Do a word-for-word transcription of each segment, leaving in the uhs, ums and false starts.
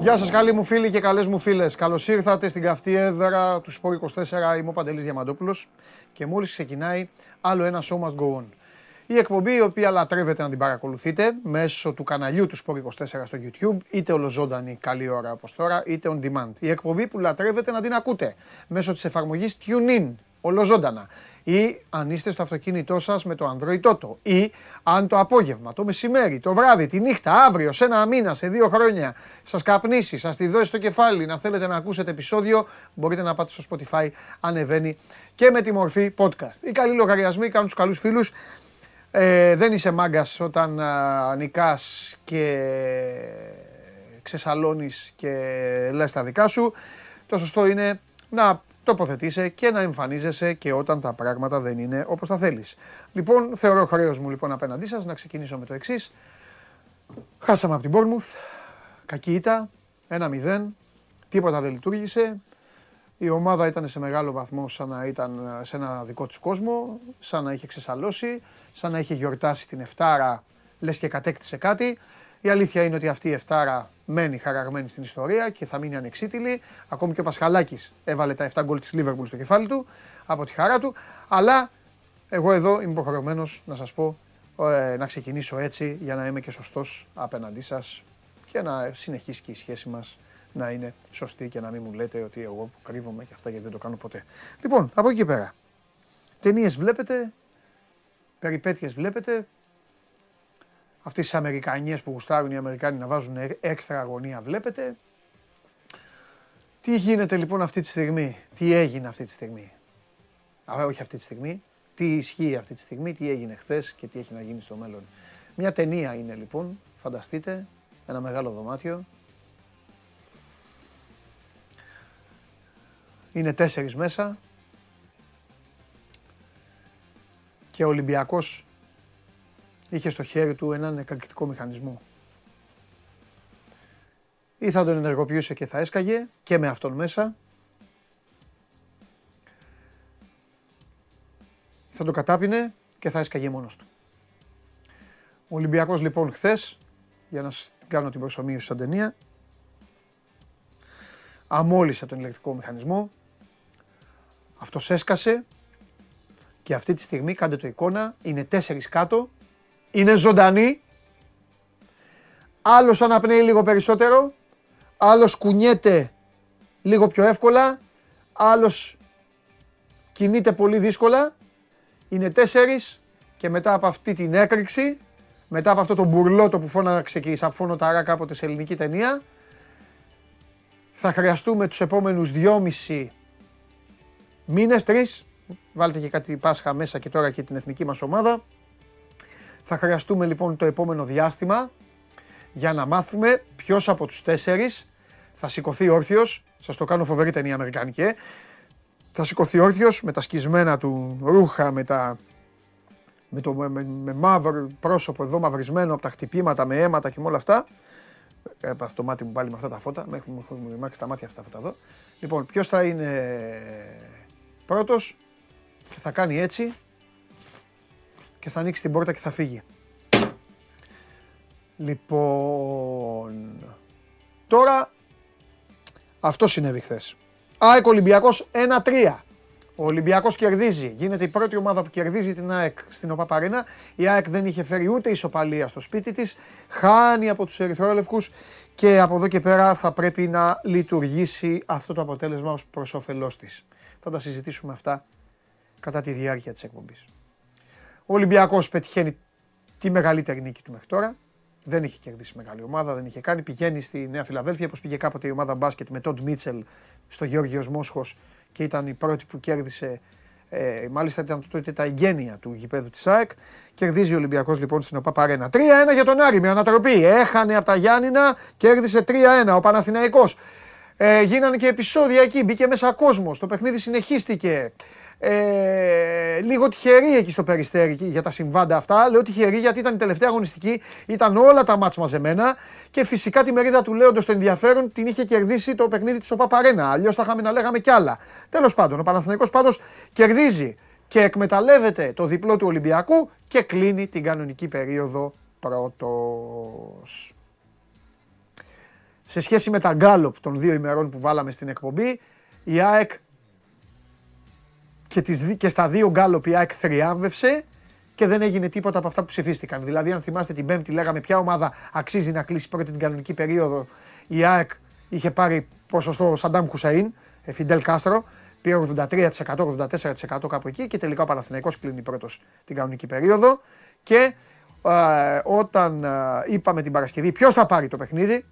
Γεια σας καλοί μου φίλοι και καλές μου φίλες. Καλώς ήρθατε στην καυτή έδρα του Σπόρ είκοσι τέσσερα. Είμαι ο Παντελής Διαμαντόπουλος και μόλις ξεκινάει άλλο ένα show must go on. Η εκπομπή η οποία λατρεύετε να την παρακολουθείτε μέσω του καναλιού του Σπόρ είκοσι τέσσερα στο YouTube, είτε ολοζώντανη καλή ώρα όπως τώρα, είτε on demand. Η εκπομπή που λατρεύετε να την ακούτε μέσω της εφαρμογής TuneIn, ολοζώντανα. Ή αν είστε στο αυτοκίνητό σας με το Android Toto. Ή αν το απόγευμα, το μεσημέρι, το βράδυ, τη νύχτα, αύριο, σε ένα μήνα, σε δύο χρόνια, σας καπνίσει, σας τη δώσει το κεφάλι, να θέλετε να ακούσετε επεισόδιο, μπορείτε να πάτε στο Spotify, ανεβαίνει και με τη μορφή podcast. Οι καλοί λογαριασμοί κάνουν τους καλούς φίλους. Ε, δεν είσαι μάγκας όταν α, νικάς και ξεσαλώνεις και λες τα δικά σου. Το σωστό είναι να τοποθετείσαι και να εμφανίζεσαι και όταν τα πράγματα δεν είναι όπως τα θέλεις. Λοιπόν, θεωρώ χρέος μου λοιπόν απέναντί σας να ξεκινήσω με το εξής. Χάσαμε από την Bournemouth, κακή ήττα, ένα μηδέν, τίποτα δεν λειτουργήσε. Η ομάδα ήταν σε μεγάλο βαθμό σαν να ήταν σε ένα δικό της κόσμο, σαν να είχε ξεσαλώσει, σαν να είχε γιορτάσει την Εφτάρα, λες και κατέκτησε κάτι. Η αλήθεια είναι ότι αυτή η Εφτάρα μένει χαραγμένη στην ιστορία και θα μείνει ανεξίτηλη. Ακόμη και ο Πασχαλάκης έβαλε τα εφτά γκολ της Λίβερπουλ στο κεφάλι του, από τη χαρά του. Αλλά εγώ εδώ είμαι υποχρεωμένος να σας πω ε, να ξεκινήσω έτσι για να είμαι και σωστός απέναντί σας και να συνεχίσει και η σχέση μας να είναι σωστή και να μην μου λέτε ότι εγώ που κρύβομαι και αυτά γιατί δεν το κάνω ποτέ. Λοιπόν, από εκεί πέρα. Ταινίες βλέπετε, περιπέτειες βλέπετε. Αυτές τις Αμερικανίες που γουστάρουν οι Αμερικάνοι να βάζουν έξτρα αγωνία βλέπετε. Τι γίνεται λοιπόν αυτή τη στιγμή, τι έγινε αυτή τη στιγμή. Αλλά όχι αυτή τη στιγμή, τι ισχύει αυτή τη στιγμή, τι έγινε χθες και τι έχει να γίνει στο μέλλον. Μια ταινία είναι λοιπόν, φανταστείτε, ένα μεγάλο δωμάτιο. Είναι τέσσερις μέσα και ο Ολυμπιακός είχε στο χέρι του έναν εκρηκτικό μηχανισμό. Ή θα τον ενεργοποιούσε και θα έσκαγε και με αυτόν μέσα. Θα τον κατάπινε και θα έσκαγε μόνος του. Ο Ολυμπιακός λοιπόν χθες, για να σας κάνω την προσομοίωση σαν ταινία, αμόλυσε τον ηλεκτρικό μηχανισμό, αυτός έσκασε και αυτή τη στιγμή, κάντε το εικόνα, είναι τέσσερις κάτω, είναι ζωντανή, άλλος αναπνέει λίγο περισσότερο, άλλος κουνιέται λίγο πιο εύκολα, άλλος κινείται πολύ δύσκολα, είναι τέσσερις και μετά από αυτή την έκρηξη, μετά από αυτό το μπουρλότο που φώναξε και η Σαπφώ κάποτε σε ελληνική ταινία, θα χρειαστούμε τους επόμενους δυόμισι μήνες, τρεις, βάλτε και κάτι Πάσχα μέσα και τώρα και την εθνική μας ομάδα. Θα χρειαστούμε λοιπόν το επόμενο διάστημα για να μάθουμε ποιος από τους τέσσερις θα σηκωθεί όρθιος, σας το κάνω φοβερή ταινία αμερικανική, θα σηκωθεί όρθιος με τα σκισμένα του ρούχα, με, τα, με το με, με, με μαύρο πρόσωπο εδώ μαυρισμένο από τα χτυπήματα, με αίματα και με όλα αυτά. Έπαθε το μάτι μου πάλι με αυτά τα φώτα, με έχουν μάξει τα μάτια αυτά τα φώτα εδώ. Λοιπόν, ποιος θα είναι πρώτος και θα κάνει έτσι και θα ανοίξει την πόρτα και θα φύγει. Λοιπόν, τώρα αυτό συνέβη χθες. ΑΕΚ Ολυμπιακός ένα τρία. Ο Ολυμπιακός κερδίζει. Γίνεται η πρώτη ομάδα που κερδίζει την ΑΕΚ στην ΟΠΑΠ Αρένα. Η ΑΕΚ δεν είχε φέρει ούτε ισοπαλία στο σπίτι της. Χάνει από τους ερυθρόλευκους και από εδώ και πέρα θα πρέπει να λειτουργήσει αυτό το αποτέλεσμα ως προς όφελός της. Θα τα συζητήσουμε αυτά κατά τη διάρκεια της εκπομπής. Ο Ολυμπιακός πετυχαίνει τη μεγαλύτερη νίκη του μέχρι τώρα. Δεν είχε κερδίσει μεγάλη ομάδα, δεν είχε κάνει. Πηγαίνει στη Νέα Φιλαδέλφεια, όπως πήγε κάποτε η ομάδα μπάσκετ με Τοντ Μίτσελ στο Γεώργιος Μόσχος και ήταν η πρώτη που κέρδισε, ε, μάλιστα ήταν τότε τα εγγένεια του γηπέδου της ΑΕΚ. Κερδίζει ο Ολυμπιακός λοιπόν στην ΟΠΑΠ Αρένα. τρία ένα για τον Άρη, με ανατροπή. Έχανε από τα Γιάννινα, κέρδισε τρία ένα ο Παναθηναϊκός. Ε, γίνανε και επεισόδια εκεί, μπήκε μέσα κόσμος, το παιχνίδι συνεχίστηκε. Ε, λίγο τυχερή εκεί στο Περιστέρι για τα συμβάντα αυτά. Λέω τυχερή γιατί ήταν η τελευταία αγωνιστική, ήταν όλα τα μάτς μαζεμένα και φυσικά τη μερίδα του λέοντος το ενδιαφέρον την είχε κερδίσει το παιχνίδι της ΟΠΑΠ Αρένα. Αλλιώς θα είχαμε να λέγαμε κι άλλα. Τέλος πάντων, ο Παναθηναϊκός πάντως κερδίζει και εκμεταλλεύεται το διπλό του Ολυμπιακού και κλείνει την κανονική περίοδο πρώτος. σε σχέση με τα γκάλοπ των δύο ημερών που βάλαμε στην εκπομπή, η ΑΕΚ και, τις, και στα δύο γκάλοπ η ΑΕΚ θριάμβευσε και δεν έγινε τίποτα από αυτά που ψηφίστηκαν. Δηλαδή, αν θυμάστε, την Πέμπτη λέγαμε ποια ομάδα αξίζει να κλείσει πρώτη την κανονική περίοδο. Η ΑΕΚ είχε πάρει ποσοστό Σαντάμ Χουσαΐν, Φιντέλ Κάστρο, πήρε ογδόντα τρία τοις εκατό, ογδόντα τέσσερα τοις εκατό κάπου εκεί και τελικά ο Παναθηναϊκός κλείνει πρώτος την κανονική περίοδο. Και ε, όταν ε, είπαμε την Παρασκευή ποιος θα πάρει το παιχνίδι,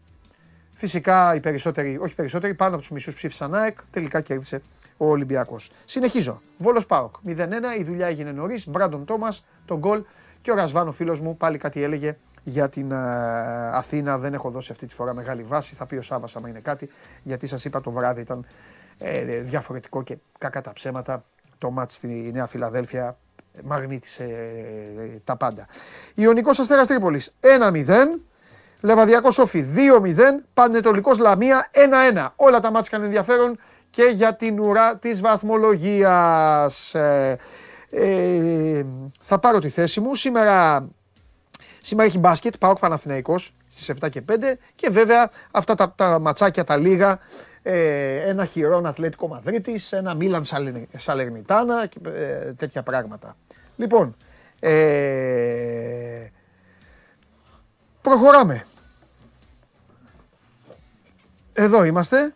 φυσικά οι περισσότεροι, όχι περισσότεροι, πάνω από τους μισούς ψήφισαν ΑΕΚ, τελικά κέρδισε ο Ολυμπιακός. Συνεχίζω. Βόλος ΠΑΟΚ μηδέν ένα, η δουλειά έγινε νωρίς, Μπράντον Τόμας, τον γκολ και ο Ρασβάν, ο φίλος μου, πάλι κάτι έλεγε για την ε, Αθήνα. Δεν έχω δώσει αυτή τη φορά μεγάλη βάση, θα πει ο Σάββας άμα είναι κάτι, γιατί σας είπα το βράδυ ήταν ε, διαφορετικό και κακά τα ψέματα. Το μάτς στη Νέα Φιλαδέλφεια μαγνήτησε ε, τα πάντα. Ιωνικός Αστέρας Τρίπολης ένα μηδέν, Λεβαδιακός Σόφι δύο μηδέν, Πανετολικός Λαμία ένα ένα. Όλα τα μάτς είχαν ενδιαφέρον και για την ουρά της βαθμολογίας. Ε, ε, θα πάρω τη θέση μου. Σήμερα, σήμερα έχει μπάσκετ, ΠΑΟΚ Παναθηναϊκός στις επτά και πέντε και βέβαια αυτά τα, τα ματσάκια τα λίγα. Ε, ένα Χιρόν Ατλέτικο Μαδρίτης, ένα Μίλαν Σαλερνιτάνα και ε, τέτοια πράγματα. Λοιπόν, ε, προχωράμε. Εδώ είμαστε.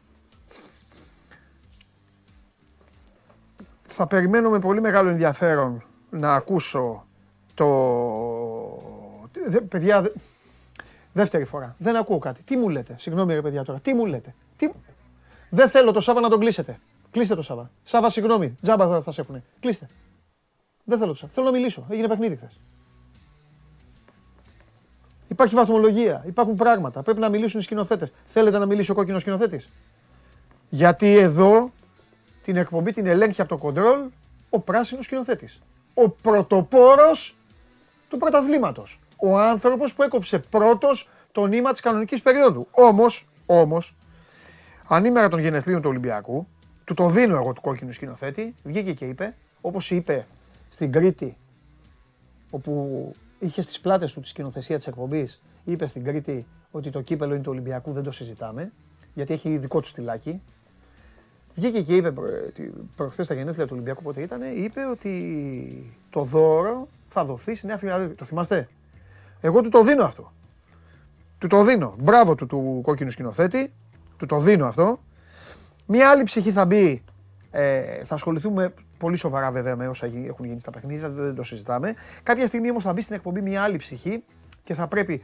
Θα περιμένω με πολύ μεγάλο ενδιαφέρον να ακούσω το... Δε, παιδιά, δε... δεύτερη φορά. Δεν ακούω κάτι. Τι μου λέτε. Συγγνώμη ρε παιδιά τώρα. Τι μου λέτε. Τι... Δεν θέλω το Σάββα να τον κλείσετε. Κλείστε το Σάββα. Σάββα, συγγνώμη. Τζάμπα θα, θα σε έχουνε. Κλείστε. Δεν θέλω το Σάββα. Θέλω να μιλήσω. Έγινε παιχνίδι χθες. Υπάρχει βαθμολογία. Υπάρχουν πράγματα. Πρέπει να μιλήσουν οι σκηνοθέτες. Θέλετε να μιλήσει ο κόκκινος σκηνοθέτης. Γιατί εδώ την εκπομπή την ελέγχει από το κοντρόλ ο πράσινος σκηνοθέτης. Ο πρωτοπόρος του πρωταθλήματος. Ο άνθρωπος που έκοψε πρώτος το νήμα της κανονικής περίοδου. Όμως, όμως. Ανήμερα των γενεθλίων του Ολυμπιακού, του το δίνω εγώ του κόκκινου σκηνοθέτη, βγήκε και είπε, όπως είπε στην Κρήτη, όπου είχε στις πλάτες του τη σκηνοθεσία της εκπομπής, είπε στην Κρήτη ότι το κύπελλο είναι του Ολυμπιακού, δεν το συζητάμε, γιατί έχει δικό του στυλάκι. Βγήκε και είπε προχθές στα γενέθλια του Ολυμπιακού, πότε ήταν, είπε ότι το δώρο θα δοθεί στη Νέα Φιλαδέλφεια. Το θυμάστε. Εγώ του το δίνω αυτό. Του το δίνω. Μπράβο του, του κόκκινου σκηνοθέτη. Του το δίνω αυτό. Μία άλλη ψυχή θα μπει, ε, θα ασχοληθούμε πολύ σοβαρά βέβαια με όσα έχουν γίνει στα παιχνίδια, δεν το συζητάμε. Κάποια στιγμή όμως θα μπει στην εκπομπή μία άλλη ψυχή και θα πρέπει,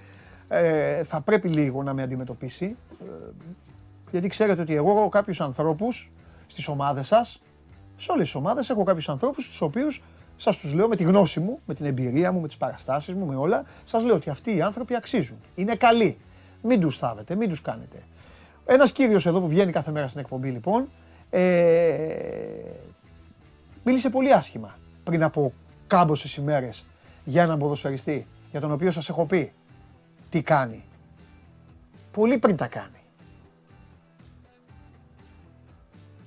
ε, θα πρέπει λίγο να με αντιμετωπίσει. Ε, γιατί ξέρετε ότι εγώ έχω κάποιους ανθρώπους στις ομάδες σας, σε όλες τις ομάδες έχω κάποιους ανθρώπους στους οποίους σας τους λέω με τη γνώση μου, με την εμπειρία μου, με τις παραστάσεις μου, με όλα. Σας λέω ότι αυτοί οι άνθρωποι αξίζουν, είναι καλοί. Μην τους θάβετε, μην τους κάνετε. Ένας κύριος εδώ που βγαίνει κάθε μέρα στην εκπομπή λοιπόν, ε, μίλησε πολύ άσχημα πριν από κάμποσες ημέρες για έναν ποδοσφαιριστή, για τον οποίο σας έχω πει τι κάνει. Πολύ πριν τα κάνει.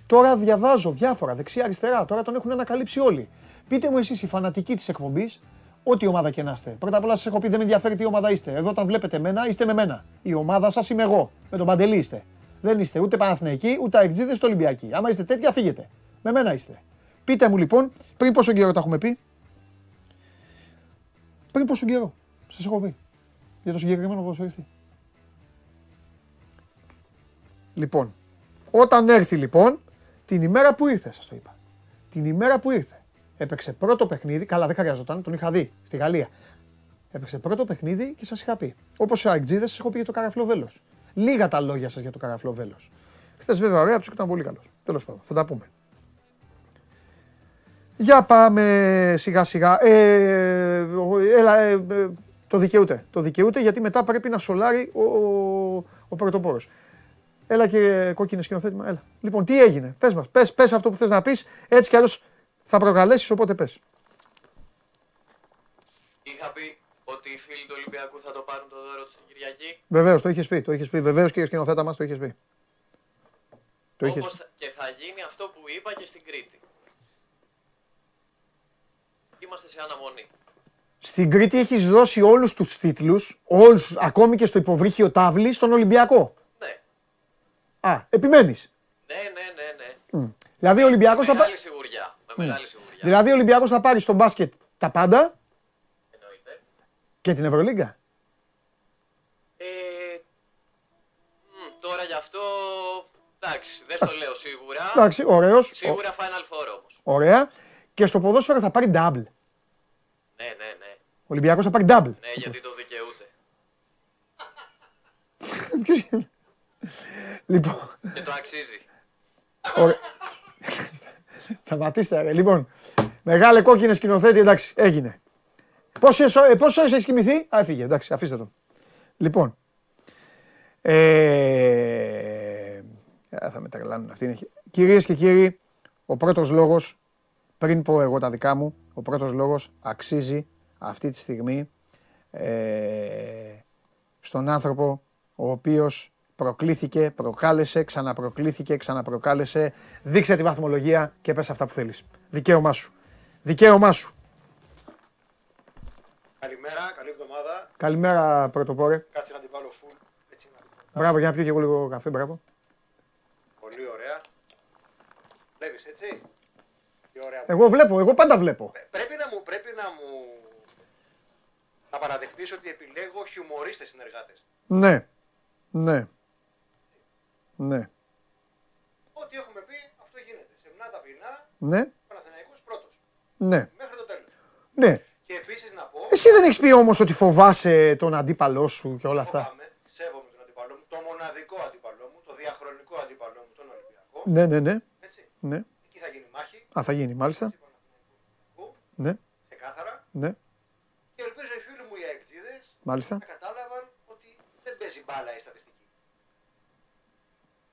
Τώρα διαβάζω διάφορα δεξιά-αριστερά, τώρα τον έχουν ανακαλύψει όλοι. Πείτε μου εσείς οι φανατικοί της εκπομπής, ό,τι ομάδα και να είστε. Πρώτα απ' όλα σας έχω πει δεν με ενδιαφέρει τι ομάδα είστε. Εδώ όταν βλέπετε εμένα είστε με μένα. Η ομάδα σας είμαι εγώ. Με τον Παντελή είστε. Δεν είστε ούτε Παναθηναϊκοί, ούτε αεξίδες, ούτε Ολυμπιακοί. Άμα είστε τέτοια φύγετε. Με μένα είστε. Πείτε μου λοιπόν, πριν πόσο καιρό τα έχουμε πει. Πριν πόσο καιρό σας έχω πει. Για το συγκεκριμένο ποδοσφαιριστή. Λοιπόν, όταν έρθει λοιπόν, την ημέρα που ήρθε σας το είπα. Την ημέρα που ήρθε. Έπαιξε πρώτο παιχνίδι, καλά δεν χρειαζόταν, τον είχα δει στη Γαλλία. Έπαιξε πρώτο παιχνίδι και σας είχα πει. Όπως ο αεξίδες σας έχω πει για το Καραφλό Βέλος. Λίγα τα λόγια σας για το Καραφλό Βέλος. Χθες βέβαια ωραία, ήταν πολύ καλός. Τέλος πάντων, θα τα πούμε. Για πάμε σιγά σιγά. Ε, έλα, ε, ε, το δικαιούται. Το δικαιούται γιατί μετά πρέπει να σολάρει ο, ο, ο πρωτοπόρος. Έλα και κόκκινο σκηνοθέτημα, έλα. Λοιπόν, τι έγινε, πες μας, πες, πες αυτό που θες να πεις, έτσι κι αλλιώς. Θα προκαλέσεις, οπότε πες. Είχα πει ότι οι φίλοι του Ολυμπιακού θα το πάρουν το δώρο του στην Κυριακή. Βεβαίως, το είχες πει. Το είχες πει. Βεβαίως και η σκηνοθέτα μας το είχες πει. Το όπως είχες... και θα γίνει αυτό που είπα και στην Κρήτη. Είμαστε σε αναμονή. Στην Κρήτη έχεις δώσει όλους τους τίτλους, όλους, ακόμη και στο υποβρύχιο τάβλη, στον Ολυμπιακό. Ναι. Α, επιμένεις. Ναι, ναι, ναι. ναι. Mm. Δηλαδή ο Ολυμπιακός θα πάρει. Με μεγάλη σιγουριά. Mm. Δηλαδή ο Ολυμπιακός θα πάρει στο μπάσκετ τα πάντα. Εννοείται. Και την Ευρωλίγκα. Ε, τώρα γι' αυτό. Εντάξει, δεν το λέω σίγουρα. Εντάξει, ωραίος. Σίγουρα Final Four όμως. Ωραία. Και στο ποδόσφαιρο θα πάρει double. Ναι, ναι, ναι. Ο Ολυμπιακός θα πάρει double. Ναι, γιατί το δικαιούται. Λοιπόν. Και το αξίζει. Θα βατίστα, ρε. Λοιπόν, μεγάλε κόκκινε σκηνοθέτη, εντάξει, έγινε. Πόσες ώρες έχεις κοιμηθεί? Α, έφυγε, εντάξει, αφήστε τον. Λοιπόν. Θα με τρελάνουν αυτήν. Κυρίες και κύριοι, ο πρώτος λόγος, πριν πω εγώ τα δικά μου, ο πρώτος λόγος αξίζει αυτή τη στιγμή ε, στον άνθρωπο ο οποίος προκλήθηκε, προκάλεσε, ξαναπροκλήθηκε, ξαναπροκάλεσε. Δείξε τη βαθμολογία και πες αυτά που θέλεις. Δικαίωμά σου. Δικαίωμά σου. Καλημέρα, καλή εβδομάδα. Καλημέρα, πρωτοπόρε. Κάτσε να την βάλω φουλ. Μπράβο, για να πιω και εγώ λίγο καφέ, μπράβο. Πολύ ωραία. Βλέπεις, έτσι. Εγώ βλέπω, εγώ πάντα βλέπω. Πρέπει να μου, πρέπει να μου, να παραδεχτείς ότι επιλέγω χιουμορίστες συνεργάτες. Ναι, ναι, ναι. Ό,τι έχουμε πει, αυτό γίνεται. Σεμνά ταπεινά, ναι. Παναθηναϊκός πρώτος. Ναι. Μέχρι το τέλος. Ναι. Και επίσης να πω... Εσύ δεν έχεις πει όμως ότι φοβάσαι τον αντίπαλό σου και όλα αυτά. Φοβάμαι, σέβομαι τον αντίπαλό μου, το μοναδικό αντίπαλό μου, το διαχρονικό αντίπαλό μου, τον Ολυμπιακό. Ναι, ναι, ναι. Έτσι. Ναι. Θα γίνει μάχη. Α, θα γίνει, μάλιστα. Ναι. Ξεκάθαρα. Ναι. Και ελπίζω οι φίλοι μου οι αεκτζίδες να κατάλαβαν ότι δεν παίζει μπάλα η στατιστική.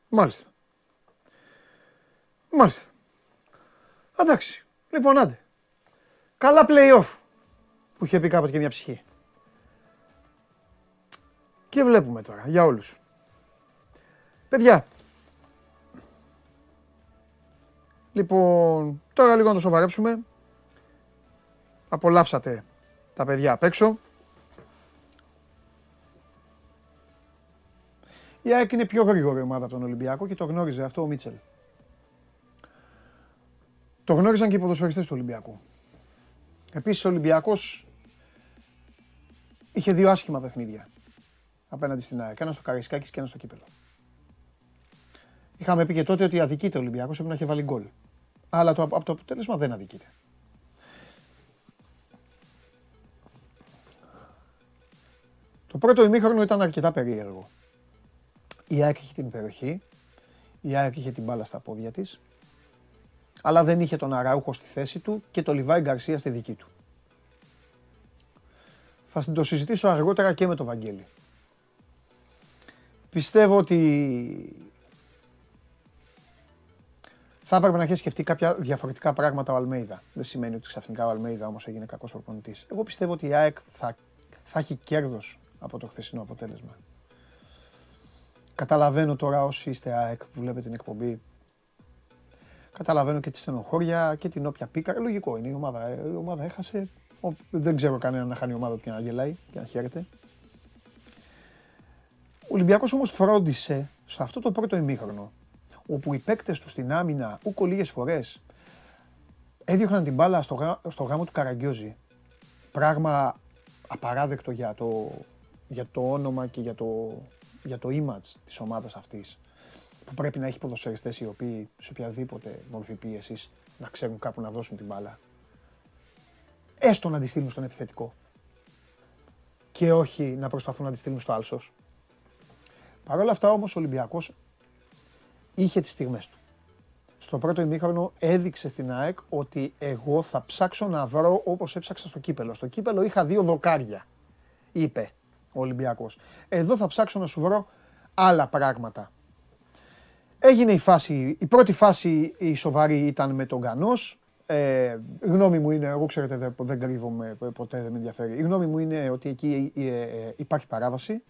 Μάλιστα. Μάλιστα. Εντάξει. Λοιπόν, άντε. Καλά play-off που είχε πει κάποτε και μια ψυχή. Και βλέπουμε τώρα για όλους. Παιδιά. Λοιπόν, τώρα λίγο να το σοβαρέψουμε. Απολαύσατε τα παιδιά απ' έξω. Η ΑΕΚ είναι πιο γρήγορη ομάδα από τον Ολυμπιακό και το γνώριζε αυτό ο Μίτσελ. Το γνώριζαν και οι ποδοσφαιριστές του Ολυμπιακού. Επίσης ο Ολυμπιακός είχε δύο άσχημα παιχνίδια απέναντι στην ΑΕΚ. Ένα στο Καραϊσκάκης και ένα στο Κύπελλο. Είχαμε πει και τότε ότι αδικείται ο Ολυμπιακός, έπρεπε να είχε βάλει γκολ. Αλλά το, από το αποτέλεσμα δεν αδικείται. Το πρώτο ημίχρονο ήταν αρκετά περίεργο. Η ΑΕΚ είχε την υπεροχή, η ΑΕΚ είχε την μπάλα στα πόδια της, αλλά δεν είχε τον Αραούχο στη θέση του και τον Λιβάι Γκαρσία στη δική του. Θα το συζητήσω αργότερα και με τον Βαγγέλη. Πιστεύω ότι... θα έπρεπε να έχει σκεφτεί κάποια διαφορετικά πράγματα ο Αλμέιδα. Δεν σημαίνει ότι ξαφνικά ο Αλμέιδα όμως έγινε κακός προπονητής. Εγώ πιστεύω ότι η ΑΕΚ θα, θα έχει κέρδος από το χθεσινό αποτέλεσμα. Καταλαβαίνω τώρα όσοι είστε ΑΕΚ που βλέπετε την εκπομπή. Καταλαβαίνω και τη στενοχώρια και την όποια πίκαρα. Λογικό είναι, η ομάδα, η ομάδα έχασε. Δεν ξέρω κανέναν να χάνει η ομάδα του και να γελάει και να χαίρεται. Ο Ολυμπιακός όμως φρόντισε σε αυτό το πρώτο ημίχρονο, όπου οι παίκτες του στην άμυνα, ούκο λίγες φορές, έδιωχναν την μπάλα στο, γά, στο γάμο του Καραγκιόζη. Πράγμα απαράδεκτο για το, για το όνομα και για το, για το image της ομάδας αυτής, που πρέπει να έχει ποδοσφαιριστές οι οποίοι σε οποιαδήποτε μορφή πίεσης να ξέρουν κάπου να δώσουν την μπάλα. Έστω να τη στείλουν στον επιθετικό και όχι να προσπαθούν να τη στείλουν στο άλσος. Παρ' όλα αυτά όμως ο Ολυμπιακός είχε τις στιγμές του. Στο πρώτο ημίχρονο έδειξε στην ΑΕΚ ότι εγώ θα ψάξω να βρω όπως έψαξα στο Κύπελλο. Στο Κύπελλο είχα δύο δοκάρια, είπε ο Ολυμπιακός. Εδώ θα ψάξω να σου βρω άλλα πράγματα. Έγινε η φάση, η πρώτη φάση η σοβαρή ήταν με τον Γκανός. Ε, γνώμη μου είναι, εγώ ξέρετε δεν, δεν κρύβομαι ποτέ, δεν με ενδιαφέρει. Η γνώμη μου είναι ότι εκεί υπάρχει παράβαση.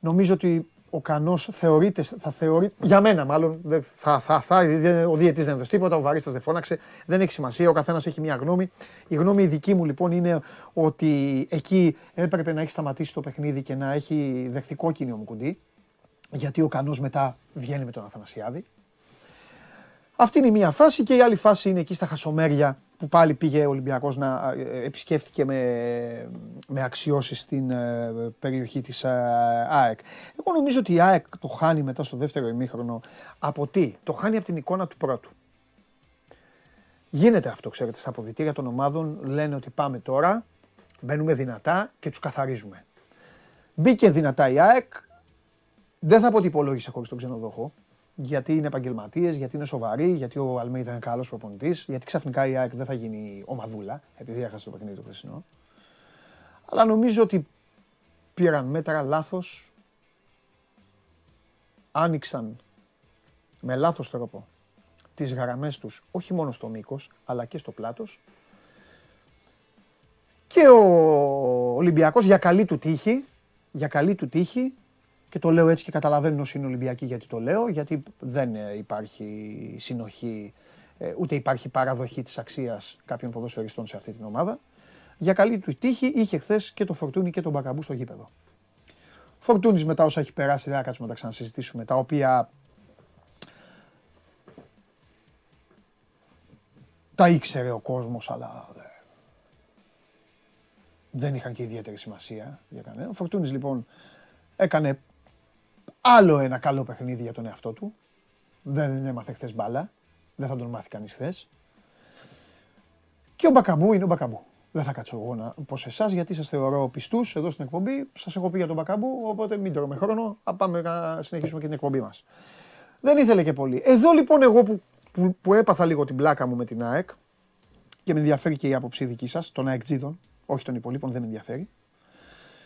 Νομίζω ότι ο Κανός θεωρείται, θα θεωρεί, για μένα μάλλον, θα, θα, θα, ο διαιτής δεν έδωσε τίποτα, ο βαρίστας δεν φώναξε, δεν έχει σημασία, ο καθένας έχει μια γνώμη. Η γνώμη η δική μου λοιπόν είναι ότι εκεί έπρεπε να έχει σταματήσει το παιχνίδι και να έχει δεχθεί κόκκινη ο Μουκουντή. γιατί ο Κανός μετά βγαίνει με τον Αθανασιάδη. Αυτή είναι η μία φάση και η άλλη φάση είναι εκεί στα Χασομέρια που πάλι πήγε ο Ολυμπιακός να επισκέφθηκε με, με αξιώσεις στην ε, περιοχή της ε, ΑΕΚ. Εγώ νομίζω ότι η ΑΕΚ το χάνει μετά στο δεύτερο ημίχρονο. Από τι? Το χάνει από την εικόνα του πρώτου. Γίνεται αυτό, ξέρετε, στα αποδυτήρια των ομάδων λένε ότι πάμε τώρα, μπαίνουμε δυνατά και τους καθαρίζουμε. Μπήκε δυνατά η ΑΕΚ, δεν θα πω ότι υπολόγισε χωρίς τον ξενοδόχο, γιατί είναι επαγγελματίες, γιατί είναι σοβαροί, γιατί ο Αλμέιδα είναι καλός προπονητής, γιατί ξαφνικά η ΑΕΚ δεν θα γίνει ομαδούλα, επειδή έχασε το παιχνίδι το χθεσινό. Αλλά νομίζω ότι πήραν μέτρα λάθος, άνοιξαν με λάθος τρόπο τις γραμμές τους, όχι μόνο στο μήκος, αλλά και στο πλάτος. Και ο Ολυμπιακός για καλή του τύχη, για καλή του τύχη, και το λέω έτσι και καταλαβαίνω όσοι είναι Ολυμπιακοί γιατί το λέω, γιατί δεν υπάρχει συνοχή, ούτε υπάρχει παραδοχή της αξίας κάποιων ποδοσφαιριστών σε αυτή την ομάδα. Για καλή του τύχη είχε χθες και το Φορτούνι και τον Μπακαμπού στο γήπεδο. Φορτούνις μετά όσα έχει περάσει δεν θα κάτσουμε να τα ξανασυζητήσουμε, τα οποία τα ήξερε ο κόσμος, αλλά δεν είχαν και ιδιαίτερη σημασία για κανένα. Ο Φορτούνης λοιπόν έκανε άλλο ένα καλό παιχνίδι για τον εαυτό του. Δεν έμαθε χθες μπάλα. Δεν θα τον μάθει κανείς χθες. Και ο Μπακαμπού είναι ο Μπακαμπού. Δεν θα κάτσω εγώ να πω σε εσάς, γιατί σας θεωρώ πιστούς εδώ στην εκπομπή. Σας έχω πει για τον Μπακαμπού, οπότε μην τρώμε χρόνο. Α, πάμε να συνεχίσουμε και την εκπομπή μας. Δεν ήθελε και πολύ. Εδώ λοιπόν εγώ που, που, που έπαθα λίγο την πλάκα μου με την ΑΕΚ και με ενδιαφέρει και η άποψη δική σας, των ΑΕΚτζίδων. Όχι των υπολείπων, δεν με ενδιαφέρει.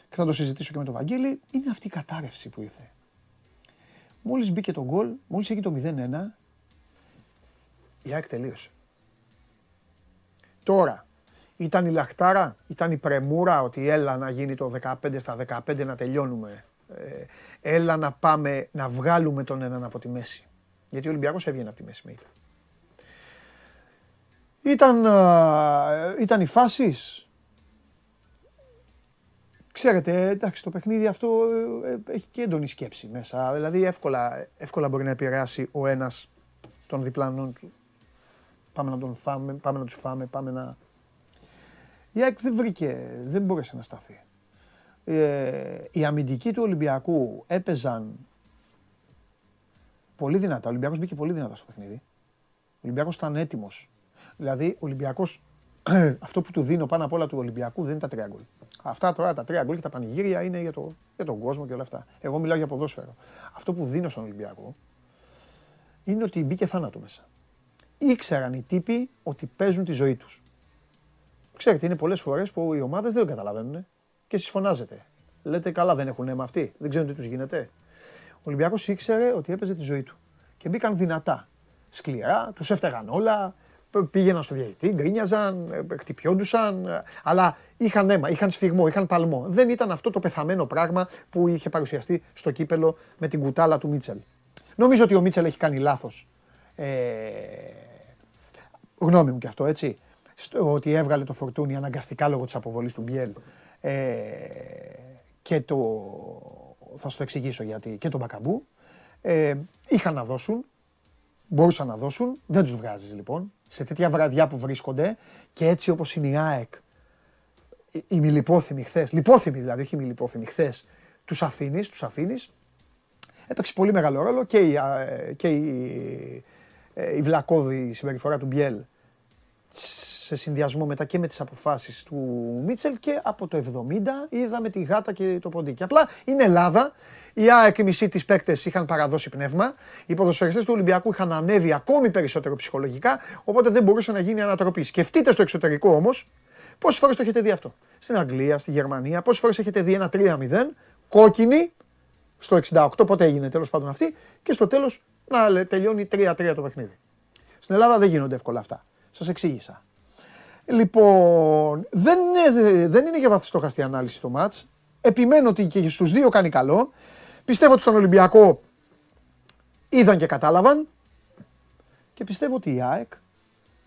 Και θα το συζητήσω και με τον Βαγγέλη. Είναι αυτή η κατάρρευση που ήρθε. Μόλις μπήκε το γκολ, μόλις έγινε το μηδέν ένα, η ΑΕΚ τελείωσε. Τώρα, ήταν η λαχτάρα, ήταν η πρεμούρα ότι έλα να γίνει το δεκαπέντε στα δεκαπέντε να τελειώνουμε. Έλα να πάμε να βγάλουμε τον έναν από τη μέση. Γιατί ο Ολυμπιακός έβγαινε από τη μέση με ήταν. Ήταν, ήταν οι φάσεις. Ξέρετε, εντάξει, το παιχνίδι αυτό έχει και έντονη σκέψη μέσα. Δηλαδή, εύκολα, εύκολα μπορεί να επηρεάσει ο ένας των διπλανών του. Πάμε να τον φάμε, πάμε να τους φάμε, πάμε να... Η ΑΕΚ δεν βρήκε, δεν μπόρεσε να σταθεί. Ε, οι αμυντικοί του Ολυμπιακού έπαιζαν πολύ δυνατά. Ο Ολυμπιακός μπήκε πολύ δυνατά στο παιχνίδι. Ο Ολυμπιακός ήταν έτοιμος. Δηλαδή, ο Ολυμπιακός, αυτό που του δίνω πάνω απ' όλα του Ολυμπιακού δεν είναι τα τρία γκολ. Αυτά τώρα τα τρία γκολ και τα πανηγύρια είναι για, το, για τον κόσμο και όλα αυτά. Εγώ μιλάω για ποδόσφαιρο. Αυτό που δίνω στον Ολυμπιακό είναι ότι μπήκε θάνατο μέσα. Ήξεραν οι τύποι ότι παίζουν τη ζωή τους. Ξέρετε, είναι πολλές φορές που οι ομάδες δεν το καταλαβαίνουν και εσείς φωνάζετε. Λέτε, καλά, δεν έχουν αίμα αυτοί, δεν ξέρουν τι τους γίνεται. Ο Ολυμπιακός ήξερε ότι έπαιζε τη ζωή του. Και μπήκαν δυνατά, σκληρά, τους έφταγαν όλα. Πήγαιναν στο διαιτητή, γκρίνιαζαν, χτυπιόντουσαν, αλλά είχαν αίμα, είχαν σφυγμό, είχαν παλμό. Δεν ήταν αυτό το πεθαμένο πράγμα που είχε παρουσιαστεί στο Κύπελλο με την κουτάλα του Μίτσελ. Νομίζω ότι ο Μίτσελ έχει κάνει λάθος. Ε... Γνώμη μου και αυτό, έτσι. Στο ότι έβγαλε το Φορτούνι αναγκαστικά λόγω της αποβολής του Μπιέλ. Ε... Και το... θα στο εξηγήσω γιατί. Και τον Μπακαμπού. Ε... Είχαν να δώσουν. Μπορούσαν να δώσουν. Δεν τους βγάζεις λοιπόν. Σε τέτοια βραδιά που βρίσκονται και έτσι όπως είναι η ΑΕΚ, οι μη λιπόθυμοι χθες, λιπόθυμοι δηλαδή, όχι οι μη λιπόθυμοι χθες, τους αφήνεις, τους αφήνεις. Έπαιξε πολύ μεγάλο ρόλο και η, και η, η βλακώδη συμπεριφορά του Μπιέλ σε συνδυασμό μετά και με τις αποφάσεις του Μίτσελ και από το εβδομήντα είδαμε τη γάτα και το ποντίκι. Απλά είναι Ελλάδα, οι ΑΕΚ μισή τις παίκτες είχαν παραδώσει πνεύμα, οι ποδοσφαιριστές του Ολυμπιακού είχαν ανέβει ακόμη περισσότερο ψυχολογικά, οπότε δεν μπορούσε να γίνει ανατροπή. Σκεφτείτε στο εξωτερικό όμως, πόσες φορές το έχετε δει αυτό. Στην Αγγλία, στη Γερμανία, πόσες φορές έχετε δει ένα τρία μηδέν, κόκκινη, στο εξήντα οκτώ, πότε έγινε τέλος πάντων αυτή, και στο τέλος να τελειώνει τρία τρία το παιχνίδι. Στην Ελλάδα δεν γίνονται εύκολα αυτά. Σας εξήγησα. Λοιπόν, δεν είναι, δεν είναι για βαθιστόχαστη ανάλυση το μάτς. Επιμένω ότι και στους δύο κάνει καλό. Πιστεύω ότι στον Ολυμπιακό είδαν και κατάλαβαν. Και πιστεύω ότι η ΑΕΚ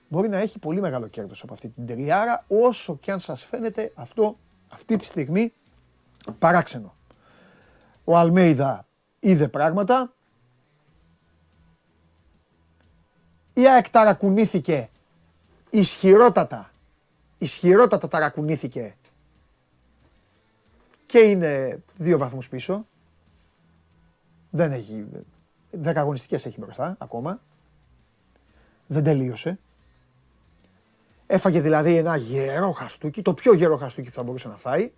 μπορεί να έχει πολύ μεγάλο κέρδος από αυτή την τριάρα, όσο και αν σας φαίνεται αυτό αυτή τη στιγμή παράξενο. Ο Αλμέιδα είδε πράγματα. Η ΑΕΚ ταρακουνήθηκε ισχυρότατα, ισχυρότατα ταρακουνήθηκε και είναι δύο βαθμούς πίσω. Δεν έχει, δέκα αγωνιστικές έχει μπροστά ακόμα. Δεν τελείωσε. Έφαγε δηλαδή ένα γερό χαστούκι, το πιο γερό χαστούκι που θα μπορούσε να φάει.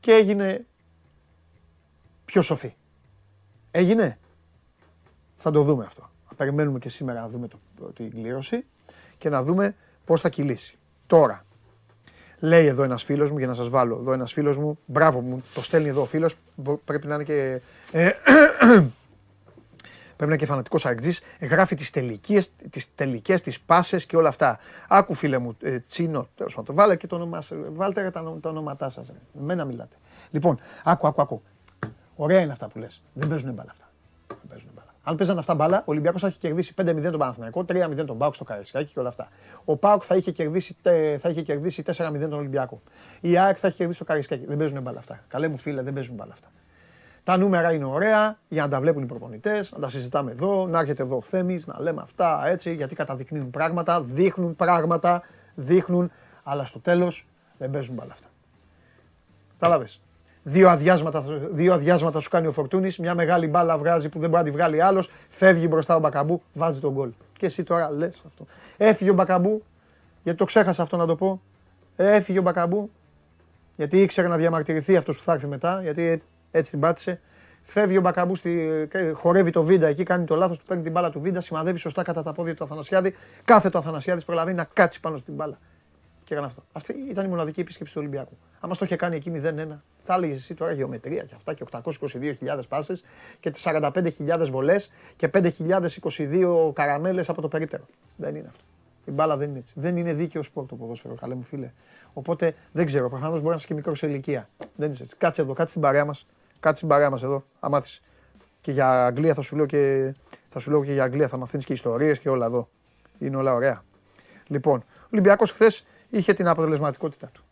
Και έγινε πιο σοφή. Έγινε. Θα το δούμε αυτό. Θα περιμένουμε και σήμερα να δούμε το, την κλήρωση και να δούμε πώς θα κυλήσει. Τώρα, λέει εδώ ένας φίλος μου, για να σας βάλω εδώ ένας φίλος μου, μπράβο μου, το στέλνει εδώ ο φίλος, πρέπει να είναι και... Ε, πρέπει να είναι και φανατικός αεκτζής, γράφει τις τελικές, τις τελικές, τις πάσες και όλα αυτά. Άκου φίλε μου, ε, Τσίνο, τέλος πάντων, βάλε και το όνομά σας, βάλτε τα, τα ονόματά σας, εμένα μιλάτε. Λοιπόν, άκου, άκου, άκου. Ωραία είναι αυτά που λες. Δεν παίζουν μπάλα αυτά. Δεν παίζουν μπάλα. Αν παίζανε αυτά μπάλα, ο Ολυμπιακός θα είχε κερδίσει πέντε μηδέν τον Παναθηναϊκό, τρία μηδέν τον ΠΑΟΚ στο Καραϊσκάκη και όλα αυτά. Ο ΠΑΟΚ θα είχε κερδίσει, θα είχε κερδίσει τέσσερα μηδέν τον Ολυμπιακό. Η ΑΕΚ θα είχε κερδίσει το Καραϊσκάκη. Δεν παίζουν μπάλα αυτά. Καλέ μου φίλε, δεν παίζουν μπάλα αυτά. Τα νούμερα είναι ωραία για να τα βλέπουν οι προπονητές, να τα συζητάμε εδώ, να έρχεται εδώ ο Θέμης, να λέμε αυτά έτσι, γιατί καταδεικνύουν πράγματα, δείχνουν πράγματα, δείχνουν, αλλά στο τέλος δεν παίζουν μπάλα αυτά. Καταλάβες. Δύο αδιάσματα, δύο αδιάσματα σου κάνει ο Φορτούνης, μια μεγάλη μπάλα βγάζει που δεν μπορεί να τη βγάλει άλλος, φεύγει μπροστά ο Μπακαμπού, βάζει τον γκολ. Και εσύ τώρα λες αυτό. Έφυγε ο Μπακαμπού, γιατί το ξέχασα αυτό να το πω. Έφυγε ο Μπακαμπού, γιατί ήξερε να διαμαρτυρηθεί αυτός που θα έρθει μετά, γιατί έτσι την πάτησε. Φεύγει ο Μπακαμπού, στη... χορεύει το Βίντα εκεί, κάνει το λάθος, του παίρνει την μπάλα του Βίντα, σημαδεύει σωστά κατά τα πόδια του Αθανασιάδη, κάθε το Αθανασιάδης προλαβεί να κάτσει πάνω στην μπάλα. Και έκανε αυτό. Αυτή ήταν η μοναδική επίσκεψη του Ολυμπιακού. Άμα στο είχε κάνει εκεί μηδέν ένα, θα έλεγες εσύ τώρα γεωμετρία και αυτά και οκτακόσιες είκοσι δύο χιλιάδες πάσες και τις σαράντα πέντε χιλιάδες βολές και πέντε χιλιάδες είκοσι δύο καραμέλες από το περίπτερο. Δεν είναι αυτό. Η μπάλα δεν είναι έτσι. Δεν είναι δίκαιο σπορ το ποδόσφαιρο, καλέ μου φίλε. Οπότε δεν ξέρω, προφανώς μπορεί να είσαι και μικρός σε ηλικία. Δεν είσαι έτσι. Κάτσε εδώ, κάτσε στην παρέα μας. Κάτσε στην παρέα μας εδώ, θα μάθεις. Και για Αγγλία θα σου λέω και, θα σου λέω και για Αγγλία, θα μαθαίνεις και ιστορίες και όλα εδώ. Είναι όλα ωραία. Λοιπόν, ο Ολυμπιακός χθες είχε την αποτελεσματικότητά του.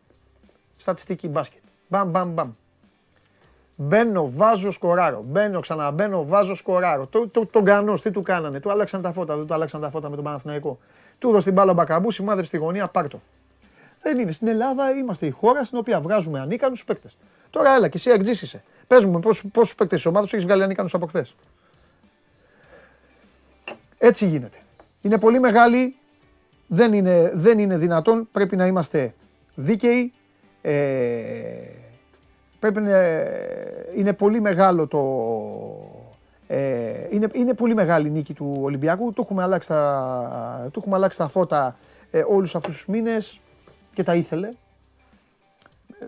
Στατιστική μπάσκετ. Μπαμ, μπαμ, μπαμ. Μπαίνω, βάζω, σκοράρω. Μπαίνω, ξαναμπαίνω, βάζω, σκοράρω. Το, το, τον Γκανός, τι του κάνανε. Του άλλαξαν τα φώτα. Δεν του άλλαξαν τα φώτα με τον Παναθηναϊκό. Του έδωσε την μπάλα Μπακαμπού, σημάδευε στη γωνία, πάρτο. Δεν είναι. Στην Ελλάδα είμαστε η χώρα στην οποία βγάζουμε ανίκανους παίκτες. Τώρα έλα και εσύ αγκτζήσησε. Πες μου πόσους παίκτες της ομάδας έχεις βγάλει ανίκανους από χθες. Έτσι γίνεται. Είναι πολύ μεγάλη. Δεν είναι, δεν είναι δυνατόν, πρέπει να είμαστε δίκαιοι, ε, πρέπει να, είναι πολύ μεγάλο το, ε, είναι, είναι πολύ μεγάλη νίκη του Ολυμπιακού, το έχουμε αλλάξει τα, το έχουμε αλλάξει τα φώτα ε, όλους αυτούς τους μήνες και τα ήθελε.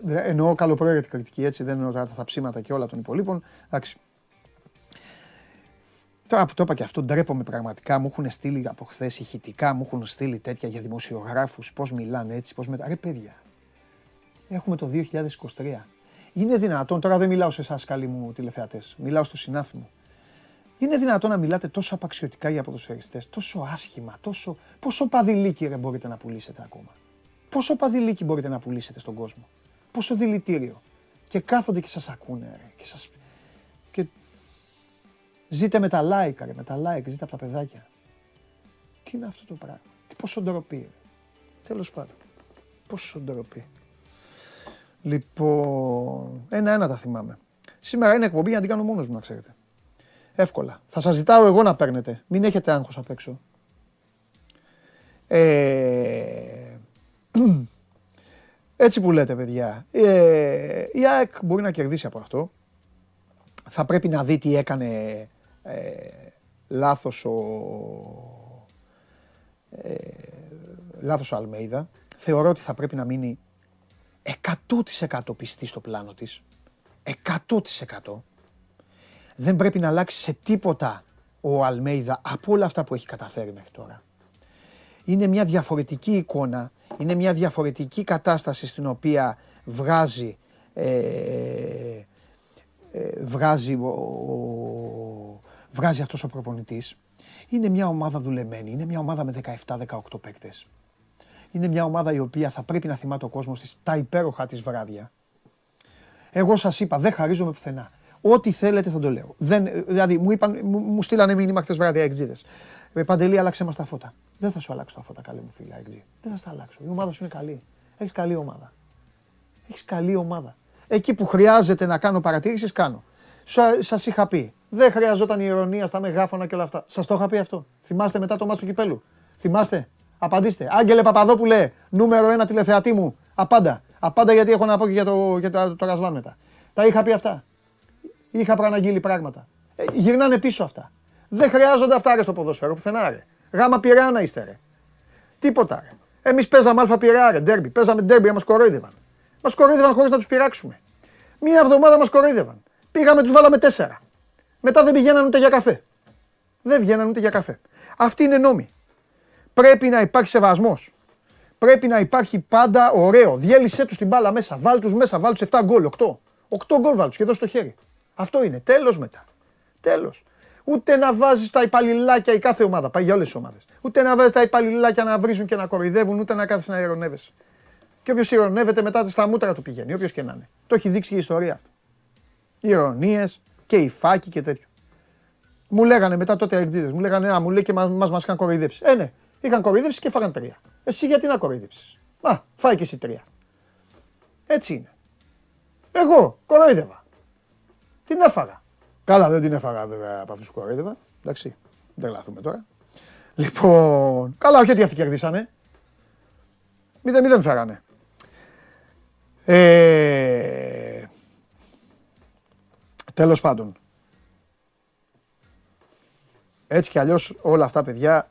Εννοώ καλοπροαίρετη κριτική, έτσι, δεν εννοώ τα, τα ψήματα και όλα των υπολείπων, εντάξει. Τώρα που το είπα και αυτό, ντρέπομαι πραγματικά. Μου έχουν στείλει από χθες ηχητικά, μου έχουν στείλει τέτοια για δημοσιογράφους. Πώς μιλάνε έτσι, πώς μετά. Ρε παιδιά, έχουμε το δύο χιλιάδες είκοσι τρία. Είναι δυνατόν, τώρα δεν μιλάω σε εσάς, καλοί μου τηλεθεατές, μιλάω στο συνάφι μου. Είναι δυνατόν να μιλάτε τόσο απαξιωτικά για ποδοσφαιριστές, τόσο άσχημα, τόσο. Πόσο παδηλίκι ρε μπορείτε να πουλήσετε ακόμα. Πόσο παδηλίκι μπορείτε να πουλήσετε στον κόσμο. Πόσο δηλητήριο. Και κάθονται και σας ακούνε, ρε. Και σας. Και... Ζείτε με τα like, ρε, με τα like, ζείτε από τα παιδάκια. Τι είναι αυτό το πράγμα, τι πόσο ντροπή, ρε. Τέλος πάντων, πόσο ντροπή. Λοιπόν, ένα-ένα τα θυμάμαι. Σήμερα είναι εκπομπή για να την κάνω μόνος μου, να ξέρετε. Εύκολα. Θα σας ζητάω εγώ να παίρνετε, μην έχετε άγχος απ' έξω. Ε... Έτσι που λέτε, παιδιά, ε... η ΑΕΚ μπορεί να κερδίσει από αυτό. Θα πρέπει να δει τι έκανε ε, λάθος ο, ε, λάθος ο Αλμέιδα. Θεωρώ ότι θα πρέπει να μείνει εκατό τοις εκατό πιστή στο πλάνο της. εκατό τοις εκατό. Δεν πρέπει να αλλάξει σε τίποτα ο Αλμέιδα από όλα αυτά που έχει καταφέρει μέχρι τώρα. Είναι μια διαφορετική εικόνα, είναι μια διαφορετική κατάσταση στην οποία βγάζει... Ε, βγάζει βγάζει αυτός ο προπονητής. Είναι μια ομάδα δουλεμένη, είναι μια ομάδα με δεκαεπτά δεκαοκτώ παίκτες. Είναι μια ομάδα η οποία θα πρέπει να θυμάται ο κόσμος της τα υπέροχα της βράδια. Εγώ σας είπα, δεν χαρίζομαι πουθενά. Ό,τι θέλετε θα το λέω. Δεν, δηλαδή, μου, είπαν, μου, μου στείλανε μήνυμα χθες βράδυ αεξίδες. Παντελή, άλλαξε μας τα φώτα. Δεν θα σου αλλάξω τα φώτα, καλή μου φίλη αεξί. Δεν θα στα αλλάξω. Η ομάδα σου είναι καλή. Έχεις καλή ομάδα. Έχεις καλή ομάδα. Εκεί που χρειάζεται να κάνω παρατηρήσεις, κάνω. Σας είχα πει. Δεν χρειαζόταν η ειρωνία στα μεγάφωνα και όλα αυτά. Σας το είχα πει αυτό. Θυμάστε μετά το μάτς του Κυπέλλου. Θυμάστε. Απαντήστε. Άγγελε Παπαδόπουλε, νούμερο ένα τηλεθεατή μου. Απάντα. Απάντα γιατί έχω να πω και για το, για το, το Ρασβάν μετά. Τα είχα πει αυτά. Είχα προαναγγείλει πράγματα. Ε, γυρνάνε πίσω αυτά. Δεν χρειάζονται αυτά ρε, στο ποδόσφαιρο πουθενά ρε. Γάμα Πειραιά να είστε ρε. Τίποτα ρε. Εμείς παίζαμε Αλφα Πειραιά ρε. Ντέρμπι. Παίζαμε ντέρμπι, μας κοροϊδεύαν. Μας κοροϊδεύαν χωρίς να τους πειράξουμε. Μία εβδομάδα μας κοροϊδεύαν. Πήγαμε, τους βάλαμε τέσσερα. Μετά δεν πηγαίναν ούτε για καφέ. Δεν βγαίναν ούτε για καφέ. Αυτή είναι νόμη. Πρέπει να υπάρχει σεβασμός. Πρέπει να υπάρχει πάντα ωραίο. Διέλυσέ τους την μπάλα μέσα. Βάλ τους μέσα. Βάλ τους επτά γκολ. οκτώ. οκτώ γκολ βάλ τους και δώσ' το χέρι. Αυτό είναι. Τέλος μετά. Τέλος. Ούτε να βάζεις τα υπαλληλάκια η κάθε ομάδα. Πάει για όλες τις ομάδες. Ούτε να βάζεις τα υπαλληλάκια να βρίζουν και να κοροϊδεύουν, ούτε να κάθεσαι να ειρωνεύεσαι. Και όποιος ειρωνεύεται μετά στα μούτρα του πηγαίνει. Όποιος και να είναι. Το έχει δείξει η ιστορία αυτό. Ειρωνίες και υφάκι και τέτοιο. Μου λέγανε μετά τότε εκδίδες. Μου λέγανε να μου λέει και μας μας είχαν κοροϊδέψει. Ε, ναι. Είχαν κοροϊδέψει και φάγαν τρία. Εσύ γιατί να κοροϊδέψεις. Μα, φάει και εσύ τρία. Έτσι είναι. Εγώ κοροϊδεύα. Την έφαγα. Καλά, δεν την έφαγα βέβαια από αυτούς που κοροϊδεύα. Εντάξει, δεν λάθουμε τώρα. Λοιπόν, καλά, όχι ότι αυτοί κερδίσανε. Μηδέν μηδέν φέρανε. Ε... Τέλος πάντων. Έτσι κι αλλιώς όλα αυτά παιδιά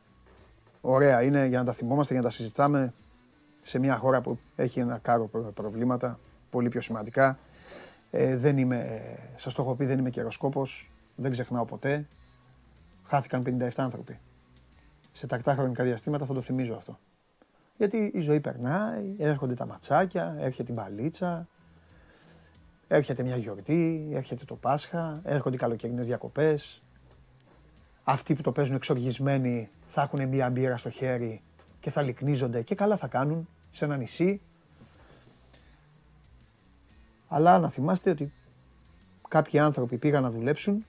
ωραία είναι για να τα θυμόμαστε, για να τα συζητάμε σε μια χώρα που έχει ένα κάρο προβλήματα, πολύ πιο σημαντικά. Ε, δεν είμαι, σας το έχω πει, δεν είμαι καιροσκόπος, δεν ξεχνάω ποτέ. Χάθηκαν πενήντα επτά άνθρωποι. Σε τακτά χρονικά διαστήματα θα το θυμίζω αυτό. Γιατί η ζωή περνάει, έρχονται τα ματσάκια, έρχεται η μπαλίτσα, έρχεται μια γιορτή, έρχεται το Πάσχα, έρχονται οι καλοκαιρινές διακοπές. Αυτοί που το παίζουν εξοργισμένοι θα έχουν μία μπύρα στο χέρι και θα λυκνίζονται και καλά θα κάνουν σε ένα νησί. Αλλά να θυμάστε ότι κάποιοι άνθρωποι πήγαν να δουλέψουν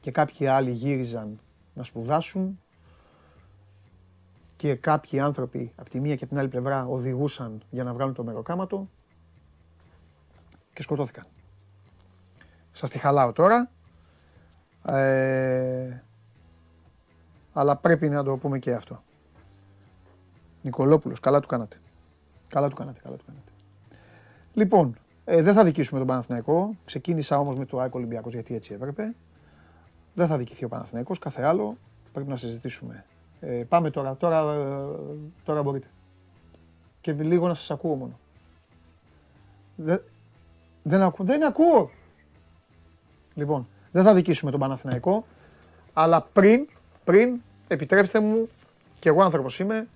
και κάποιοι άλλοι γύριζαν να σπουδάσουν και κάποιοι άνθρωποι από τη μία και την άλλη πλευρά οδηγούσαν για να βγάλουν το μεροκάματο και σκοτώθηκαν. Σας τη χαλάω τώρα. Ε... Αλλά πρέπει να το πούμε και αυτό. Νικολόπουλος, καλά του κάνατε. Καλά του κάνατε, καλά του κάνατε. Λοιπόν, ε, δεν θα δικήσουμε τον Παναθηναϊκό. Ξεκίνησα όμως με το ΑΕΚ Ολυμπιακός γιατί έτσι έπρεπε. Δεν θα δικηθεί ο Παναθηναϊκός, κάθε άλλο. Πρέπει να συζητήσουμε. Ε, πάμε τώρα, τώρα, τώρα μπορείτε. Και λίγο να σας ακούω μόνο. Δε, δεν, ακου, δεν ακούω! Λοιπόν, δεν θα δικήσουμε τον Παναθηναϊκό, αλλά πριν... Πριν, επιτρέψτε μου, και εγώ άνθρωπος είμαι,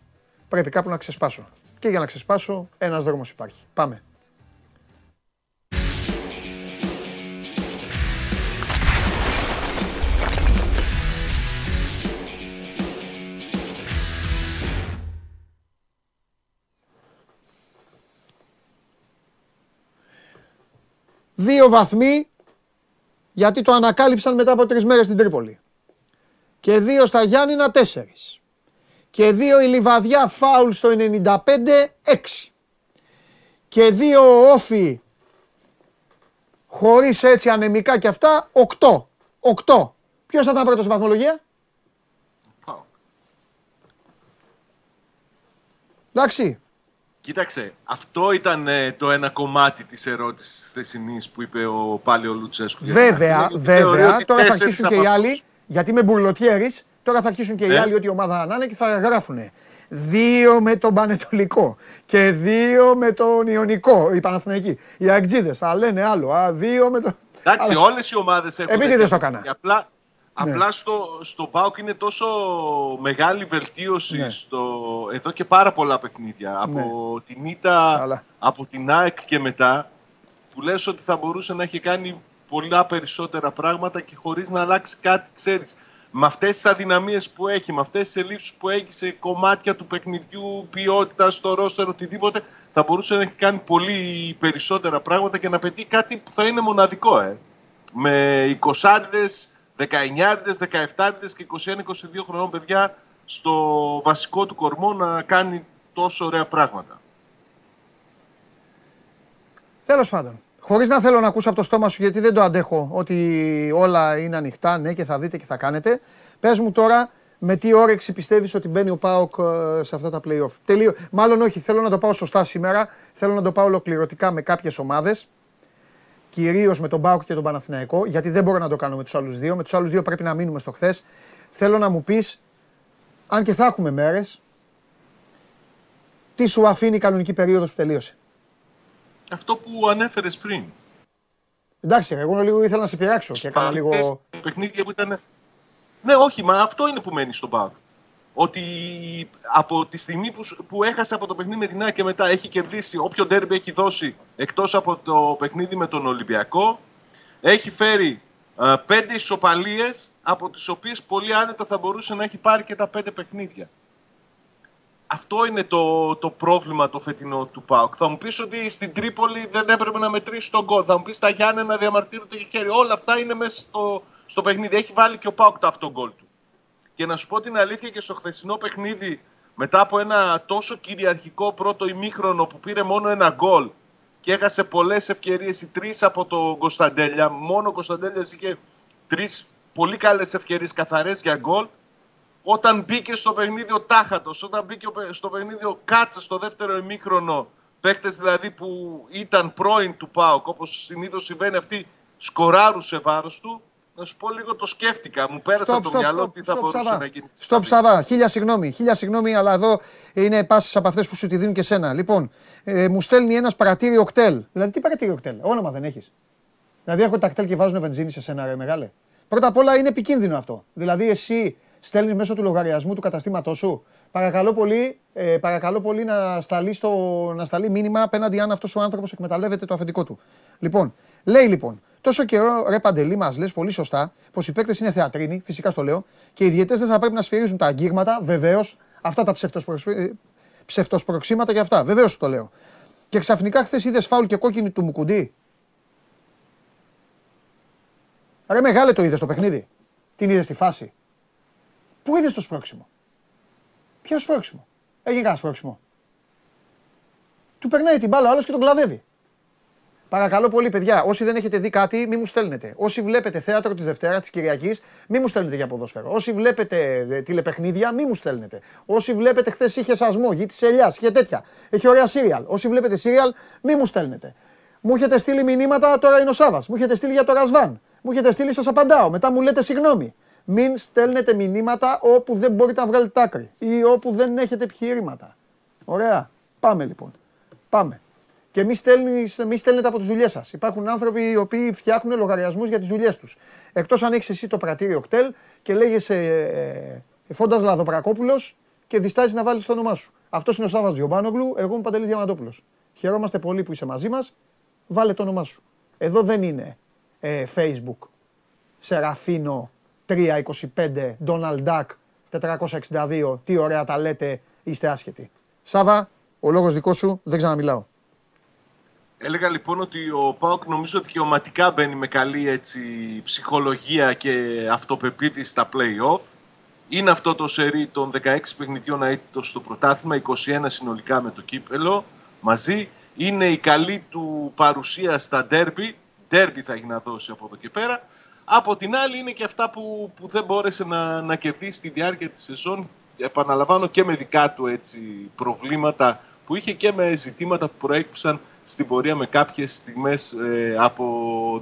πρέπει κάπου να ξεσπάσω. Και για να ξεσπάσω, ένας δρόμος υπάρχει. Πάμε. Δύο βαθμοί, γιατί το ανακάλυψαν μετά από τρεις μέρες στην Τρίπολη. Και δύο στα Γιάννινα, τέσσερις. Και δύο η Λιβαδιά φάουλ στο ενενήντα πέντε, έξι. Και δύο όφι χωρίς έτσι ανεμικά και αυτά, οκτώ. οκτώ. Ποιος θα ήταν πρώτος στη βαθμολογία? Πάω. Εντάξει. Κοίταξε, αυτό ήταν ε, το ένα κομμάτι της ερώτησης της θεσινής που είπε ο πάλι ο Λουτσέσκου. Βέβαια, βέβαια. Τώρα θα αρχίσουν και οι άλλοι. Γιατί με μπουρλοτιέρης, τώρα θα αρχίσουν και οι άλλοι ότι ομάδα να είναι και θα γράφουνε. Δύο με τον Πανετολικό και δύο με τον Ιωνικό, οι Παναθηναϊκοί. Οι Αγκτζίδες θα λένε άλλο. Α, δύο με τον. Εντάξει, όλες οι ομάδες έχουν. Επειδή δεν στο έκανα. Απλά, απλά στο, στο ΠΑΟΚ είναι τόσο μεγάλη βελτίωση ναι. στο, εδώ και πάρα πολλά παιχνίδια. Ναι. Από την ΙΤΑ, αλλά... από την ΑΕΚ και μετά, που λες ότι θα μπορούσε να έχει κάνει πολλά περισσότερα πράγματα και χωρίς να αλλάξει κάτι, ξέρεις. με αυτές τις αδυναμίες που έχει, με αυτές τις ελλείψεις που έχει σε κομμάτια του παιχνιδιού, ποιότητα, στο ρόστερ, οτιδήποτε, θα μπορούσε να έχει κάνει πολύ περισσότερα πράγματα και να πετύχει κάτι που θα είναι μοναδικό. Ε. Με είκοσι, δεκαεννιά, δεκαεπτά και είκοσι ένα είκοσι δύο χρονών παιδιά στο βασικό του κορμό να κάνει τόσο ωραία πράγματα. Τέλος πάντων. Χωρίς να θέλω να ακούσω από το στόμα σου, γιατί δεν το αντέχω ότι όλα είναι ανοιχτά, ναι, και θα δείτε και θα κάνετε. Πες μου τώρα με τι όρεξη πιστεύεις ότι μπαίνει ο ΠΑΟΚ σε αυτά τα play-off. Τελείω. Μάλλον όχι, θέλω να το πάω σωστά σήμερα. Θέλω να το πάω ολοκληρωτικά με κάποιες ομάδες. Κυρίως με τον ΠΑΟΚ και τον Παναθηναϊκό, γιατί δεν μπορώ να το κάνω με τους άλλους δύο. Με τους άλλους δύο πρέπει να μείνουμε στο χθες. Θέλω να μου πεις, αν και θα έχουμε μέρες, τι σου αφήνει η κανονική περίοδος που τελείωσε. Αυτό που ανέφερες πριν. Εντάξει, εγώ λίγο ήθελα να σε πειράξω και έκανα λίγο... παιχνίδια που ήταν... Ναι, όχι, μα αυτό είναι που μένει στον ΠΑΟΚ. Ότι από τη στιγμή που, που έχασε από το παιχνίδι με την ΑΕΚ και μετά έχει κερδίσει όποιο ντέρμπι έχει δώσει εκτός από το παιχνίδι με τον Ολυμπιακό, έχει φέρει ε, πέντε ισοπαλίες από τις οποίες πολύ άνετα θα μπορούσε να έχει πάρει και τα πέντε παιχνίδια. Αυτό είναι το, το πρόβλημα το φετινό του ΠΑΟΚ. Θα μου πεις ότι στην Τρίπολη δεν έπρεπε να μετρήσει τον γκολ. Θα μου πεις τα Γιάννινα διαμαρτύρονται και χέρι. Όλα αυτά είναι μέσα στο, στο παιχνίδι. Έχει βάλει και ο ΠΑΟΚ το αυτό γκολ του. Και να σου πω την αλήθεια, και στο χθεσινό παιχνίδι, μετά από ένα τόσο κυριαρχικό πρώτο ημίχρονο που πήρε μόνο ένα γκολ και έχασε πολλές ευκαιρίες, οι τρεις από τον Κωνσταντέλια, μόνο ο Κωνσταντέλιας είχε τρεις πολύ καλές ευκαιρίες καθαρές για γκολ. Όταν μπήκε στο παιχνίδι ο Τάχατος, όταν μπήκε στο παιχνίδι ο Κάτσας στο δεύτερο ημίχρονο, παίκτες δηλαδή που ήταν πρώην του ΠΑΟΚ, όπως συνήθως συμβαίνει, αυτοί σκοράρουν σε βάρος του. Να σου πω λίγο, το σκέφτηκα. Μου πέρασε από το stop, μυαλό stop, τι θα stop, μπορούσε stop, να γίνει. Στοπ, Σαββά. Χίλια συγγνώμη. Χίλια συγγνώμη, αλλά εδώ είναι πάσεις από αυτές που σου τη δίνουν και σένα. Λοιπόν, ε, μου στέλνει ένας παρατήριο κτέλ. Δηλαδή, τι παρατήριο κτέλ, όνομα δεν έχεις. Δηλαδή, έχω τα κτέλ και βάζουν βενζίνη σε σένα, ρε μεγάλε. Πρώτα απ' όλα είναι επικίνδυνο αυτό. Δηλαδή, εσύ στέλνεις μέσω του λογαριασμού του καταστήματός σου. Παρακαλώ πολύ, ε, παρακαλώ πολύ να, σταλεί στο, να σταλεί μήνυμα απέναντι αν αυτός ο άνθρωπος εκμεταλλεύεται το αφεντικό του. Λοιπόν, λέει λοιπόν. Τόσο καιρό, ρε Παντελή, μας λες πολύ σωστά πως οι παίκτες είναι θεατρίνοι, φυσικά στο λέω, και οι διαιτητές δεν θα πρέπει να σφυρίζουν τα αγγίγματα, βεβαίως, αυτά τα ψευτοσπροξήματα και αυτά, βεβαίως το λέω. Και ξαφνικά χθες είδες φάουλ και κόκκινη του Μουκουντή. Ρε μεγάλε, το είδες το παιχνίδι. Την είδες τη φάση. Πού είδες το σπρώξιμο? Ποιο σπρώξιμο? Έγινε κανένα σπρώξιμο? Του περνάει την μπάλα ο άλλος και τον κλαδεύει. Παρακαλώ πολύ, παιδιά, όσοι δεν έχετε δει κάτι, μη μου στέλνετε. Όσοι βλέπετε θέατρο τη Δευτέρα, τη Κυριακή, μη μου στέλνετε για ποδόσφαιρο. Όσοι βλέπετε τηλεπαιχνίδια, μη μου στέλνετε. Όσοι βλέπετε, χθες είχε σασμό, γη τη Ελιά, είχε τέτοια. Έχει ωραία σύριαλ. Όσοι βλέπετε σύριαλ, μη μου στέλνετε. Μου έχετε στείλει μηνύματα, τώρα είναι ο Σάβα. Μου έχετε στείλει για το Ρασβάν. Μου έχετε στείλει, σας απαντάω. Μετά μου λέτε συγγνώμη. Μην στέλνετε μηνύματα όπου δεν μπορείτε να βγάλετε άκρη ή όπου δεν έχετε επιχειρήματα. Ωραία. Πάμε λοιπόν. Πάμε. Και μη στέλνετε από τις δουλειές σας. Υπάρχουν άνθρωποι οι οποίοι φτιάχνουν λογαριασμούς για τις δουλειές τους. Εκτός αν έχεις εσύ το πρατήριο κτέλ και λέγεσαι ε, Φόντας Λαδοπρακόπουλος και διστάζεις να βάλεις το όνομά σου. Αυτός είναι ο Σάββας Γιωμπάνογλου, εγώ είμαι ο Παντελής Διαμαντόπουλος. Χαιρόμαστε πολύ που είσαι μαζί μας. Βάλε το όνομά σου. Εδώ δεν είναι ε, Facebook. Σεραφίνο τριακόσια είκοσι πέντε, Donald Duck τετρακόσια εξήντα δύο. Τι ωραία τα λέτε, είστε άσχετοι. Σάβα, ο λόγος δικός σου, δεν ξαναμιλάω. Έλεγα λοιπόν ότι ο ΠΑΟΚ νομίζω δικαιωματικά μπαίνει με καλή έτσι, ψυχολογία και αυτοπεποίθηση στα play-off. Είναι αυτό το σερί των δεκαέξι παιχνιδιών αίτητος στο πρωτάθλημα, είκοσι ένα συνολικά με το Κύπελλο μαζί. Είναι η καλή του παρουσία στα ντέρμπι, ντέρμπι θα έχει να δώσει από εδώ και πέρα. Από την άλλη είναι και αυτά που, που δεν μπόρεσε να, να κερδίσει στη διάρκεια της σεζόν. Επαναλαμβάνω και με δικά του έτσι, προβλήματα που είχε και με ζητήματα που προέκυψαν στην πορεία με κάποιες στιγμές ε, από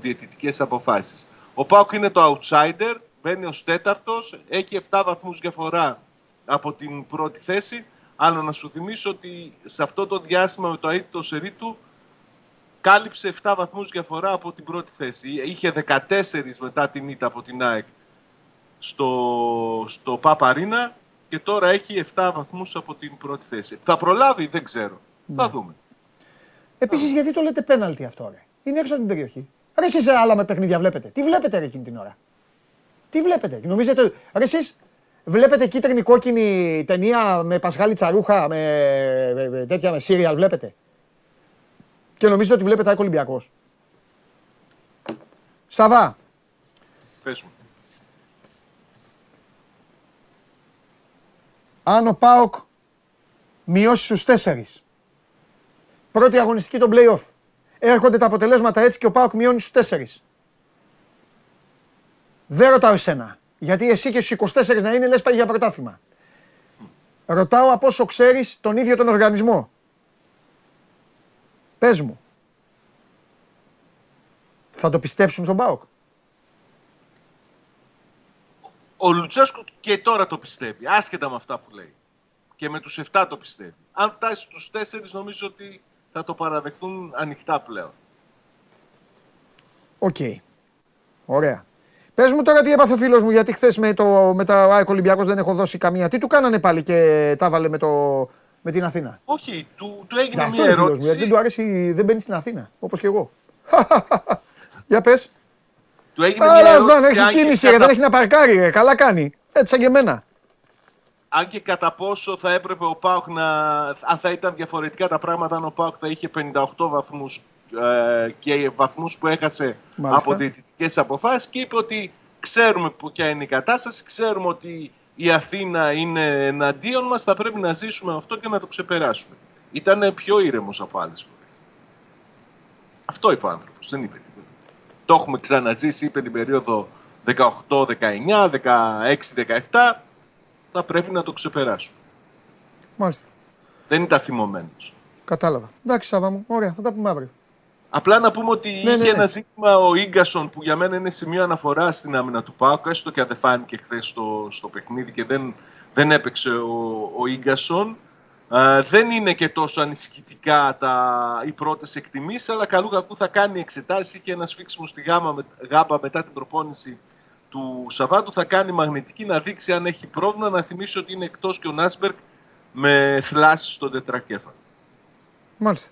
διαιτητικές αποφάσεις. Ο ΠΑΟΚ είναι το outsider, μπαίνει ως τέταρτος, έχει επτά βαθμούς διαφορά από την πρώτη θέση, αλλά να σου θυμίσω ότι σε αυτό το διάστημα με το αίτητο σερί του κάλυψε επτά βαθμούς διαφορά από την πρώτη θέση. Είχε δεκατέσσερα μετά την ήττα από την ΑΕΚ στο, στο ΟΠΑΠ Αρένα και τώρα έχει επτά βαθμούς από την πρώτη θέση. Θα προλάβει, δεν ξέρω. Ναι. Θα δούμε. Επίσης, γιατί το λέτε πέναλτι αυτό, ρε? Είναι έξω από την περιοχή. Ρε, εσείς άλλα με παιχνίδια βλέπετε. Τι βλέπετε, ρε, εκείνη την ώρα? Τι βλέπετε, νομίζετε, ρε εσείς, βλέπετε κίτρινη κόκκινη ταινία με πασχάλι τσαρούχα, με, με, με τέτοια, με σύριαλ, βλέπετε. Και νομίζετε ότι βλέπετε ΑΕΚ Ολυμπιακός. Σαββά. Πες μου. Αν ο ΠΑΟΚ μειώσει στους τέσσερις, πρώτη αγωνιστική των play-off, έρχονται τα αποτελέσματα έτσι και ο ΠΑΟΚ μειώνει στους τέσσερις. Δεν ρωτάω εσένα, γιατί εσύ και στους είκοσι τέσσερις να είναι λες πάει για πρωτάθλημα. Ρωτάω από όσο ξέρεις τον ίδιο τον οργανισμό. Πες μου, θα το πιστέψουν στον ΠΑΟΚ? Ο Λουτσέσκου και τώρα το πιστεύει, άσχετα με αυτά που λέει. Και με τους επτά το πιστεύει. Αν φτάσει στους τέσσερις νομίζω ότι θα το παραδεχθούν ανοιχτά πλέον. Οκ. Okay. Ωραία. Πες μου τώρα τι έπαθε ο φίλος μου, γιατί χθες με, με τα ΑΕΚ Ολυμπιακός δεν έχω δώσει καμία. Τι του κάνανε πάλι και τα βάλε με, το, με την Αθήνα? Όχι, του, του έγινε για μια ερώτηση. Μου, γιατί δεν του αρέσει, δεν μπαίνει στην Αθήνα, όπως και εγώ. Για πες. Του έγινε Άρα, μια ερώτηση. Έχει άγγε, κίνηση, κατα... δεν έχει να παρκάρει, ρε. Καλά κάνει. Έτσι σαν και εμένα. Αν και κατά πόσο θα έπρεπε ο ΠΑΟΚ να... Αν θα ήταν διαφορετικά τα πράγματα, αν ο ΠΑΟΚ θα είχε πενήντα οκτώ βαθμούς ε, και βαθμούς που έχασε Μάλιστα. από διαιτητικές αποφάσεις, και είπε ότι ξέρουμε ποια είναι η κατάσταση, ξέρουμε ότι η Αθήνα είναι εναντίον μας, θα πρέπει να ζήσουμε αυτό και να το ξεπεράσουμε. Ήταν πιο ήρεμος από άλλες φορές. Αυτό είπε ο άνθρωπος, δεν είπε τίποτα. Το έχουμε ξαναζήσει, είπε την περίοδο δεκαοκτώ δεκαεννιά, δεκαέξι δεκαεπτά. Θα πρέπει να το ξεπεράσουμε. Μάλιστα. Δεν ήταν θυμωμένος. Κατάλαβα. Εντάξει, Σάβα μου. Ωραία, θα τα πούμε αύριο. Απλά να πούμε ότι ναι, είχε ναι, ναι. ένα ζήτημα ο Ίγκασον που για μένα είναι σημείο αναφορά στην άμυνα του ΠΑΟΚ, έστω και αν δεν φάνηκε χθες στο, στο παιχνίδι και δεν, δεν έπαιξε ο, ο Ίγκασον. Α, δεν είναι και τόσο ανησυχητικά τα, οι πρώτες εκτιμήσεις, αλλά καλού κακού θα κάνει εξετάσεις και ένα σφίξιμο στη γάμα, με, γάμπα μετά την προπόνηση του Σαββάτου θα κάνει μαγνητική να δείξει αν έχει πρόβλημα. Να θυμίσω ότι είναι εκτός και ο Νάσμπερκ με θλάσσεις στον τετρακέφαλο. Μάλιστα.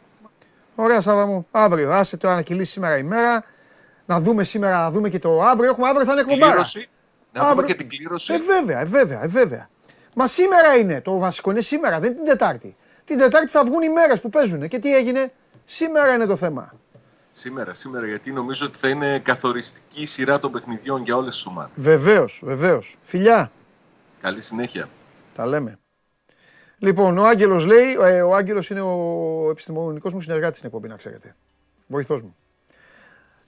Ωραία, Σάββα μου. Αύριο. Άσε το να κυλήσει σήμερα η μέρα. Να δούμε σήμερα, να δούμε και το αύριο. Έχουμε αύριο, θα είναι εκπομπάρα. Να δούμε και την κλήρωση. Ε, βέβαια, ε, βέβαια, ε, βέβαια. Μα σήμερα είναι. Το βασικό είναι σήμερα, δεν την Τετάρτη. Την Τετάρτη θα βγουν οι μέρες που παίζουν. Και τι έγινε? Σήμερα είναι το θέμα. Σήμερα, σήμερα, γιατί νομίζω ότι θα είναι καθοριστική η σειρά των παιχνιδιών για όλες τις ομάδες. Βεβαίως, βεβαίως. Φιλιά. Καλή συνέχεια. Τα λέμε. Λοιπόν, ο Άγγελος λέει, ο Άγγελος είναι ο επιστημονικός μου συνεργάτης στην εκπομπή, να ξέρετε. Βοηθός μου.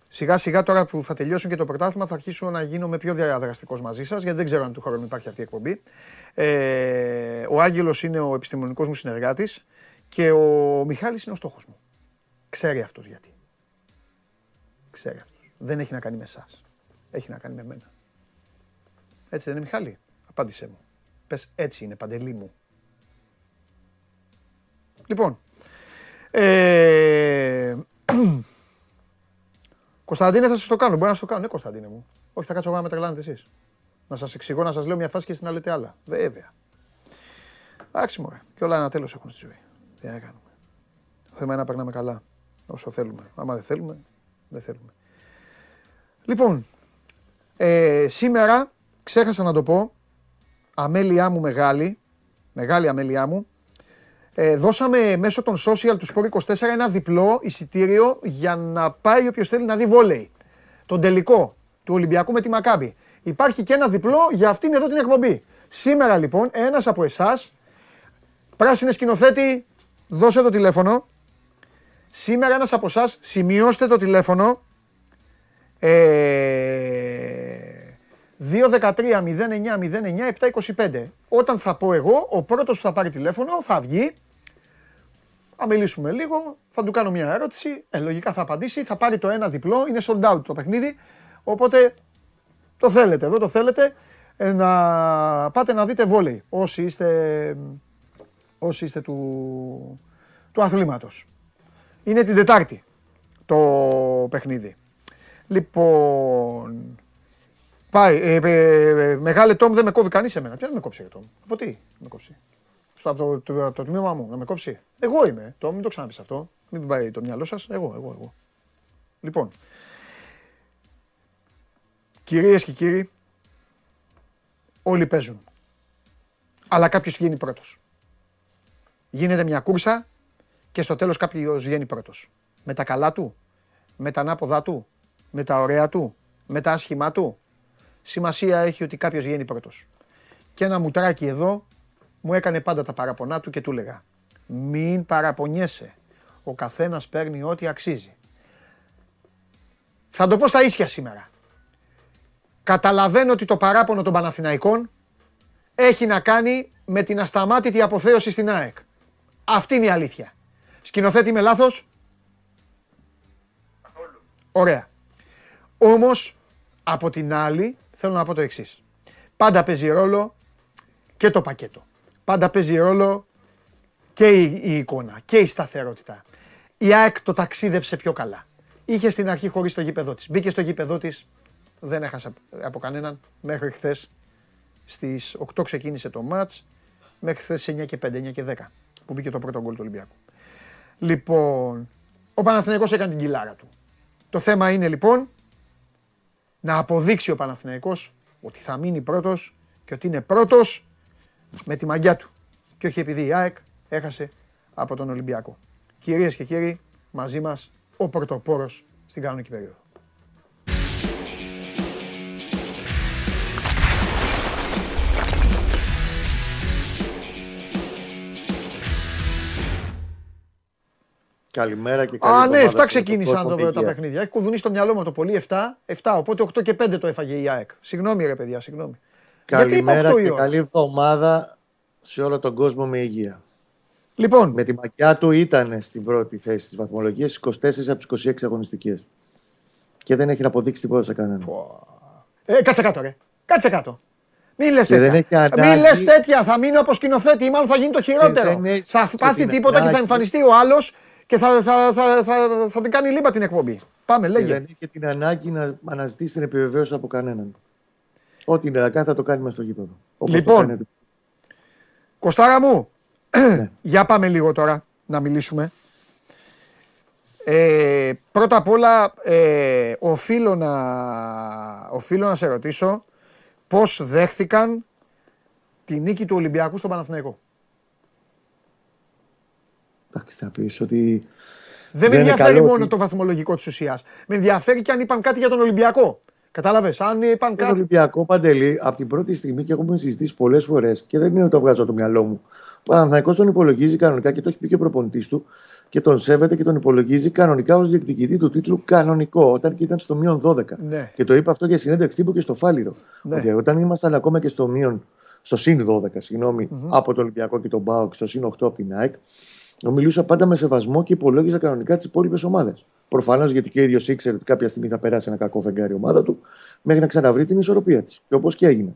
Σιγά σιγά τώρα που θα τελειώσουν και το πρωτάθλημα θα αρχίσω να γίνομαι πιο διαδραστικός μαζί σας, γιατί δεν ξέρω αν του χρόνου υπάρχει αυτή η εκπομπή. Ε, ο Άγγελος είναι ο επιστημονικός μου συνεργάτης και ο Μιχάλης είναι ο στόχος μου. Ξέρει αυτός γιατί. Ξέρει αυτός. Δεν έχει να κάνει με εσάς. Έχει να κάνει με μένα. Έτσι δεν είναι, Μιχάλη? Απάντησέ μου. Πες έτσι είναι, Παντελή μου. Λοιπόν. Ε... Κωνσταντίνε, θα σας το κάνω. Μπορεί να σας το κάνω. Ναι, Κωνσταντίνε μου. Όχι, θα κάτσω εγώ να με τρελάνετε εσείς. Να σας εξηγώ, να σας λέω μια φάση και εσείς να λέτε άλλα. Βέβαια. Εντάξει, μωρέ. Και όλα ένα τέλος έχουν στη ζωή. Τι να κάνουμε. Το θέμα είναι να περνάμε καλά. Όσο θέλουμε. Άμα δεν θέλουμε. Δεν θέλουμε. Λοιπόν, ε, σήμερα ξέχασα να το πω, αμέλειά μου μεγάλη, μεγάλη αμέλειά μου, ε, δώσαμε μέσω των social του Σπόρ είκοσι τέσσερα ένα διπλό εισιτήριο για να πάει όποιος θέλει να δει βόλεϊ. Τον τελικό του Ολυμπιακού με τη Μακάμπη. Υπάρχει και ένα διπλό για αυτήν εδώ την εκπομπή. Σήμερα λοιπόν ένας από εσάς, πράσινε σκηνοθέτη, δώσε το τηλέφωνο. Σήμερα ένας από εσάς, σημειώστε το τηλέφωνο δύο ένα τρία μηδέν εννιά μηδέν εννιά επτά δύο πέντε. Όταν θα πω εγώ, ο πρώτος που θα πάρει τηλέφωνο θα βγει, θα μιλήσουμε λίγο, θα του κάνω μια ερώτηση, ε, λογικά θα απαντήσει, θα πάρει το ένα διπλό, είναι sold out το παιχνίδι, οπότε το θέλετε, εδώ το θέλετε, ε, να πάτε να δείτε βόλεϊ, όσοι είστε, όσοι είστε του, του αθλήματος. Είναι την Τετάρτη το παιχνίδι. Λοιπόν, πάει, ε, ε, μεγάλε Τόμ, δεν με κόβει κανείς εμένα. Ποια να με κόψει, ρε Τόμ? Από τι με κόψει? Στο από το, το, το, το τμήμα μου, να με κόψει. Εγώ είμαι, Τόμ, μην το ξαναπείς αυτό. Μην πάει το μυαλό σας. Εγώ, εγώ, εγώ. Λοιπόν, κυρίες και κύριοι, Όλοι παίζουν. Αλλά κάποιος βγαίνει πρώτος. Γίνεται μια κούρσα και στο τέλος κάποιος βγαίνει πρώτος. Με τα καλά του, με τα ανάποδα του, με τα ωραία του, με τα άσχημά του. Σημασία έχει ότι κάποιος βγαίνει πρώτος. Και ένα μουτράκι εδώ μου έκανε πάντα τα παραπονά του και του έλεγα: μην παραπονιέσαι. Ο καθένας παίρνει ό,τι αξίζει. Θα το πω στα ίσια σήμερα. Καταλαβαίνω ότι το παράπονο των Παναθηναϊκών έχει να κάνει με την ασταμάτητη αποθέωση στην ΑΕΚ. Αυτή είναι η αλήθεια. Σκηνοθέτη, με λάθος? Καθόλου. Ωραία. Όμως, από την άλλη, θέλω να πω το εξής. Πάντα παίζει ρόλο και το πακέτο. Πάντα παίζει ρόλο και η, η εικόνα και η σταθερότητα. Η ΑΕΚ το ταξίδεψε πιο καλά. Είχε στην αρχή χωρίς το γήπεδό της. Μπήκε στο γήπεδό της, δεν έχασε από κανέναν μέχρι χθες. Στις οκτώ ξεκίνησε το μάτς, μέχρι χθες εννιά και πέντε, εννιά και δέκα που μπήκε το πρώτο γκολ του Ολυμπιακού. Λοιπόν, ο Παναθηναϊκός έκανε την κοιλάρα του. Το θέμα είναι λοιπόν να αποδείξει ο Παναθηναϊκός ότι θα μείνει πρώτος και ότι είναι πρώτος με τη μαγιά του. Και όχι επειδή η ΑΕΚ έχασε από τον Ολυμπιακό. Κυρίες και κύριοι, μαζί μας ο πρωτοπόρος στην κανονική περίοδο. Καλημέρα και καλή. Α, ναι, εφτά ξεκίνησαν το, τα παιχνίδια. Έχει κουδουνίσει στο μυαλό μου το πολύ εφτά, εφτά, οπότε οκτώ και πέντε το έφαγε η ΑΕΚ. Συγγνώμη ρε παιδιά, συγγνώμη. Καλημέρα και καλή εβδομάδα σε όλο τον κόσμο με υγεία. Λοιπόν, με τη μακιά του ήταν στην πρώτη θέση της βαθμολογίας, είκοσι τέσσερις από τις είκοσι έξι αγωνιστικές. Και δεν έχει αποδείξει τίποτα σε κανέναν. Ε, κάτσε κάτω ρε, κάτσε κάτω. Μην λες τέτοια. Μην λες τέτοια, θα μείνω από σκηνοθέτη ή μάλλον θα γίνει το χειρότερο. Θα πάθει τίποτα και θα εμφανιστεί ο άλλος. Και θα, θα, θα, θα, θα την κάνει λίμπα την εκπομπή. Πάμε, λέγε. Δεν έχει την ανάγκη να αναζητήσει την επιβεβαίωση από κανέναν. Ό,τι είναι να κάνει θα το κάνει μες στο γήπεδο. Λοιπόν, Κωστάρα μου, ναι. Για πάμε λίγο τώρα να μιλήσουμε. Ε, πρώτα απ' όλα, ε, οφείλω, να, οφείλω να σε ρωτήσω πώς δέχθηκαν τη νίκη του Ολυμπιακού στον Παναθηναϊκό. Θα πεις ότι δεν με ενδιαφέρει μόνο ότι... το βαθμολογικό της ουσίας. Με ενδιαφέρει και αν είπαν κάτι για τον Ολυμπιακό. Κατάλαβες, αν είπαν κάτι. Τον Ολυμπιακό, Παντελή, από την πρώτη στιγμή και έχουμε συζητήσει πολλές φορές και δεν είναι ότι το βγάζω από το μυαλό μου. Ο Παναθηναϊκός τον υπολογίζει κανονικά και το έχει πει και ο προπονητής του και τον σέβεται και τον υπολογίζει κανονικά ως διεκδικητή του τίτλου κανονικό, όταν και ήταν στο μείον δώδεκα. Ναι. Και το είπε αυτό για συνέντευξη τύπου και στο Φάληρο. Ναι. Ότι όταν ήμασταν ακόμα και στο μείον, στο συν δώδεκα, συγγνώμη, mm-hmm. από τον Ολυμπιακό και τον ΠΑΟΚ, στο συν οκτώ από την ΑΕΚ. Μιλούσα πάντα με σεβασμό και υπολόγιζα κανονικά τις υπόλοιπες ομάδες. Προφανώς γιατί και ο ίδιος ήξερε ότι κάποια στιγμή θα περάσει ένα κακό φεγγάρι η ομάδα του, μέχρι να ξαναβρει την ισορροπία της. Και όπως και έγινε.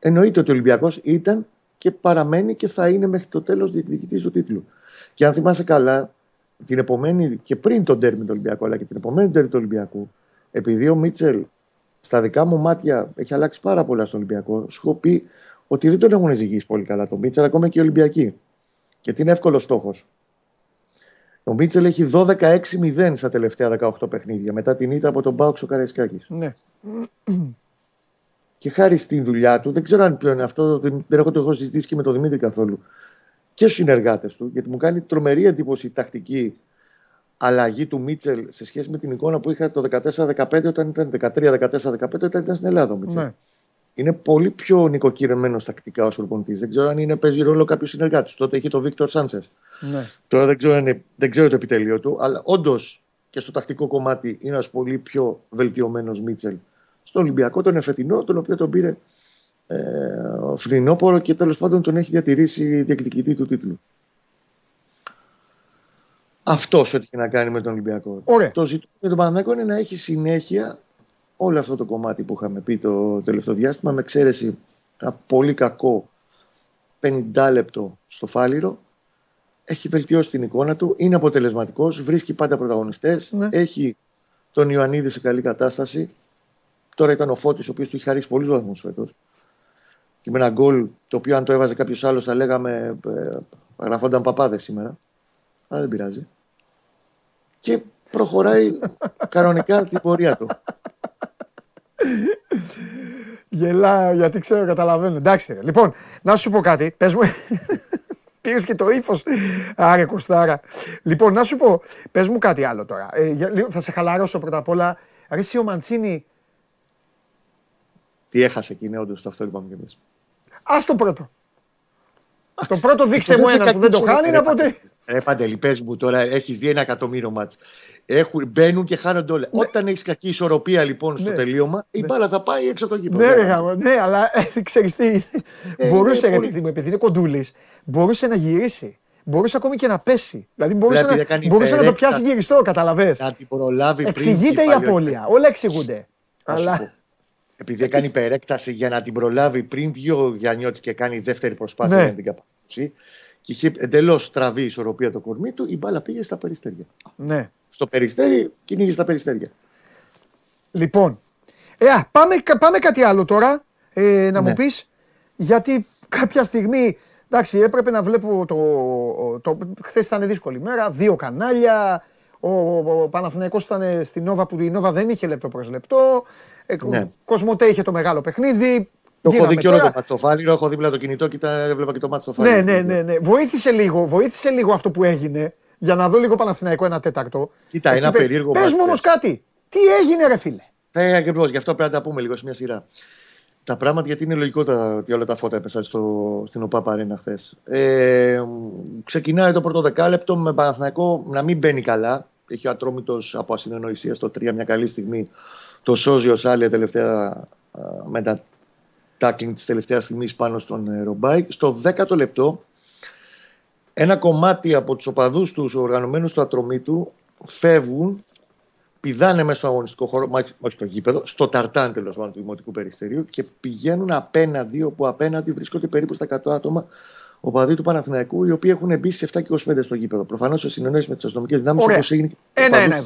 Εννοείται ότι ο Ολυμπιακός ήταν και παραμένει και θα είναι μέχρι το τέλος διεκδικητής του τίτλου. Και αν θυμάσαι καλά, την επομένη και πριν τον τέρμι του Ολυμπιακού, αλλά και την επομένη τέρμι του Ολυμπιακού, επειδή ο Μίτσελ στα δικά μου μάτια έχει αλλάξει πάρα πολλά στον Ολυμπιακό, σου έχω πει ότι δεν τον έχουν ζυγίσει πολύ καλά τον Μίτσελ, ακόμα και οι Ολυμπιακοί. Γιατί είναι εύκολο στόχος. Ο Μίτσελ έχει δώδεκα έξι μηδέν στα τελευταία δεκαοκτώ παιχνίδια μετά την ήττα από τον ΠΑΟΚ στο Καραϊσκάκης. Ναι. Και χάρη στην δουλειά του, δεν ξέρω αν πλέον αυτό, δεν έχω το έχω συζητήσει και με τον Δημήτρη καθόλου. Και στους συνεργάτες του, γιατί μου κάνει τρομερή εντύπωση η τακτική αλλαγή του Μίτσελ σε σχέση με την εικόνα που είχα το δεκατέσσερα δεκαπέντε όταν ήταν δεκατρία δεκατέσσερα δεκαπέντε όταν ήταν στην Ελλάδα ο Μίτσελ. Ναι. Είναι πολύ πιο νοικοκυρεμένος τακτικά ο προπονητής. Δεν ξέρω αν είναι, παίζει ρόλο κάποιο συνεργάτης. Τότε είχε το Βίκτορ Σάντσες. Ναι. Τώρα δεν ξέρω, αν, δεν ξέρω το επιτελείο του, αλλά όντως και στο τακτικό κομμάτι είναι ένας πολύ πιο βελτιωμένος Μίτσελ. Στο Ολυμπιακό, τον εφετινό, τον οποίο τον πήρε ε, φθινόπωρο και τέλος πάντων τον έχει διατηρήσει διεκδικητή του τίτλου. Αυτός ό,τι έχει να κάνει με τον Ολυμπιακό. Ωραία. Το ζητούμενο με τον Παναθηναϊκό είναι να έχει συνέχεια. Όλο αυτό το κομμάτι που είχαμε πει το τελευταίο διάστημα, με εξαίρεση ένα πολύ κακό πενήντα λεπτό στο Φάληρο, έχει βελτιώσει την εικόνα του, είναι αποτελεσματικός, βρίσκει πάντα πρωταγωνιστές, ναι. Έχει τον Ιωαννίδη σε καλή κατάσταση. Τώρα ήταν ο Φώτης, ο οποίος του είχε χαρίσει πολλούς βαθμούς φέτος. Και με ένα γκολ το οποίο αν το έβαζε κάποιος άλλος θα λέγαμε γραφόνταν παπάδες σήμερα. Αλλά δεν πειράζει. Και προχωράει κανονικά την πορεία του. Γελάω γιατί ξέρω, καταλαβαίνω. Εντάξει. Λοιπόν, να σου πω κάτι. Πες μου. Πήρες και το ύφος. Άρε κουστάρα. Λοιπόν, να σου πω. Πες μου κάτι άλλο τώρα. Ε, θα σε χαλαρώσω πρώτα απ' όλα. Ρε εσύ ο Μαντσίνι. Τι έχασε εκεί, ναι, όντως το αυτό είπαμε κι εμείς. Ας το πρώτο. Ας, το πρώτο δείξτε μου ένα που δεν το χάνει να ποτέ. Ρε Παντελή, πες μου τώρα, έχεις δει ένα εκατομμύριο μάτς. Έχουν, μπαίνουν και χάνονται όλα. Ναι. Όταν έχεις κακή ισορροπία λοιπόν στο ναι. τελείωμα, η μπάλα ναι. θα πάει έξω από το γήπεδο. Ναι, ναι, ναι, αλλά ξέρεις τι. Ε, μπορούσε, ναι, ρε, επειδή είναι κοντούλης, μπορούσε να γυρίσει. Μπορούσε ακόμη και να πέσει. Δηλαδή μπορούσε, δηλαδή, να, να, μπορούσε να το πιάσει γυριστό, καταλαβες. Να την προλάβει πριν. Εξηγείται η απώλεια. Όλα εξηγούνται. Αλλά. Επειδή έκανε υπερέκταση για να την προλάβει πριν βγει ο Γιαννιώτης και κάνει δεύτερη προσπάθεια ναι. για την καπανούση. Και είχε εντελώς στραβή η ισορροπία το κορμί του, η μπάλα πήγε στα περιστέρια. Ναι. Στο περιστέρι κυνήγησε τα περιστέρια. Λοιπόν, ε, α, πάμε, πάμε κάτι άλλο τώρα ε, να ναι. μου πεις. Γιατί κάποια στιγμή, εντάξει, έπρεπε να βλέπω το... το, το χθες ήταν δύσκολη μέρα, δύο κανάλια... Ο Παναθηναϊκός ήταν στην Νόβα που η Νόβα δεν είχε λεπτό προς λεπτό. Ναι. Κοσμοτέ είχε το μεγάλο παιχνίδι. Το έχω δει και όλο το μάτι στο Φάληρο. Έχω δίπλα το κινητό και τα έβλεπα και το μάτι στο Φάληρο. Ναι, ναι, ναι, ναι. Βοήθησε λίγο, βοήθησε λίγο αυτό που έγινε για να δω λίγο Παναθηναϊκό ένα τέταρτο. Κοίτα, εκεί ένα πέ... περίεργο. Πες μου όμως κάτι. Τι έγινε, ρε φίλε. Ε, ακριβώς, γι' αυτό πρέπει να τα πούμε λίγο σε μια σειρά. Τα πράγματα γιατί είναι λογικό ότι όλα τα φώτα έπεσαν στο, στην ΟΠΑΠ Αρένα χθες. Ε, ξεκινάει το πρώτο δεκάλεπτο με Παναθηναϊκό να μην μπαίνει καλά. Έχει ο Ατρόμητος από ασυνεννοησία στο τρία μια καλή στιγμή. Το σώζει ο Σάλια τελευταία με τα τάκλινγκ της τελευταίας στιγμής πάνω στον Ρομπάικ. Στο δέκατο λεπτό ένα κομμάτι από τους οπαδούς τους οργανωμένους του Ατρομήτου φεύγουν, πηδάνε μέσα στο αγωνιστικό χώρο, όχι στο γήπεδο, στο ταρτάν τέλος πάντων του Δημοτικού Περιστερίου και πηγαίνουν απέναντι, όπου απέναντι βρίσκονται περίπου στα εκατό άτομα οπαδοί του Παναθηναϊκού, οι οποίοι έχουν μπει στις επτά και είκοσι πέντε στο γήπεδο. Προφανώς σε συνεννόηση με τις αστυνομικές δυνάμεις, όπως έγινε και Ένα-ένα.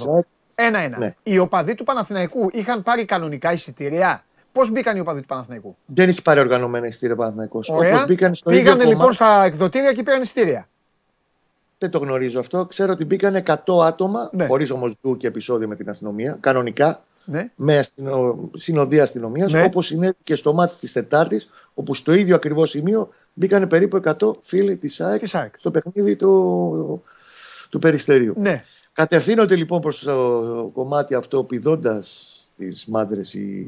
Ένα-ένα. Ναι. Οι οπαδοί του Παναθηναϊκού είχαν πάρει κανονικά εισιτήρια. Πώς μπήκαν οι οπαδοί του Παναθηναϊκού? Δεν είχε πάρει οργανωμένα εισιτήρια Παναθηναϊκός. Όπως μπήκαν στο Πήγανε λοιπόν κομμάτι... στα εκδοτήρια και πήραν εισιτήρια. Δεν το γνωρίζω αυτό. Ξέρω ότι μπήκαν εκατό άτομα, ναι. χωρίς όμως ντου και επεισόδιο με την αστυνομία, κανονικά, ναι. με αστυνο... συνοδεία αστυνομίας, ναι. όπως είναι και στο μάτς της Τετάρτης, όπου στο ίδιο ακριβώς σημείο μπήκαν περίπου εκατό φίλοι της ΑΕΚ στο παιχνίδι του, του Περιστερίου. Ναι. Κατευθύνονται λοιπόν προς το κομμάτι αυτό, πηδώντας τις μάντρες ή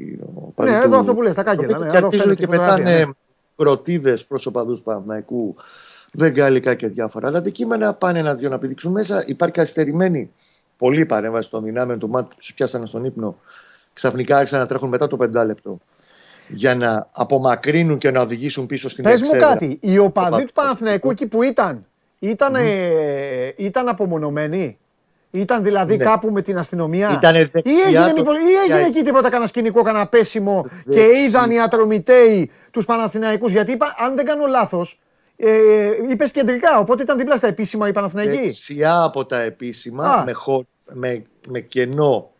ο ναι, εδώ αυτό που λες, τα κάγκελα. Ναι, και, και πετάνε ναι. κροτίδες προς οπαδούς Παναθηναϊκού. Δεν γαλλικά και διάφορα. Αλλά αντικείμενα πάνε ένα-δύο να πηδήξουν μέσα. Υπάρχει καθυστερημένη πολλή παρέμβαση των δυνάμεων του ΜΑΤ που του πιάσανε στον ύπνο. Ξαφνικά άρχισαν να τρέχουν μετά το πεντάλεπτο για να απομακρύνουν και να οδηγήσουν πίσω στην εξέδρα. Πες μου κάτι, οι οπαδοί του Παναθηναϊκού εκεί που ήταν, ήταν, mm-hmm. ε, ήταν απομονωμένοι, ήταν δηλαδή ναι. κάπου με την αστυνομία, δεξιά, ή έγινε, το... ή έγινε εκεί τίποτα κανένα σκηνικό, κανένα πέσιμο δεξιά. Και είδαν οι ατρομηταίοι τους Παναθηναϊκούς? Γιατί είπα, αν δεν κάνω λάθος. Ε, είπες κεντρικά, οπότε ήταν δίπλα στα επίσημα η Παναθηναϊκή. Δεξιά από τα επίσημα, με, χω, με, με κενό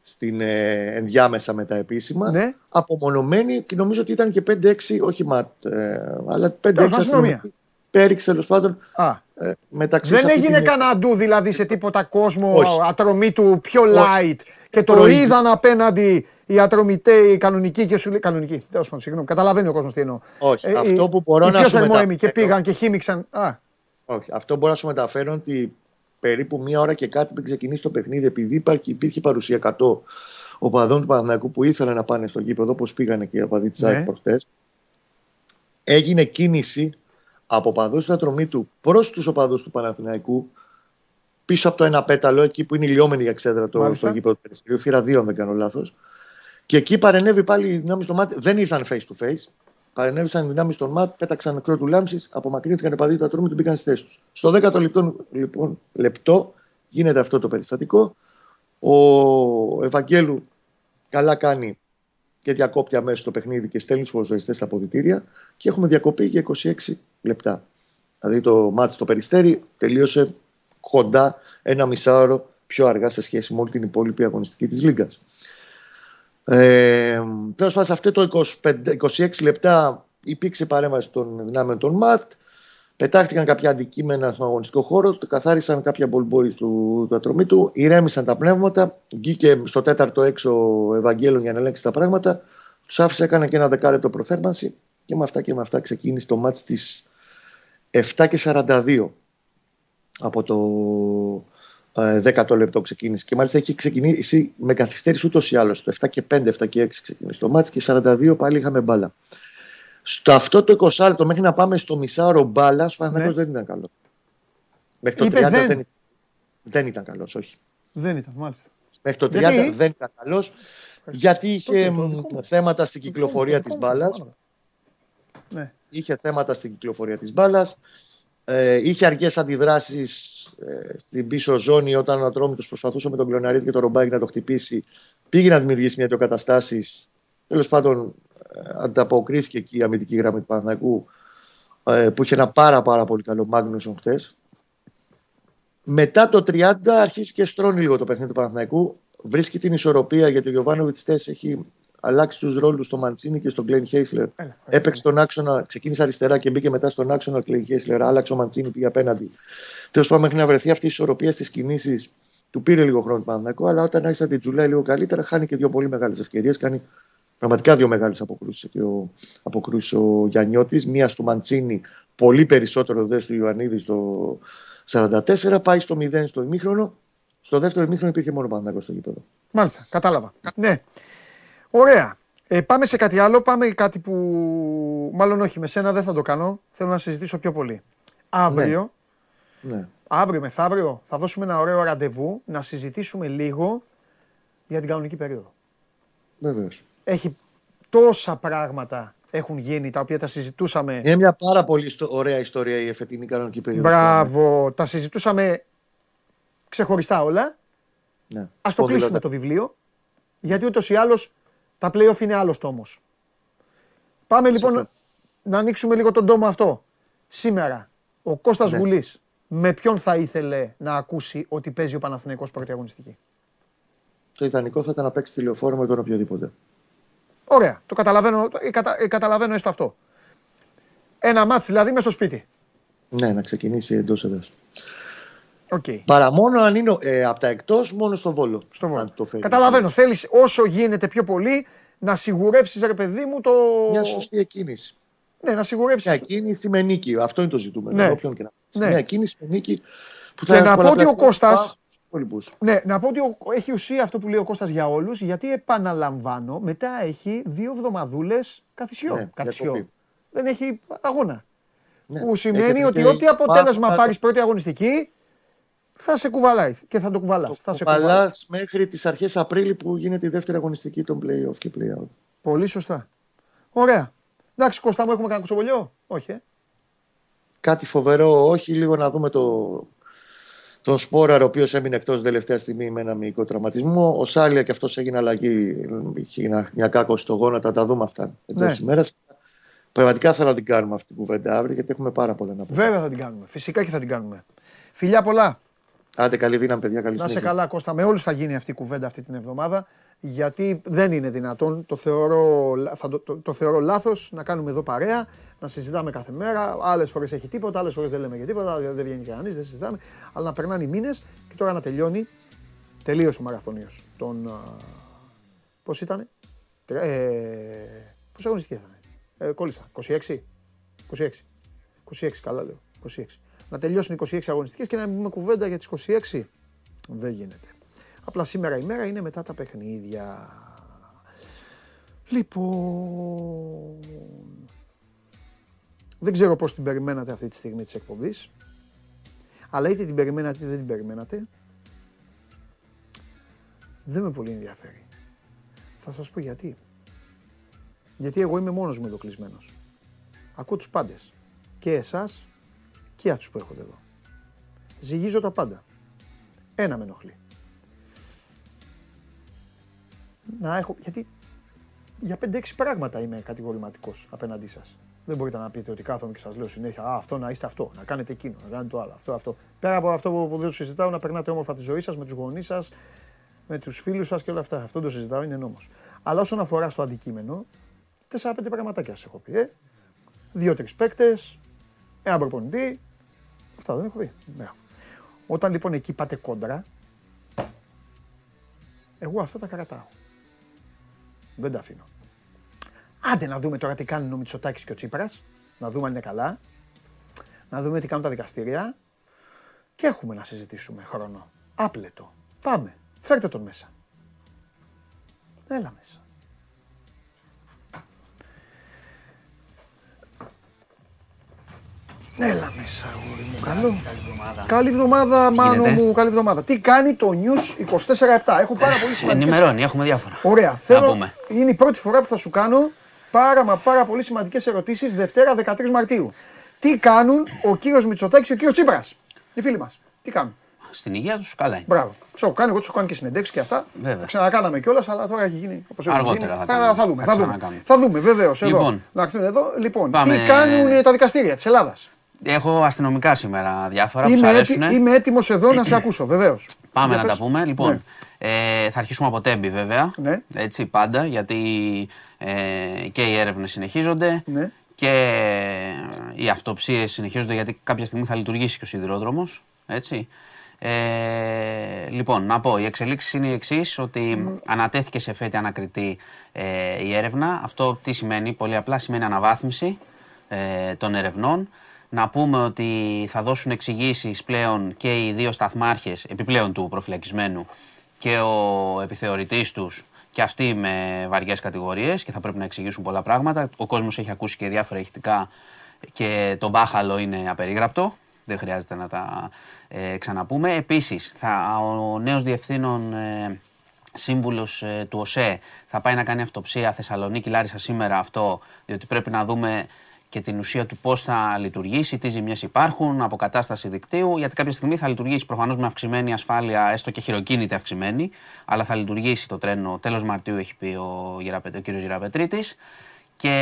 στην, ε, ενδιάμεσα με τα επίσημα, ναι. απομονωμένη και νομίζω ότι ήταν και πέντε έξι, όχι ματ, ε, αλλά πέντε έξι αστυνομία. Πέριξ τέλος πάντων. Α. Ε, μεταξύ δεν έγινε κανένα ντου δηλαδή σε τίποτα κόσμο όχι. ατρομή του πιο light όχι. και το προείδη. Είδαν απέναντι οι ατρομηταίοι κανονικοί και σου λέει. Κανονικοί, τέλος πάντων, συγγνώμη, καταλαβαίνει ο κόσμος τι εννοώ. Όχι, ε, αυτό που μπορώ οι, να οι σου μεταφέρω. Και πήγαν και χύμιξαν. Α. Όχι, αυτό μπορώ να σου μεταφέρω ότι περίπου μία ώρα και κάτι πριν ξεκινήσει το παιχνίδι, επειδή υπάρχει, υπήρχε παρουσία εκατό οπαδών του Παναθηναϊκού που ήθελαν να πάνε στο γήπεδο, όπως πήγανε και οι οπαδοί της ΑΕΚ προχτές, έγινε κίνηση από οπαδούς του Ατρομήτου προς τους οπαδούς του Παναθηναϊκού, πίσω από το ένα πέταλο, εκεί που είναι η λιόμενη εξέδρα το, στο γήπεδο του Περιστερίου, θύρα δύο, αν δεν κάνω λάθος. Και εκεί παρενέβη πάλι οι δυνάμεις των ΜΑΤ, δεν ήρθαν face to face. Παρενέβησαν οι δυνάμεις των ΜΑΤ, πέταξαν κρότου λάμψης, απομακρύνθηκαν οι οπαδοί του Ατρομήτου και μπήκαν στις θέσεις τους. Στο δέκατο λεπτό, λοιπόν, λεπτό γίνεται αυτό το περιστατικό. Ο Ευαγγέλου καλά κάνει και διακόπτει αμέσως το παιχνίδι και στέλνει τους ποδοσφαιριστές στα αποδυτήρια και έχουμε διακοπή για είκοσι έξι λεπτά. Δηλαδή το μάτς στο Περιστέρι τελείωσε κοντά ένα μισάωρο πιο αργά σε σχέση με όλη την υπόλοιπη αγωνιστική της Λίγκας. Ε, Τέλος πάντων, σε αυτό το είκοσι πέντε, είκοσι έξι λεπτά υπήρξε παρέμβαση των δυνάμεων των ΜΑΤ. Πετάχτηκαν κάποια αντικείμενα στον αγωνιστικό χώρο, το καθάρισαν κάποια μπολμπόι του, του Ατρομήτου, ηρέμησαν τα πνεύματα, βγήκε στο τέταρτο έξω ο Ευαγγέλων για να ελέγξει τα πράγματα, Τους άφησα, έκανα και ένα δεκάλεπτο προθέρμανση και με αυτά και με αυτά ξεκίνησε το μάτς στις επτά και σαράντα δύο από το ε, δέκατο λεπτό ξεκίνησε. Και μάλιστα έχει ξεκινήσει με καθυστέρηση ούτως ή άλλως. Το επτά και πέντε, επτά και έξι ξεκίνησε το μάτς και σαράντα δύο πάλι είχαμε μπάλα. Στο αυτό το είκοσι λεπτό μέχρι να πάμε στο μισάωρο μπάλα, ο Παναθηναϊκός ναι. δεν ήταν καλό. Μέχρι το είπες τριάντα δεν, δεν, δεν ήταν καλός, όχι. Δεν ήταν, μάλιστα. Μέχρι το τριάντα γιατί... δεν ήταν καλός. Γιατί είχε θέματα στην κυκλοφορία της μπάλας. Ναι. Είχε θέματα στην κυκλοφορία της μπάλας. Ε, είχε αργές αντιδράσεις ε, στην πίσω ζώνη όταν ο Ατρόμητος προσπαθούσε με τον Κλεοναρίτη και τον Ρομπάκη να το χτυπήσει. Πήγε να δημιουργήσει μια καταστάσεις. Τέλος πάντων, ε, ανταποκρίθηκε εκεί η αμυντική γραμμή του Παναθηναϊκού ε, που είχε ένα πάρα, πάρα πολύ καλό Μάγνουσον χτες. Μετά το τριάντα αρχίζει και στρώνει λίγο το παιχνίδι του Παναθηναϊκού. Βρίσκει την ισορροπία γιατί ο Γιωβάνοβιτς τες έχει αλλάξει τους ρόλους στο Μαντσίνι και στον Κλέιν Χέισλερ. Έπαιξε τον άξονα, ξεκίνησε αριστερά και μπήκε μετά στον άξονα ο Κλέιν Χέισλερ. Άλλαξε ο Μαντσίνι, πήγε απέναντι. Τέλος πάντων, μέχρι να βρεθεί αυτή η ισορροπία στις κινήσεις του πήρε λίγο χρόνο του Παναθηναϊκού. Αλλά όταν άρχισε να την τζουλάει λίγο καλύτερα, χάνει και δύο πολύ μεγάλες ευκαιρίες. Κάνει πραγματικά δύο μεγάλες αποκρούσεις. Και ο, αποκρούσεις ο Γιαννιώτης, μία στο Μαντσίνι, πολύ περισσότερο δε του Ιωαννίδη στο σαράντα τέσσερα, πάει στο μηδέν στο ημίχρονο. Στο δεύτερο ημίχρονο υπήρχε μόνο Παναθηναϊκός στο γήπεδο. Μάλιστα, κατάλαβα. Ναι. Ωραία. Ε, πάμε σε κάτι άλλο. Πάμε κάτι που. Μάλλον όχι, με σένα δεν θα το κάνω. Θέλω να συζητήσω πιο πολύ. Αύριο. Ναι. Αύριο μεθαύριο θα δώσουμε ένα ωραίο ραντεβού να συζητήσουμε λίγο για την κανονική περίοδο. Βεβαίως. Έχει τόσα πράγματα. Έχουν γίνει, τα οποία τα συζητούσαμε. Είναι μια πάρα πολύ ωραία ιστορία η εφετινή κανονική περίοδο. Μπράβο, τα συζητούσαμε ξεχωριστά όλα. Ναι. Ας το κλείσουμε το βιβλίο, γιατί ούτως ή άλλως τα play-off είναι άλλος τόμος. Πάμε λοιπόν να, να ανοίξουμε λίγο τον τόμο αυτό. Σήμερα, ο Κώστας ναι. Γουλής, με ποιον θα ήθελε να ακούσει ότι παίζει ο Παναθηναϊκός πρώτη αγωνιστική? Το ιδανικό θα ήταν να παίξει τηλεοφόρο με τον οποιοδήποτε. Ωραία, το καταλαβαίνω, κατα, καταλαβαίνω έστω αυτό. Ένα μάτς δηλαδή μες στο σπίτι. Ναι, να ξεκινήσει εντός έδρας. Okay. Παρά μόνο αν είναι ε, από τα εκτός, μόνο στο Βόλο. Στο Βόλο. Το καταλαβαίνω, θέλεις όσο γίνεται πιο πολύ να σιγουρέψεις ρε παιδί μου το... Μια σωστή εκκίνηση. Ναι, να σιγουρέψεις. Μια κίνηση με νίκη, αυτό είναι το ζητούμενο. Ναι. Όποιον και να... ναι. Μια κίνηση με νίκη που θα... Και να πω ότι ο Κώστας... Ναι, να πω ότι έχει ουσία αυτό που λέει ο Κώστας για όλους, γιατί επαναλαμβάνω, μετά έχει δύο εβδομαδούλες καθυσιό. Ναι, καθυσιό. Δεν έχει αγώνα. Ναι. Που σημαίνει ότι ό,τι αποτέλεσμα πά... πάρεις πρώτη αγωνιστική, θα σε κουβαλάει και θα το κουβαλάς. Το θα κουβαλάς σε μέχρι τις αρχές Απρίλη που γίνεται η δεύτερη αγωνιστική των play-off και play-out. Πολύ σωστά. Ωραία. Εντάξει Κώστα μου, έχουμε κανένα κουτσομπολιό? Όχι. Ε? Κάτι φοβερό, όχι. Λίγο να δούμε το... τον Σπόραρο, ο οποίος έμεινε εκτός τελευταία στιγμή με ένα μυϊκό τραυματισμό. Ο Σάλια και αυτός έγινε αλλαγή. Είχε μια κάκωση στο γόνατο. Τα δούμε αυτά εντός ναι. ημέρας. Πραγματικά θέλω να την κάνουμε αυτή την κουβέντα αύριο, γιατί έχουμε πάρα πολλά να πούμε. Βέβαια θα την κάνουμε. Φυσικά και θα την κάνουμε. Φιλιά πολλά. Άντε, καλή δύναμη, παιδιά. Καλή να συνέχεια. Σε καλά, Κώστα. Με όλους θα γίνει αυτή η κουβέντα αυτή την εβδομάδα. Γιατί δεν είναι δυνατόν, το θεωρώ, θα το, το, το θεωρώ λάθος, να κάνουμε εδώ παρέα, να συζητάμε κάθε μέρα. Άλλες φορές έχει τίποτα, άλλες φορές δεν λέμε για τίποτα, δεν βγαίνει κανείς, δεν συζητάμε. Αλλά να περνάνε οι μήνες και τώρα να τελειώνει. Τελείωσε ο μαραθώνιος. Τον. Πώς ήτανε? Ε, πώς αγωνιστική ήτανε? Ε, κόλλησα. είκοσι έξι. είκοσι έξι. είκοσι έξι, καλά λέω. είκοσι έξι. Να τελειώσουν είκοσι έξι αγωνιστικές και να μην πούμε κουβέντα για τις είκοσι έξι. Δεν γίνεται. Απλά σήμερα η μέρα είναι μετά τα παιχνίδια. Λοιπόν... Δεν ξέρω πώς την περιμένατε αυτή τη στιγμή της εκπομπής. Αλλά είτε την περιμένατε είτε δεν την περιμένατε. Δεν με πολύ ενδιαφέρει. Θα σας πω γιατί. Γιατί εγώ είμαι μόνος μου εδώ κλεισμένος. Ακούω τους πάντες. Και εσάς και αυτούς που έρχονται εδώ. Ζυγίζω τα πάντα. Ένα με ενοχλεί. Να έχω, γιατί για πέντε έξι πράγματα είμαι κατηγορηματικός απέναντί σας. Δεν μπορείτε να πείτε ότι κάθομαι και σας λέω συνέχεια «Α, αυτό να είστε αυτό, να κάνετε εκείνο, να κάνετε το άλλο, αυτό, αυτό». Πέρα από αυτό που δεν συζητάω, να περνάτε όμορφα τη ζωή σας, με τους γονείς σας, με τους φίλους σας και όλα αυτά. Αυτό το συζητάω, είναι νόμος. Αλλά όσον αφορά στο αντικείμενο, τέσσερα πέντε πραγματάκια σας έχω πει, ε. Δύο-τρεις παίκτες, ένα προπονητή, αυτά δεν έχω πει. Ναι. Όταν λοιπόν εκεί πάτε κόντρα, εγώ αυτά τα κρατάω. Δεν τα αφήνω. Άντε να δούμε τώρα τι κάνουν ο Μητσοτάκης και ο Τσίπρας, να δούμε αν είναι καλά, να δούμε τι κάνουν τα δικαστήρια και έχουμε να συζητήσουμε χρόνο. Άπλετο. Πάμε. Φέρτε τον μέσα. Έλα μέσα. Έλα μέσα, αγόρι μου. Καλό. Καλή εβδομάδα, Μάνο μου. Καλή εβδομάδα. Τι κάνει το News είκοσι τέσσερα επτά. Έχω πάρα πολύ σημαντικές... Ενημερώνει, έχουμε διάφορα. Ωραία. Θέλω... Είναι η πρώτη φορά που θα σου κάνω πάρα μα πάρα πολύ σημαντικές ερωτήσεις Δευτέρα δεκατρείς Μαρτίου. Τι κάνουν ο κύριος Μητσοτάκης και ο κύριος Τσίπρας. Οι φίλοι μας. Τι κάνουν. Στην υγεία τους καλά είναι. Μπράβο. Ξέρω, κάνω, εγώ τους κάνω και συνεντεύξεις και αυτά. Βέβαια. Ξανακάναμε κιόλας, αλλά τώρα έχει γίνει όπως έγινε. Αργότερα θα, θα, θα δούμε. Θα, θα δούμε, θα δούμε βεβαίως. Λοιπόν, λοιπόν τι κάνουν τα δικαστήρια της Ελλάδας. Έχω αστυνομικά σήμερα διάφορα που σας αρέσουν. Είμαι έτοιμος εδώ να σε ακούσω, βεβαίως. Πάμε να τα πούμε. Λοιπόν, ε, θα αρχίσουμε από Τέμπη βέβαια, ναι. Έτσι πάντα, γιατί ε, και οι έρευνες συνεχίζονται, ναι. Και οι αυτοψίες συνεχίζονται, γιατί κάποια στιγμή θα λειτουργήσει και ο σιδηρόδρομος, έτσι. Ε, λοιπόν, να πω, οι εξελίξεις είναι οι εξής, ότι mm. ανατέθηκε σε φέτη ανακριτή ε, η έρευνα. Αυτό τι σημαίνει, πολύ απλά σημαίνει αναβάθμιση ε, των ερευνών. Να πούμε ότι θα δώσουν εξηγήσεις πλέον και οι δύο σταθμάρχες, επιπλέον του προφυλακισμένου και ο επιθεωρητής τους, και αυτοί με βαριές κατηγορίες και θα πρέπει να εξηγήσουν πολλά πράγματα. Ο κόσμος έχει ακούσει και διάφορα ηχητικά και το μπάχαλο είναι απερίγραπτο, δεν χρειάζεται να τα ε, ξαναπούμε. Επίσης, θα, ο νέος διευθύνων ε, σύμβουλος ε, του ΟΣΕ θα πάει να κάνει αυτοψία Θεσσαλονίκη, Λάρισα σήμερα αυτό, διότι πρέπει να δούμε... και την ουσία του πώς θα λειτουργήσει, τι ζημιές υπάρχουν, αποκατάσταση δικτύου, γιατί κάποια στιγμή θα λειτουργήσει προφανώς με αυξημένη ασφάλεια, έστω και χειροκίνητη αυξημένη, αλλά θα λειτουργήσει το τρένο, τέλος Μαρτίου έχει πει ο, ο κύριος Γεραπετρίτης. Και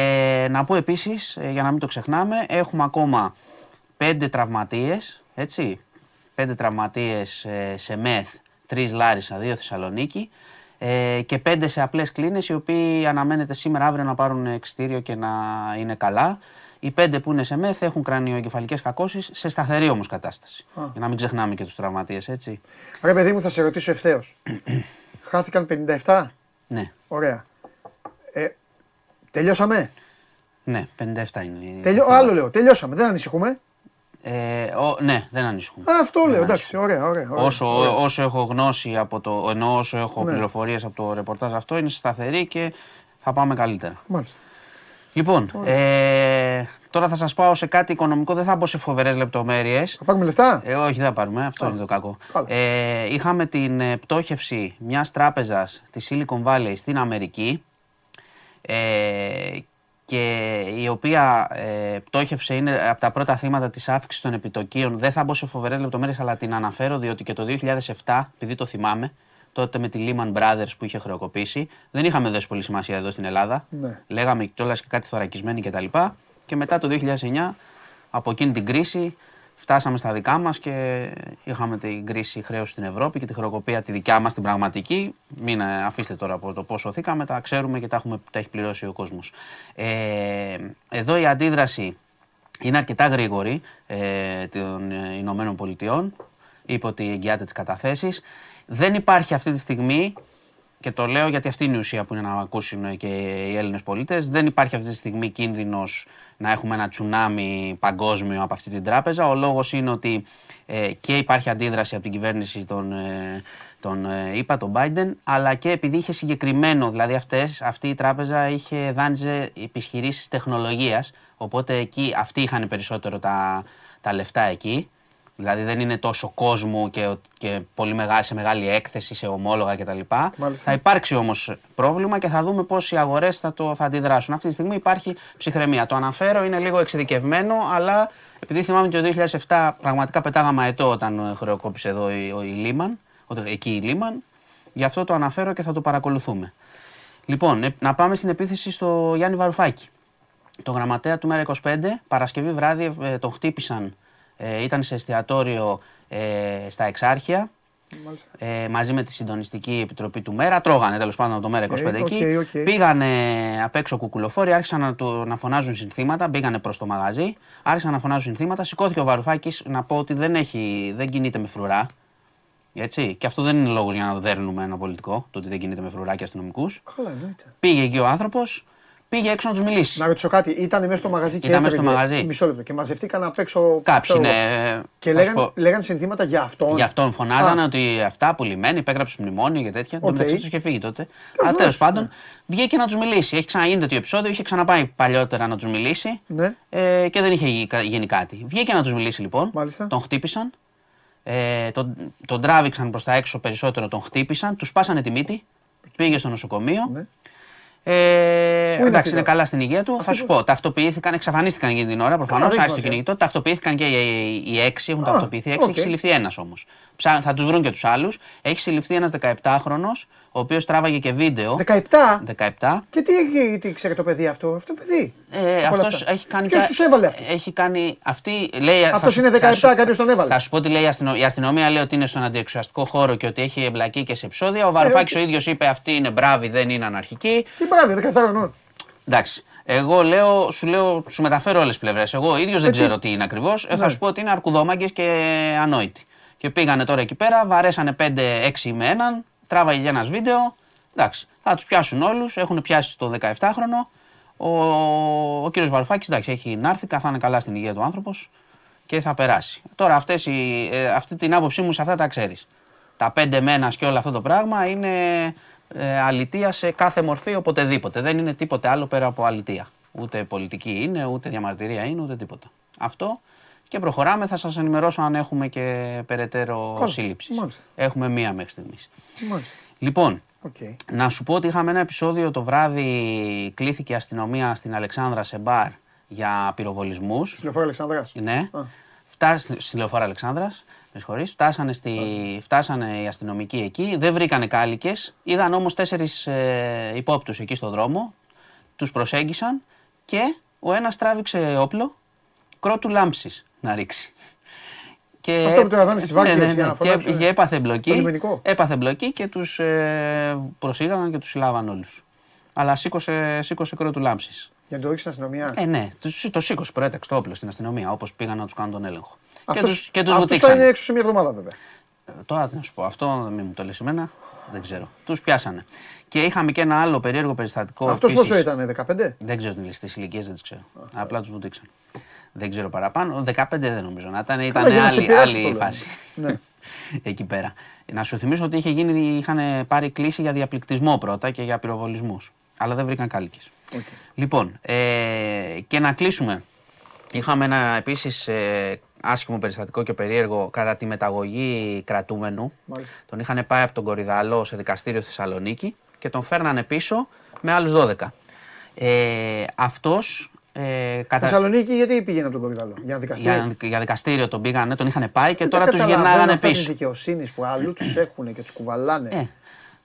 να πω επίσης, για να μην το ξεχνάμε, έχουμε ακόμα πέντε τραυματίες, έτσι, πέντε τραυματίες σε ΜΕΘ, τρεις Λάρισα, δύο Θεσσαλονίκη, και πέντε σε απλές κλίνες, οι οποίοι αναμένεται σήμερα αύριο να πάρουν εξιτήριο και να είναι καλά. Οι πέντε που είναι σε ΜΕΘ έχουν κρανιοεγκεφαλικές κακώσεις, σε σταθερή όμως κατάσταση. Α. Για να μην ξεχνάμε και τους τραυματίες, έτσι. Ρε παιδί μου, θα σε ρωτήσω ευθέως. Χάθηκαν πενήντα επτά. Ναι. Ωραία. Ε, τελειώσαμε. Ναι, πενήντα επτά είναι. Τελειώ... Άλλο λέω, τελειώσαμε, δεν ανησυχούμε. Ε, ο, ναι, δεν ανησυχούμε. Αυτό δεν λέω, εντάξει, ωραία, ωραία, ωραία, όσο, ωραία. Όσο έχω γνώση από το, ενώ όσο έχω ναι. πληροφορίες από το ρεπορτάζ αυτό, είναι σταθερή και θα πάμε καλύτερα. Μάλιστα. Λοιπόν, ε, τώρα θα σας πάω σε κάτι οικονομικό, δεν θα μπω σε φοβερές λεπτομέρειες. Θα πάρουμε λεφτά? Ε, όχι, δεν θα πάρουμε, αυτό Ά. είναι το κακό. Ε, είχαμε την πτώχευση μιας τράπεζας της Silicon Valley στην Αμερική. Ε, και η οποία ε, πτώχευσε, είναι από τα πρώτα θύματα της αύξησης των επιτοκίων. Δεν θα μπω σε φοβερές λεπτομέρειες, αλλά την αναφέρω, διότι και το δύο χιλιάδες επτά, επειδή το θυμάμαι, τότε με τη Lehman Brothers που είχε χρεοκοπήσει, δεν είχαμε δώσει πολύ σημασία εδώ στην Ελλάδα. Ναι. Λέγαμε κιόλας και κάτι θωρακισμένοι κτλ. Και, και μετά το δύο χιλιάδες εννιά, από εκείνη την κρίση, φτάσαμε στα δικά μας και είχαμε την κρίση χρέους στην Ευρώπη και τη χρεοκοπία τη δικιά μας, την πραγματική. Μην αφήστε τώρα από το πόσο σωθήκαμε, τα ξέρουμε και τα, έχουμε, τα έχει πληρώσει ο κόσμος. Ε, εδώ η αντίδραση είναι αρκετά γρήγορη ε, των Ηνωμένων Πολιτειών. Είπε ότι εγγυάται τις καταθέσεις. Δεν υπάρχει αυτή τη στιγμή, και το λέω γιατί αυτή είναι η ουσία που είναι να ακούσουν και οι Έλληνες πολίτες, δεν υπάρχει αυτή τη στιγμή κίνδυνος να έχουμε ένα τσουνάμι παγκόσμιο από αυτή την τράπεζα. Ο λόγος είναι ότι ε, και υπάρχει αντίδραση από την κυβέρνηση των, ε, των ε, ΗΠΑ, τον Biden, αλλά και επειδή είχε συγκεκριμένο, δηλαδή αυτές, αυτή η τράπεζα είχε δάνειζε επιχειρήσεις τεχνολογίας, οπότε εκεί, αυτοί είχαν περισσότερο τα, τα λεφτά εκεί. Δηλαδή δεν είναι τόσο κόσμο και, και πολύ μεγάλη, σε μεγάλη έκθεση, σε ομόλογα κτλ. Θα υπάρξει όμως πρόβλημα και θα δούμε πώς οι αγορές θα, το, θα αντιδράσουν. Αυτή τη στιγμή υπάρχει ψυχραιμία. Το αναφέρω, είναι λίγο εξειδικευμένο, αλλά επειδή θυμάμαι και το δύο χιλιάδες επτά πραγματικά πετάγαμε αετό όταν χρεοκόπησε εδώ η, η Λίμαν, εκεί η Λίμαν, γι' αυτό το αναφέρω και θα το παρακολουθούμε. Λοιπόν, να πάμε στην επίθεση στο Γιάννη Βαρουφάκη. Το γραμματέα του Μέρα είκοσι πέντε, Παρασκευή βράδυ τον χτύπησαν. Ε, ήταν σε εστιατόριο ε, στα Εξάρχεια, ε, μαζί με τη συντονιστική επιτροπή του Μέρα. Τρώγανε τέλος πάντων από το Μέρα είκοσι πέντε okay, εκεί. Okay, okay. Πήγανε απ' έξω κουκουλοφόροι, άρχισαν να, το, να φωνάζουν συνθήματα, μπήκανε προς το μαγαζί, άρχισαν να φωνάζουν συνθήματα. Σηκώθηκε ο Βαρουφάκης, να πω ότι δεν, έχει, δεν κινείται με φρουρά. Έτσι. Και αυτό δεν είναι λόγος για να δέρνουμε ένα πολιτικό, το ότι δεν κινείται με φρουρά και αστυνομικούς. Πήγε εκεί ο άνθρωπος. πήγε έξω να τους μιλήσει. Να ρωτήσω κάτι, ήταν μέσα στο μαγαζί και έτρεγε μισό λεπτό και μαζευτήκαν απ' έξω κάποιοι, ναι. Και λέγαν, λέγαν συνθήματα για αυτόν. Για αυτόν φωνάζανε ότι αυτά πουλημένοι, υπέγραψε μνημόνιο και τέτοια. Okay. Εντάξει, τους είχε φύγει τότε. Αλλά τέλος πάντων βγήκε να τους μιλήσει. Έχει ξαναγίνει τέτοιο επεισόδιο, είχε ξαναπάει παλιότερα να τους μιλήσει ναι. ε, και δεν είχε γίνει κάτι. Βγήκε να τους μιλήσει λοιπόν, μάλιστα. Τον χτύπησαν. Ε, τον, τον τράβηξαν προς τα έξω περισσότερο, τον χτύπησαν, του σπάσανε τη μύτη, πήγε στο νοσοκομείο. Ναι. Ε, είναι εντάξει, είναι καλά στην υγεία του. Αυτή θα σου πω, ταυτοποιήθηκαν, εξαφανίστηκαν για την ώρα προφανώς, άρισε το κυνηγητό. Ταυτοποιήθηκαν και οι, οι έξι, έχουν ah, ταυτοποιηθεί έξι. Okay. Έχει συλληφθεί ένας όμως. Ψά, θα τους βρουν και τους άλλους. Έχει συλληφθεί ένας δεκαεπτάχρονος, ο οποίος τράβαγε και βίντεο. δεκαεπτά Και τι, τι ξέρει το παιδί αυτό, αυτό παιδί. Ε, αυτός έχει κάνει. Ποιος τους έβαλε αυτούς? Έχει κάνει. Αυτή, λέει, αυτός θα, είναι δεκαεπτά, κάποιος τον έβαλε. Θα σου πω ότι λέει, η αστυνομία λέει ότι είναι στον αντιεξουσιαστικό χώρο και ότι έχει εμπλακεί και σε επεισόδια. Ο Βαρουφάκης ε, ο ίδιος είπε αυτή είναι μπράβη, δεν είναι αναρχική. Τι μπράβη, δεκατέσσερα χρονών. Εντάξει. Εγώ λέω, σου, λέω, σου μεταφέρω όλες τις πλευρές. Εγώ ίδιος δεν ξέρω τι είναι ακριβώς. Ε, θα σου πω ότι είναι αρκουδόμαγκες και ανόητοι. Και πήγανε τώρα εκεί πέρα, βαρέσανε πέντε έξι με έναν, τράβαγε για ένας βίντεο. Εντάξει, θα τους πιάσουν όλους, έχουν πιάσει το δεκαεπτάχρονο. Ο, ο κύριος Βαρουφάκης, εντάξει, έχει νάρθει, θα είναι καλά στην υγεία του άνθρωπος και θα περάσει. Τώρα αυτές οι, ε, αυτή την άποψή μου σε αυτά τα ξέρεις. Τα πέντε με ένας και όλο αυτό το πράγμα είναι ε, αλητεία σε κάθε μορφή οποτεδήποτε. Δεν είναι τίποτε άλλο πέρα από αλητεία. Ούτε πολιτική είναι, ούτε διαμαρτυρία είναι, ούτε τίποτα. Αυτό. Και προχωράμε, θα σας ενημερώσω αν έχουμε και περαιτέρω σύλληψη. Έχουμε μία μέχρι στιγμής. Λοιπόν, okay. Να σου πω ότι είχαμε ένα επεισόδιο το βράδυ, κλήθηκε η αστυνομία στην Αλεξάνδρα σε μπαρ για πυροβολισμούς. Στη λεωφόρο Αλεξάνδρας. Ναι, ah. Φτά, στη λεωφόρο Αλεξάνδρας, με συγχωρείς, φτάσανε, στη, ah. φτάσανε οι αστυνομικοί εκεί, δεν βρήκανε κάλικες, είδαν όμως τέσσερις ε, υπόπτους εκεί στον δρόμο, τους προσέγγισαν και ο ένας τράβηξε όπλο, κρότου λάμψης να ρίξει. Και αυτό που τώρα στις βάρκες, ναι, ναι, ναι, για να φωνάξουν. Και έπαθε μπλοκή, έπαθε μπλοκή και τους ε, προσήγαγαν και τους συλλάβαν όλους. Αλλά σήκωσε, σήκωσε κρότου λάμψης. Για να το ρίξει στην αστυνομία. Ε, ναι, το σήκωσε, προέταξε το όπλο στην αστυνομία, όπως πήγαν να τους κάνουν τον έλεγχο. Αυτός, και τους βουτήξαν. Αυτό είναι έξω σε μια εβδομάδα βέβαια. Ε, τώρα τι να σου πω, αυτό μην μου το λες εμένα, δεν ξέρω. Τους πιάσανε. Και είχαμε και ένα άλλο περίεργο περιστατικό. Αυτός πόσο ήταν, δεκαπέντε? Δεν ξέρω την ληστή, τις ηλικίες δεν τις ξέρω. Απλά τους βουτήξαν. Δεν ξέρω παραπάνω, δεκαπέντε δεν νομίζω να ήταν, ήταν άλλη, άλλη φάση ναι. Εκεί πέρα. Να σου θυμίσω ότι είχε γίνει, είχαν πάρει κλήση για διαπληκτισμό πρώτα και για πυροβολισμούς. Αλλά δεν βρήκαν κάλικες. Okay. Λοιπόν, ε, και να κλείσουμε. Είχαμε ένα επίσης ε, άσχημο περιστατικό και περίεργο κατά τη μεταγωγή κρατούμενου. Μάλιστα. Τον είχαν πάει από τον Κορυδαλλό σε δικαστήριο Θεσσαλονίκη και τον φέρνανε πίσω με άλλους δώδεκα. Ε, αυτός... Ε, κατα... Θεσσαλονίκη, γιατί πήγαινε από τον Κορυδαλλό, για δικαστήριο. Για, για δικαστήριο τον πήγανε, τον είχαν πάει και τώρα τους γυρνάγανε πίσω. Τις δικαιοσύνης που αλλού τους έχουν και τους κουβαλάνε. Ε,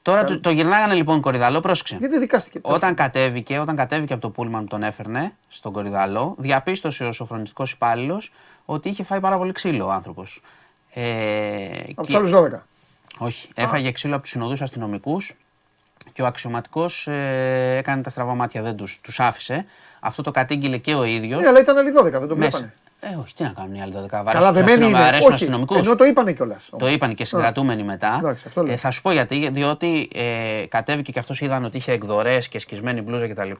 τώρα του, το γυρνάγανε λοιπόν Κορυδαλλό, πρόσεξε. Γιατί δικάστηκε. Όταν κατέβηκε, όταν κατέβηκε από το πούλμαν που τον έφερνε στον Κορυδαλλό, διαπίστωσε ο σοφρονιστικός υπάλληλος ότι είχε φάει πάρα πολύ ξύλο ο άνθρωπος. Ε, από και... τους άλλους δώδεκα. Όχι, έφαγε ξύλο από τους συνοδούς αστυνομικούς. Και ο αξιωματικός ε, έκανε τα στραβά μάτια, δεν τους, τους άφησε. Αυτό το κατήγγειλε και ο ίδιος. Ναι, αλλά ήταν άλλοι δώδεκα, δεν το βλέπανε. Ε, όχι, τι να κάνουν οι άλλοι δώδεκα. Καλά, δεμένοι είναι. Όχι, ενώ το είπανε κιόλας. Το είπαν και συγκρατούμενοι μετά. Εντάξει, αυτό λέω. Ε, θα σου πω γιατί, διότι ε, κατέβηκε και αυτός, είδαν ότι είχε εκδορές και σκισμένη μπλούζα κτλ.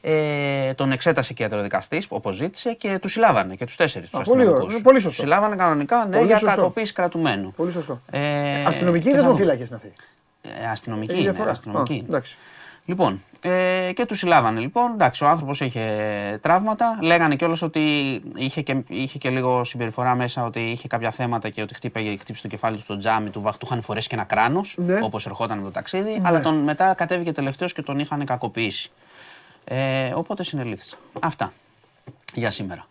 Ε, τον εξέτασε και ιατροδικαστής, όπως ζήτησε, και τους συλλάβανε και τους τέσσερις τους αστυνομικούς. Πολύ σωστό. Συλλάβανε κανονικά, ναι, για κακοποίηση κρατουμένου. Πολύ σωστό. Αστυνομικοί δεσμοφύλακες είναι αυτοί. Αστυνομική είναι, αστυνομική. Λοιπόν, ε, και τους συλλάβανε λοιπόν, εντάξει, ο άνθρωπος είχε τραύματα, λέγανε κιόλας ότι είχε και, είχε και λίγο συμπεριφορά μέσα, ότι είχε κάποια θέματα και ότι χτύπαγε, χτύπησε το κεφάλι του στο τζάμι, του, του είχαν φορέσει και ένα κράνος, ναι. Όπως ερχόταν με το ταξίδι, ναι. Αλλά τον, μετά κατέβηκε τελευταίος και τον είχαν κακοποιήσει. Ε, οπότε συνελήφθησε. Αυτά για σήμερα.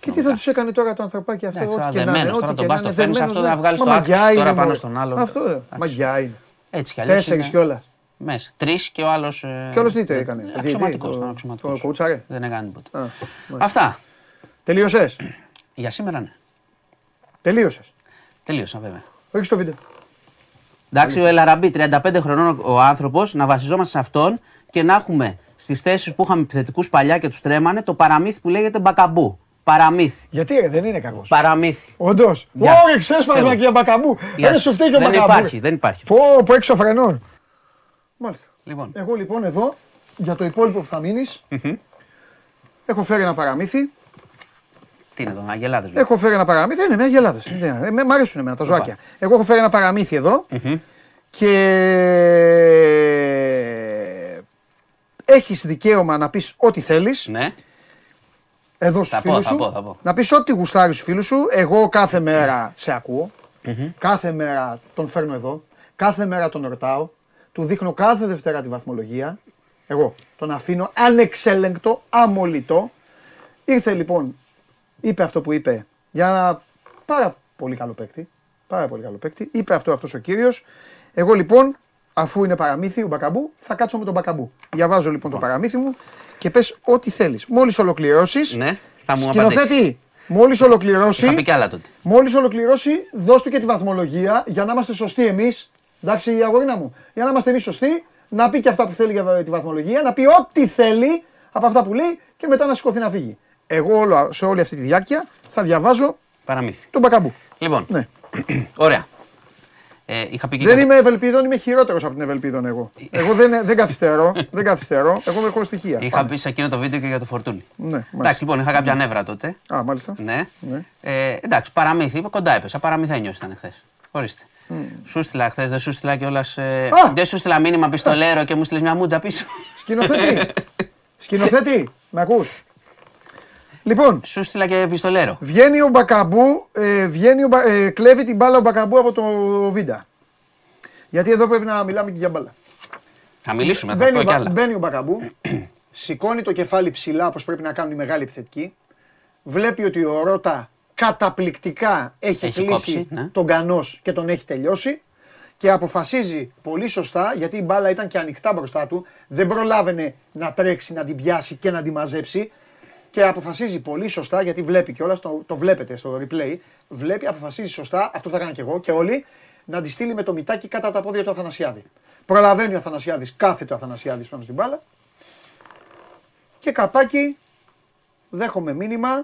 Και τι θα τους έκανε τώρα το ανθρωπάκι αυτό, ό,τι και να είναι, ό,τι και να είναι, δεμένος, αυτό να βγάλεις το άκρος τώρα πάνω στον άλλον. Αυτό, μαγιά είναι. Έτσι κι αλλιώς. Τέσσερις κιόλας. Μέσα, τρεις και ο άλλος... Κι άλλος τι το έκανε, αξιωματικός, ήταν αξιωματικός. Δεν έκανε τίποτα. Αυτά. Τελείωσες. Για σήμερα, ναι. Τελείωσες. Τελείωσα, βέβαια. Ρίξε το βίντεο. Εντάξει, ο Ελαραμπή, τριάντα πέντε χρονών ο άνθρωπος, να βασιζόμαστε σε αυτόν και να έχουμε στις θέσεις που είχαμε επιθετικούς παλιά και τους τρέμανε το παραμύθι που λέγεται μπακαμπού. Παραμύθι. Γιατί δεν είναι κακός. Παραμύθι. Όντως. Όχι, ξέσπασμα για μπακαμπού. Δεν σου φταίει και μπακαμπού. Δεν υπάρχει, δεν υπάρχει. Πω, από έξω φρενών. Μάλιστα. Λοιπόν. Εγώ λοιπόν εδώ για το υπόλοιπο που θα μείνεις. Mm-hmm. Έχω φέρει ένα παραμύθι. Τι είναι εδώ, αγελάδες. Έχω φέρει ένα παραμύθι, είναι αγελάδες. Μ' αρέσουν εμένα τα ζωάκια. Εγώ έχω φέρει ένα παραμύθι εδώ mm-hmm. και έχεις δικαίωμα να πεις ό,τι θέλεις. Ναι. Εδώ στους φίλους σου. Θα πω, θα πω. Να πεις ό,τι γουστάρεις στους φίλους σου. Εγώ κάθε μέρα σε ακούω. Mm-hmm. Κάθε μέρα τον φέρνω εδώ. Κάθε μέρα τον ρωτάω. Του δείχνω κάθε Δευτέρα τη βαθμολογία. Εγώ τον αφήνω ανεξέλεγκτο, αμολυτό. Ήρθε λοιπόν, είπε αυτό που είπε για ένα πάρα πολύ καλό παίκτη. Πάρα πολύ καλό παίκτη. Είπε αυτό αυτός ο κύριος. Εγώ λοιπόν, αφού είναι παραμύθι ο Μπακαμπού, θα κάτσω με τον Μπακαμπού. Διαβάζω λοιπόν το παραμύθι μου και πες ό,τι θέλεις. Μόλις ολοκληρώσεις, ναι, θα μου σκηνοθέτη, μόλις ολοκληρώσει, θα πει κι άλλα τότε. Μόλις ολοκληρώσει, δώσ' του και τη βαθμολογία για να είμαστε σωστοί εμείς. Εντάξει, η αγορίνα μου. Για να είμαστε εμείς σωστοί, να πει και αυτά που θέλει για τη βαθμολογία, να πει ό,τι θέλει από αυτά που λέει και μετά να σηκωθεί να φύγει. Εγώ όλο, σε όλη αυτή τη διάρκεια θα διαβάζω παραμύθι. Τον Μπακαμπού. Λοιπόν, ναι. Ωραία. Ε, είχα πει και δεν και... είμαι ευελπίδων, είμαι χειρότερος από την ευελπίδων εγώ. Εγώ δεν, δεν καθυστερώ, δεν καθυστερώ, εγώ έχω στοιχεία. Είχα Πάμε. πει σε εκείνο το βίντεο και για το Φορτούνι. Ναι, μάλιστα. Εντάξει, λοιπόν, είχα κάποια νεύρα τότε. Α, μάλιστα. Ναι. ναι. Ε, εντάξει, παραμύθι, κοντά έπεσα, παραμυθένιος ήταν χθες. Ορίστε. Mm. Σου στείλα χθες, δεν σου στείλα κιόλας. Ε... Δεν σου στείλα μήνυμα πιστολέρο και μου στείλες μια μούτζα πίσω. Σκηνοθέτη. Σκηνοθέτη, με ακούς. Λοιπόν, σου στείλα και πιστολέρο. Βγαίνει ο Μπακαμπού, ε, βγαίνει ο, ε, κλέβει την μπάλα ο Μπακαμπού από το Βίντα. Γιατί εδώ πρέπει να μιλάμε και για μπάλα. Θα μιλήσουμε, θα μπαίνει, πω κι άλλα. Μπαίνει ο Μπακαμπού, σηκώνει το κεφάλι ψηλά όπως πρέπει να κάνουν οι μεγάλοι επιθετικοί. Βλέπει ότι ο Ρότα καταπληκτικά έχει, έχει κλείσει κόψει, ναι. τον Κανός και τον έχει τελειώσει. Και αποφασίζει πολύ σωστά, γιατί η μπάλα ήταν και ανοιχτά μπροστά του. Δεν προλάβαινε να τρέξει, να την πιάσει και να την μαζέψει. Και αποφασίζει πολύ σωστά, γιατί βλέπει κιόλας, το, το βλέπετε στο replay, βλέπει, αποφασίζει σωστά, αυτό θα έκανα κι εγώ και όλοι, να τη στείλει με το μυτάκι κάτω από τα πόδια του Αθανασιάδη. Προλαβαίνει ο Αθανασιάδης, κάθεται ο Αθανασιάδης πάνω στην μπάλα. Και καπάκι, δέχομαι μήνυμα,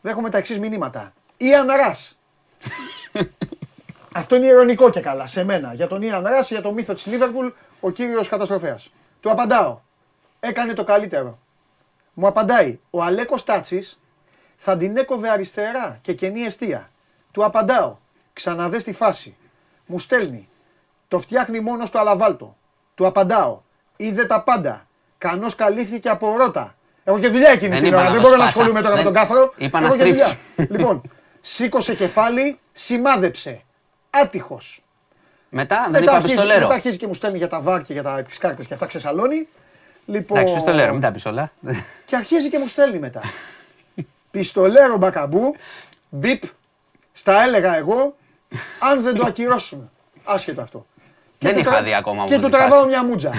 δέχομαι τα εξής μηνύματα. Ιαν Ρας. Αυτό είναι ειρωνικό και καλά, σε μένα. Για τον Ιαν Ρας, για το μύθο της Λίβερπουλ, ο κύριος καταστροφέας. Του απαντάω. Έκανε το καλύτερο. Μου απαντάει, ο Αλέκος Τάτσης θα την έκοβε αριστερά και κενή εστία. Του απαντάω, ξαναδες τη φάση. Μου στέλνει, το φτιάχνει μόνο στο αλαβάλτο. Του απαντάω, είδε τα πάντα. Κανός καλύφθηκε από Ρότα. Έχω και δουλειά εκείνη την ώρα, δεν μπορώ να ασχολούμαι τώρα με τον κάφαρο. Είπα να στρίψει. Λοιπόν, σήκωσε κεφάλι, σημάδεψε. Άτυχος. Μετά δεν είπα πιστολέρο. Μετά αρχίζει και μου στέλνει για τα βάρ και για τις κάρτες και αυτά ξεσαλώνει. Λοιπόν, εντάξει, πιστολέρο, μην τα πεις όλα. Και αρχίζει και μου στέλνει μετά. Πιστολέρο Μπακαμπού, μπιπ, στα έλεγα εγώ, αν δεν το ακυρώσουν. Άσχετο αυτό. Και δεν είχα τρα... δει ακόμα μου. Και του τραβάω μια μούτζα.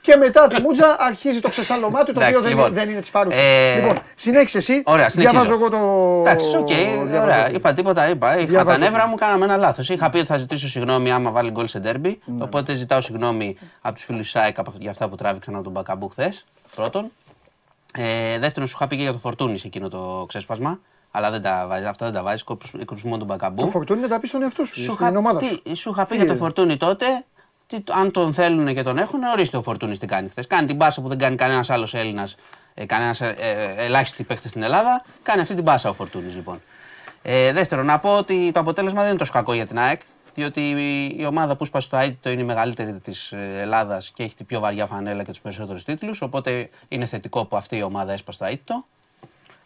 Και μετά τη μούτζα αρχίζει το ξεσάλωμά του, το οποίο δεν, λοιπόν, δεν είναι της παρούσας. Ε... Λοιπόν, συνέχισε εσύ, ωραία, διαβάζω εγώ το... Εντάξει, οκ, okay, ωραία, είπα τίποτα, είπα. Είχα τα νεύρα μου, κάναμε ένα λάθος. Είχα πει ότι θα ζητήσω συγγνώμη άμα βάλει γκολ σε ντέρμπι, ναι. Οπότε ζητάω συγγνώμη από τους φίλους ΣΑΕΚ για αυτά που τράβηξαν από τον Μπακαμπού χθες, πρώτον. Ε, δεύτερον, σου είχα πει και για το Φορτούνι σε εκείνο το ξέσπασμα. Αλλά δεν τα βάζει, αυτά δεν τα βάζει, κόψεις μόνο τον Μπακαμπού. Το Φορτούνι δεν τα πει στον εαυτό σου, στην ομάδα σου. Σου είχα πει για το Φορτούνι τότε. Τι, αν τον θέλουν και τον έχουν, ορίστε ο Φορτούνης τι κάνει χθες. Κάνει την πάσα που δεν κάνει κανένας άλλος Έλληνας, ε, κανένας ε, ε, ελάχιστοι παίκτες στην Ελλάδα. Κάνει αυτή την πάσα ο Φορτούνης λοιπόν. Ε, δεύτερον, να πω ότι το αποτέλεσμα δεν είναι τόσο κακό για την ΑΕΚ, διότι η ομάδα που σπάσε το αίτητο είναι η μεγαλύτερη της Ελλάδας και έχει την πιο βαριά φανέλα και τους περισσότερους τίτλους. Οπότε είναι θετικό που αυτή η ομάδα έσπασε το αίτητο.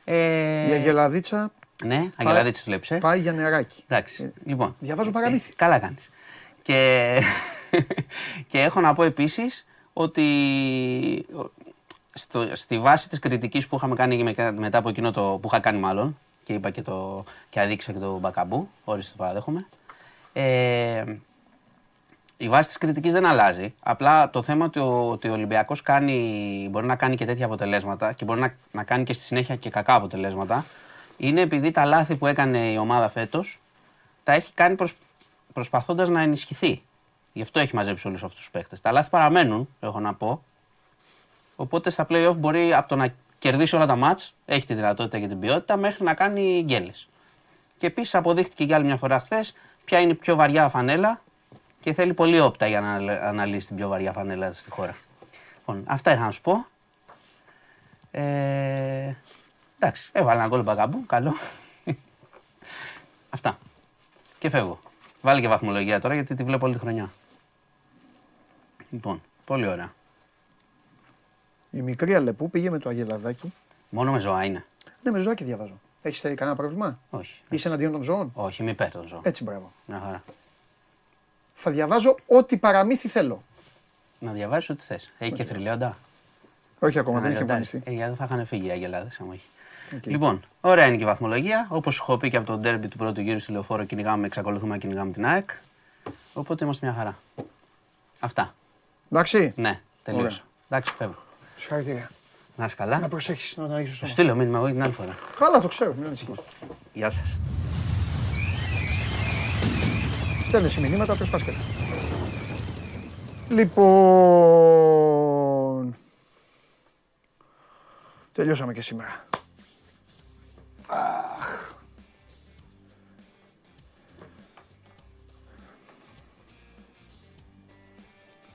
Ε, η Αγελαδίτσα. Ναι, Αγελαδίτσα βλέπει. Πάει για νεράκι. Εντάξει. Ε, λοιπόν, διαβάζω παραμύθι. Ε, καλά κάνεις. Και... και έχω να πω επίσης ότι στο, στη βάση της κριτικής που είχαμε κάνει με, μετά από εκείνο το, που είχα κάνει μάλλον και είπα και, το, και αδείξα και το Μπακαμπού, όριστε το παραδέχομαι, ε, η βάση της κριτικής δεν αλλάζει. Απλά το θέμα του, ότι ο Ολυμπιακός κάνει, μπορεί να κάνει και τέτοια αποτελέσματα και μπορεί να, να κάνει και στη συνέχεια και κακά αποτελέσματα είναι επειδή τα λάθη που έκανε η ομάδα φέτος τα έχει κάνει προς, προσπαθώντας να ενισχυθεί. Γι' αυτό έχει μαζέψει όλους αυτούς τους παίχτες. Τα λάθη παραμένουν, έχω να πω. Οπότε στα play-off μπορεί από το να κερδίσει όλα τα μάτς, έχει τη δυνατότητα και την ποιότητα, μέχρι να κάνει γκέλες. Και επίσης αποδείχτηκε για άλλη μια φορά χθες ποια είναι η πιο βαριά φανέλα και θέλει πολύ όπτα για να αναλύσει την πιο βαριά φανέλα στη χώρα. Λοιπόν, αυτά είχα να σου πω. Ε, εντάξει, έβαλα ένα κόλπα κάπου, καλό. Αυτά. Και φεύγω. Βάλει και βαθμολογία τώρα, γιατί τη βλέπω όλη τη χρονιά. Λοιπόν, πολύ ωραία. Η μικρή Αλεπού πήγε με το αγελαδάκι. Μόνο με ζώα είναι. Ναι, με ζώα και διαβάζω. Έχεις θέλει κανένα πρόβλημα? Όχι. Είσαι εναντίον των ζώων? Όχι, είμαι υπέρ των ζώων. Έτσι, μπράβο. Μια χαρά. Θα διαβάζω ό,τι παραμύθι θέλω. Να διαβάζεις ό,τι θες. Έχει και θρυλιόντα. Όχι ακόμα, δεν έχει εμφανιστεί. Ε, γιατί θα είχαν φύγει οι αγελάδες, άμα είχε. Okay. Λοιπόν, ωραία είναι και η βαθμολογία. Όπως έχω πει και από το ντέρμπι του πρώτου γύρου στη Λεωφόρο, κυνηγάμε, εξακολουθούμε να κυνηγάμε την ΑΕΚ. Οπότε είμαστε μια χαρά. Αυτά. Εντάξει. Ναι, τελείωσα. Εντάξει, φεύγω. Συγχαρητήρια. Να είσαι καλά. Να προσέχεις να ανοίξεις το στόμα. Στείλω μήνυμα εγώ την άλλη φορά. Καλά, το ξέρω. Γεια σας. Στέλνεις μηνύματα, προσπάς καλά. Λοιπόν. Τελειώσαμε και σήμερα. Αχ.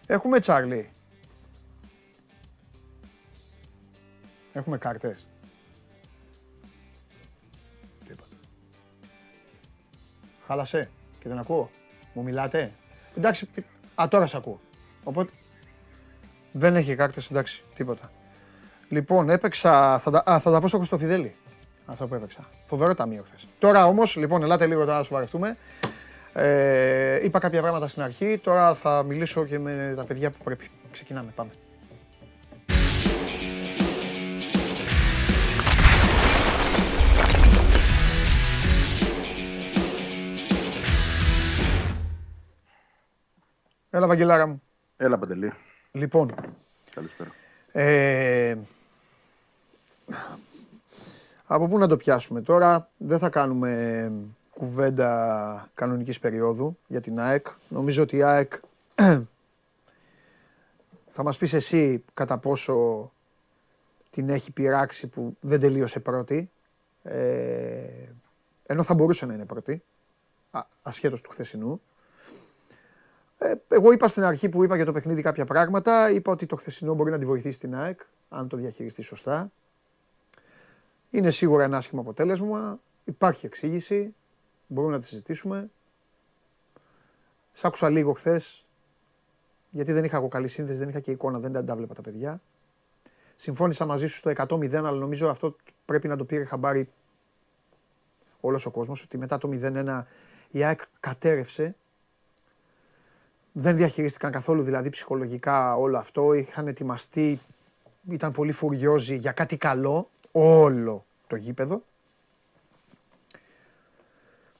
Έχουμε Τσάρλι. Έχουμε κάρτες. Τι είπατε? Χάλασε και δεν ακούω. Μου μιλάτε. Εντάξει, α, τώρα σ' ακούω. Οπότε δεν έχει κάρτες, εντάξει, τίποτα. Λοιπόν, έπαιξα, θα τα, α, θα τα πω στο Κωστοφιδέλη. Αυτό που έπαιξα. Φοβερό ταμείο χθες. Τώρα όμως, λοιπόν, ελάτε λίγο τώρα να σοβαρευτούμε. Ε, είπα κάποια πράγματα στην αρχή, τώρα θα μιλήσω και με τα παιδιά που πρέπει. Ξεκινάμε, πάμε. Έλα, Βαγγελάρα μου. Έλα, Παντελή. Λοιπόν. Καλησπέρα. Ε, από πού να το πιάσουμε τώρα? Δεν θα κάνουμε κουβέντα κανονικής περίοδου για την ΑΕΚ. Νομίζω ότι η ΑΕΚ θα μας πεις εσύ κατά πόσο την έχει πειράξει που δεν τελείωσε πρώτη. Ε, ενώ θα μπορούσε να είναι πρώτη, α, ασχέτως του χθεσινού. Εγώ είπα στην αρχή που είπα για το παιχνίδι κάποια πράγματα, είπα ότι το χθεσινό μπορεί να τη βοηθήσει την ΑΕΚ, αν το διαχειριστεί σωστά. Είναι σίγουρα ένα άσχημο αποτέλεσμα, υπάρχει εξήγηση, μπορούμε να τη συζητήσουμε. Σ' άκουσα λίγο χθες, γιατί δεν είχα καλή σύνδεση, δεν είχα και εικόνα, δεν τα βλέπα τα παιδιά. Συμφώνησα μαζί σου στο εκατό μηδέν, αλλά νομίζω αυτό πρέπει να το πήρε χαμπάρι όλος ο κόσμος, ότι μετά το μηδέν ένα η ΑΕΚ κατέρευσε. Δεν διαχειρίστηκαν καθόλου δηλαδή ψυχολογικά όλο αυτό, είχαν ετοιμαστεί, ήταν πολύ φουριόζοι για κάτι καλό, όλο το γήπεδο.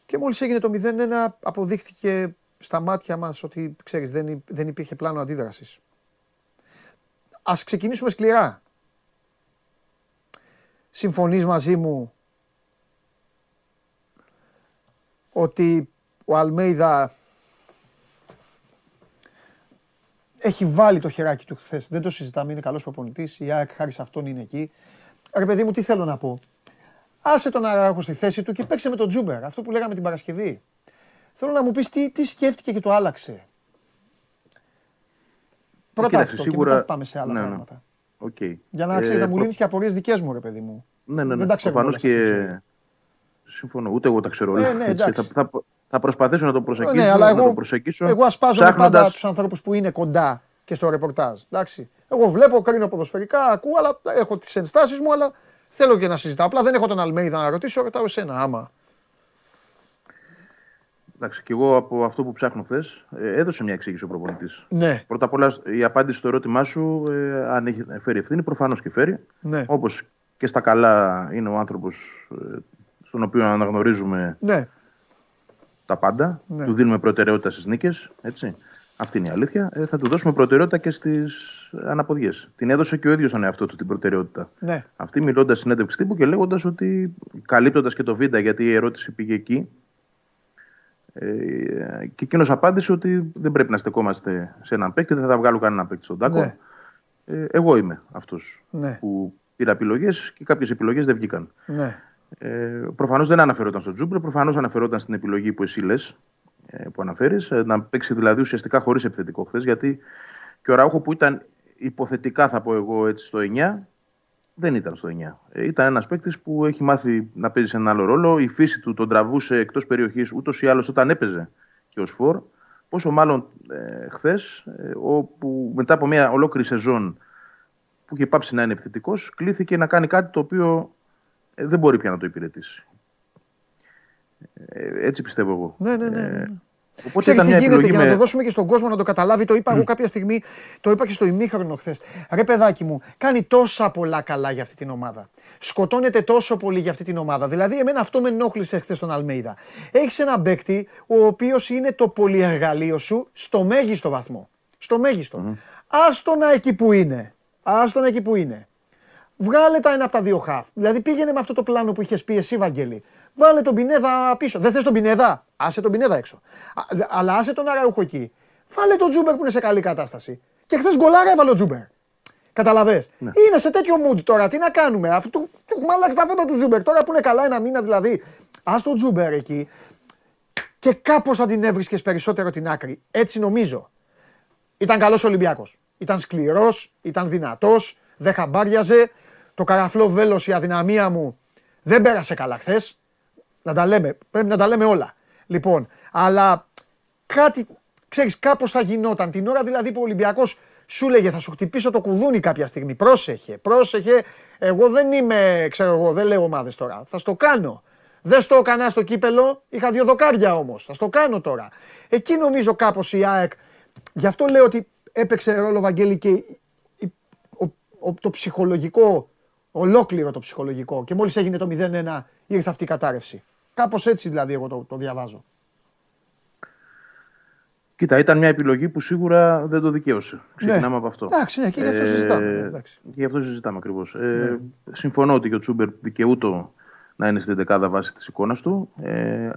Και μόλις έγινε το μηδέν ένα αποδείχθηκε στα μάτια μας ότι, ξέρεις, δεν, δεν υπήρχε πλάνο αντίδρασης. Ας ξεκινήσουμε σκληρά. Συμφωνείς μαζί μου ότι ο Αλμέιδα έχει βάλει το χεράκι του χθες. Δεν το συζητάμε, είναι καλός προπονητής. Η ΑΕΚ χάρη σε αυτόν είναι εκεί. Ρε παιδί μου, τι θέλω να πω. Άσε τον Αράχο στη θέση του και παίξε με τον Τζούμπερ. Αυτό που λέγαμε την Παρασκευή. Θέλω να μου πεις τι, τι σκέφτηκε και το άλλαξε. Πρώτα αυτό σίγουρα... και μετά θα πάμε σε άλλα ναι, πράγματα. Okay. Για να ξέρεις ε, να μου λύνεις προ... και απορίες δικές μου, ρε παιδί μου. Ναι, ναι, ναι. Δεν τα ξέρω όλα και... Συμφωνώ, ούτε εγώ τα ξέρω όλα. Ναι, ναι, θα προσπαθήσω να το προσεγγίσω, ναι, αλλά εγώ, να το προσεγγίσω. Εγώ ασπάζομαι ψάχνοντας... πάντα τους ανθρώπους που είναι κοντά και στο ρεπορτάζ. Εντάξει. Εγώ βλέπω, κρίνω ποδοσφαιρικά, ακούω, αλλά έχω τις ενστάσεις μου, αλλά θέλω και να συζητάω. Απλά δεν έχω τον Αλμέιδα να ρωτήσω, ρωτάω εσένα, άμα. Εντάξει, και εγώ από αυτό που ψάχνω χθες, έδωσε μια εξήγηση ο προπονητής. Ναι. Πρώτα απ' όλα, η απάντηση στο ερώτημά σου, ε, αν έχει φέρει ευθύνη, προφανώς και φέρει. Ναι. Όπως και στα καλά είναι ο άνθρωπος, ε, στον οποίο αναγνωρίζουμε. Ναι. Τα πάντα. Ναι. Του δίνουμε προτεραιότητα στις νίκες. Έτσι. Αυτή είναι η αλήθεια. Ε, θα του δώσουμε προτεραιότητα και στις αναποδιές. Την έδωσε και ο ίδιος τον εαυτό του την προτεραιότητα. Ναι. Αυτή μιλώντας συνέντευξη τύπου και λέγοντας ότι, καλύπτοντας και το βίντεο, γιατί η ερώτηση πήγε εκεί. Ε, και εκείνος απάντησε ότι δεν πρέπει να στεκόμαστε σε έναν παίκτη, δεν θα τα βγάλω κανένα παίκτη στον τάκο. Ναι. Ε, εγώ είμαι αυτός ναι. που πήρα επιλογές και κάποιες επιλογές δεν βγήκαν. Ναι. Ε, προφανώς δεν αναφερόταν στον Τζούμπρε, προφανώς αναφερόταν στην επιλογή που εσύ λες, ε, που αναφέρεις, ε, να παίξει δηλαδή ουσιαστικά χωρίς επιθετικό χθες, γιατί και ο Ραούχο που ήταν υποθετικά θα πω εγώ έτσι στο εννιά, δεν ήταν στο εννιά. Ήταν ένας παίκτης που έχει μάθει να παίζει σε ένα άλλο ρόλο. Η φύση του τον τραβούσε εκτός περιοχής ούτως ή άλλως όταν έπαιζε και ως φορ. Πόσο μάλλον ε, χθες, ε, όπου μετά από μια ολόκληρη σεζόν που είχε πάψει να είναι επιθετικός, κλήθηκε να κάνει κάτι το οποίο ε, δεν μπορεί πια να το υπηρετήσει. Ε, έτσι πιστεύω εγώ. Ναι, ναι, ναι. ναι, ναι. Ξέρεις τι γίνεται, για με... να το δώσουμε και στον κόσμο να το καταλάβει. Το είπα mm. εγώ κάποια στιγμή, το είπα και στο ημίχρονο χθες. Ρε παιδάκι μου, κάνει τόσα πολλά καλά για αυτή την ομάδα. Σκοτώνεται τόσο πολύ για αυτή την ομάδα. Δηλαδή, εμένα αυτό με ενόχλησε χθες τον Αλμέιδα. Έχεις έναν παίκτη, ο οποίος είναι το πολυεργαλείο σου στο μέγιστο βαθμό. Στο μέγιστο. Mm-hmm. Άστονα εκεί που είναι. Άστονα εκεί που είναι. Βγάλε τα ένα από τα δύο χαφ. Δηλαδή, πήγαινε με αυτό το πλάνο που είχες πει εσύ, Βαγγέλη. Βάλε τον Πινέδα πίσω. Δεν θες τον Πινέδα, άσε τον Πινέδα έξω. Α, αλλά άσε τον Αραούχο εκεί. Βάλε τον Τζούμπερ που είναι σε καλή κατάσταση. Και χθες γκολάρα έβαλε ο Τζούμπερ. Καταλαβες. Ναι. Είναι σε τέτοιο mood τώρα. Τι να κάνουμε. Αυτού του έχουμε αλλάξει τα φώτα του Τζούμπερ. Τώρα που είναι καλά ένα μήνα δηλαδή. Άσε τον Τζούμπερ εκεί. Και κάπως θα την έβρισκες περισσότερο την άκρη. Έτσι νομίζω. Ήταν καλός ο Ολυμπιακός. Ήταν σκληρός, ήταν δυνατός, δεν χαμπάριαζε. Το καραφλό βέλος, η αδυναμία μου δεν πέρασε καλά χθες. Να τα λέμε, πρέπει να τα λέμε όλα. Λοιπόν, αλλά κάτι, ξέρεις, κάπως θα γινόταν. Την ώρα δηλαδή που ο Ολυμπιακός σου λέγε θα σου χτυπήσω το κουδούνι κάποια στιγμή. Πρόσεχε, πρόσεχε. Εγώ δεν είμαι, ξέρω εγώ, δεν λέω ομάδες τώρα. Θα στο κάνω. Δεν στο έκανα στο Κύπελλο, είχα δύο δοκάρια όμως. Θα στο κάνω τώρα. Εκεί νομίζω κάπως η ΑΕΚ, γι' αυτό λέω ότι έπαιξε ρόλο, Βαγγέλη, και ο, ο, το ψυχολογικό, ολόκληρο το ψυχολογικό. Και μόλις έγινε το μηδέν ένα ήρθε αυτή η κατάρρευση. Κάπως έτσι δηλαδή εγώ το, το διαβάζω. Κοίτα, ήταν μια επιλογή που σίγουρα δεν το δικαίωσε. Ξεκινάμε ναι. από αυτό. Εντάξει, ναι, και γι' αυτό ε, συζητάμε. Ναι, εντάξει. Και γι' αυτό συζητάμε ακριβώς. Ναι. Ε, συμφωνώ ότι και ο Τσούμπερ δικαιούτο να είναι στην δεκάδα βάση της εικόνας του. Ε,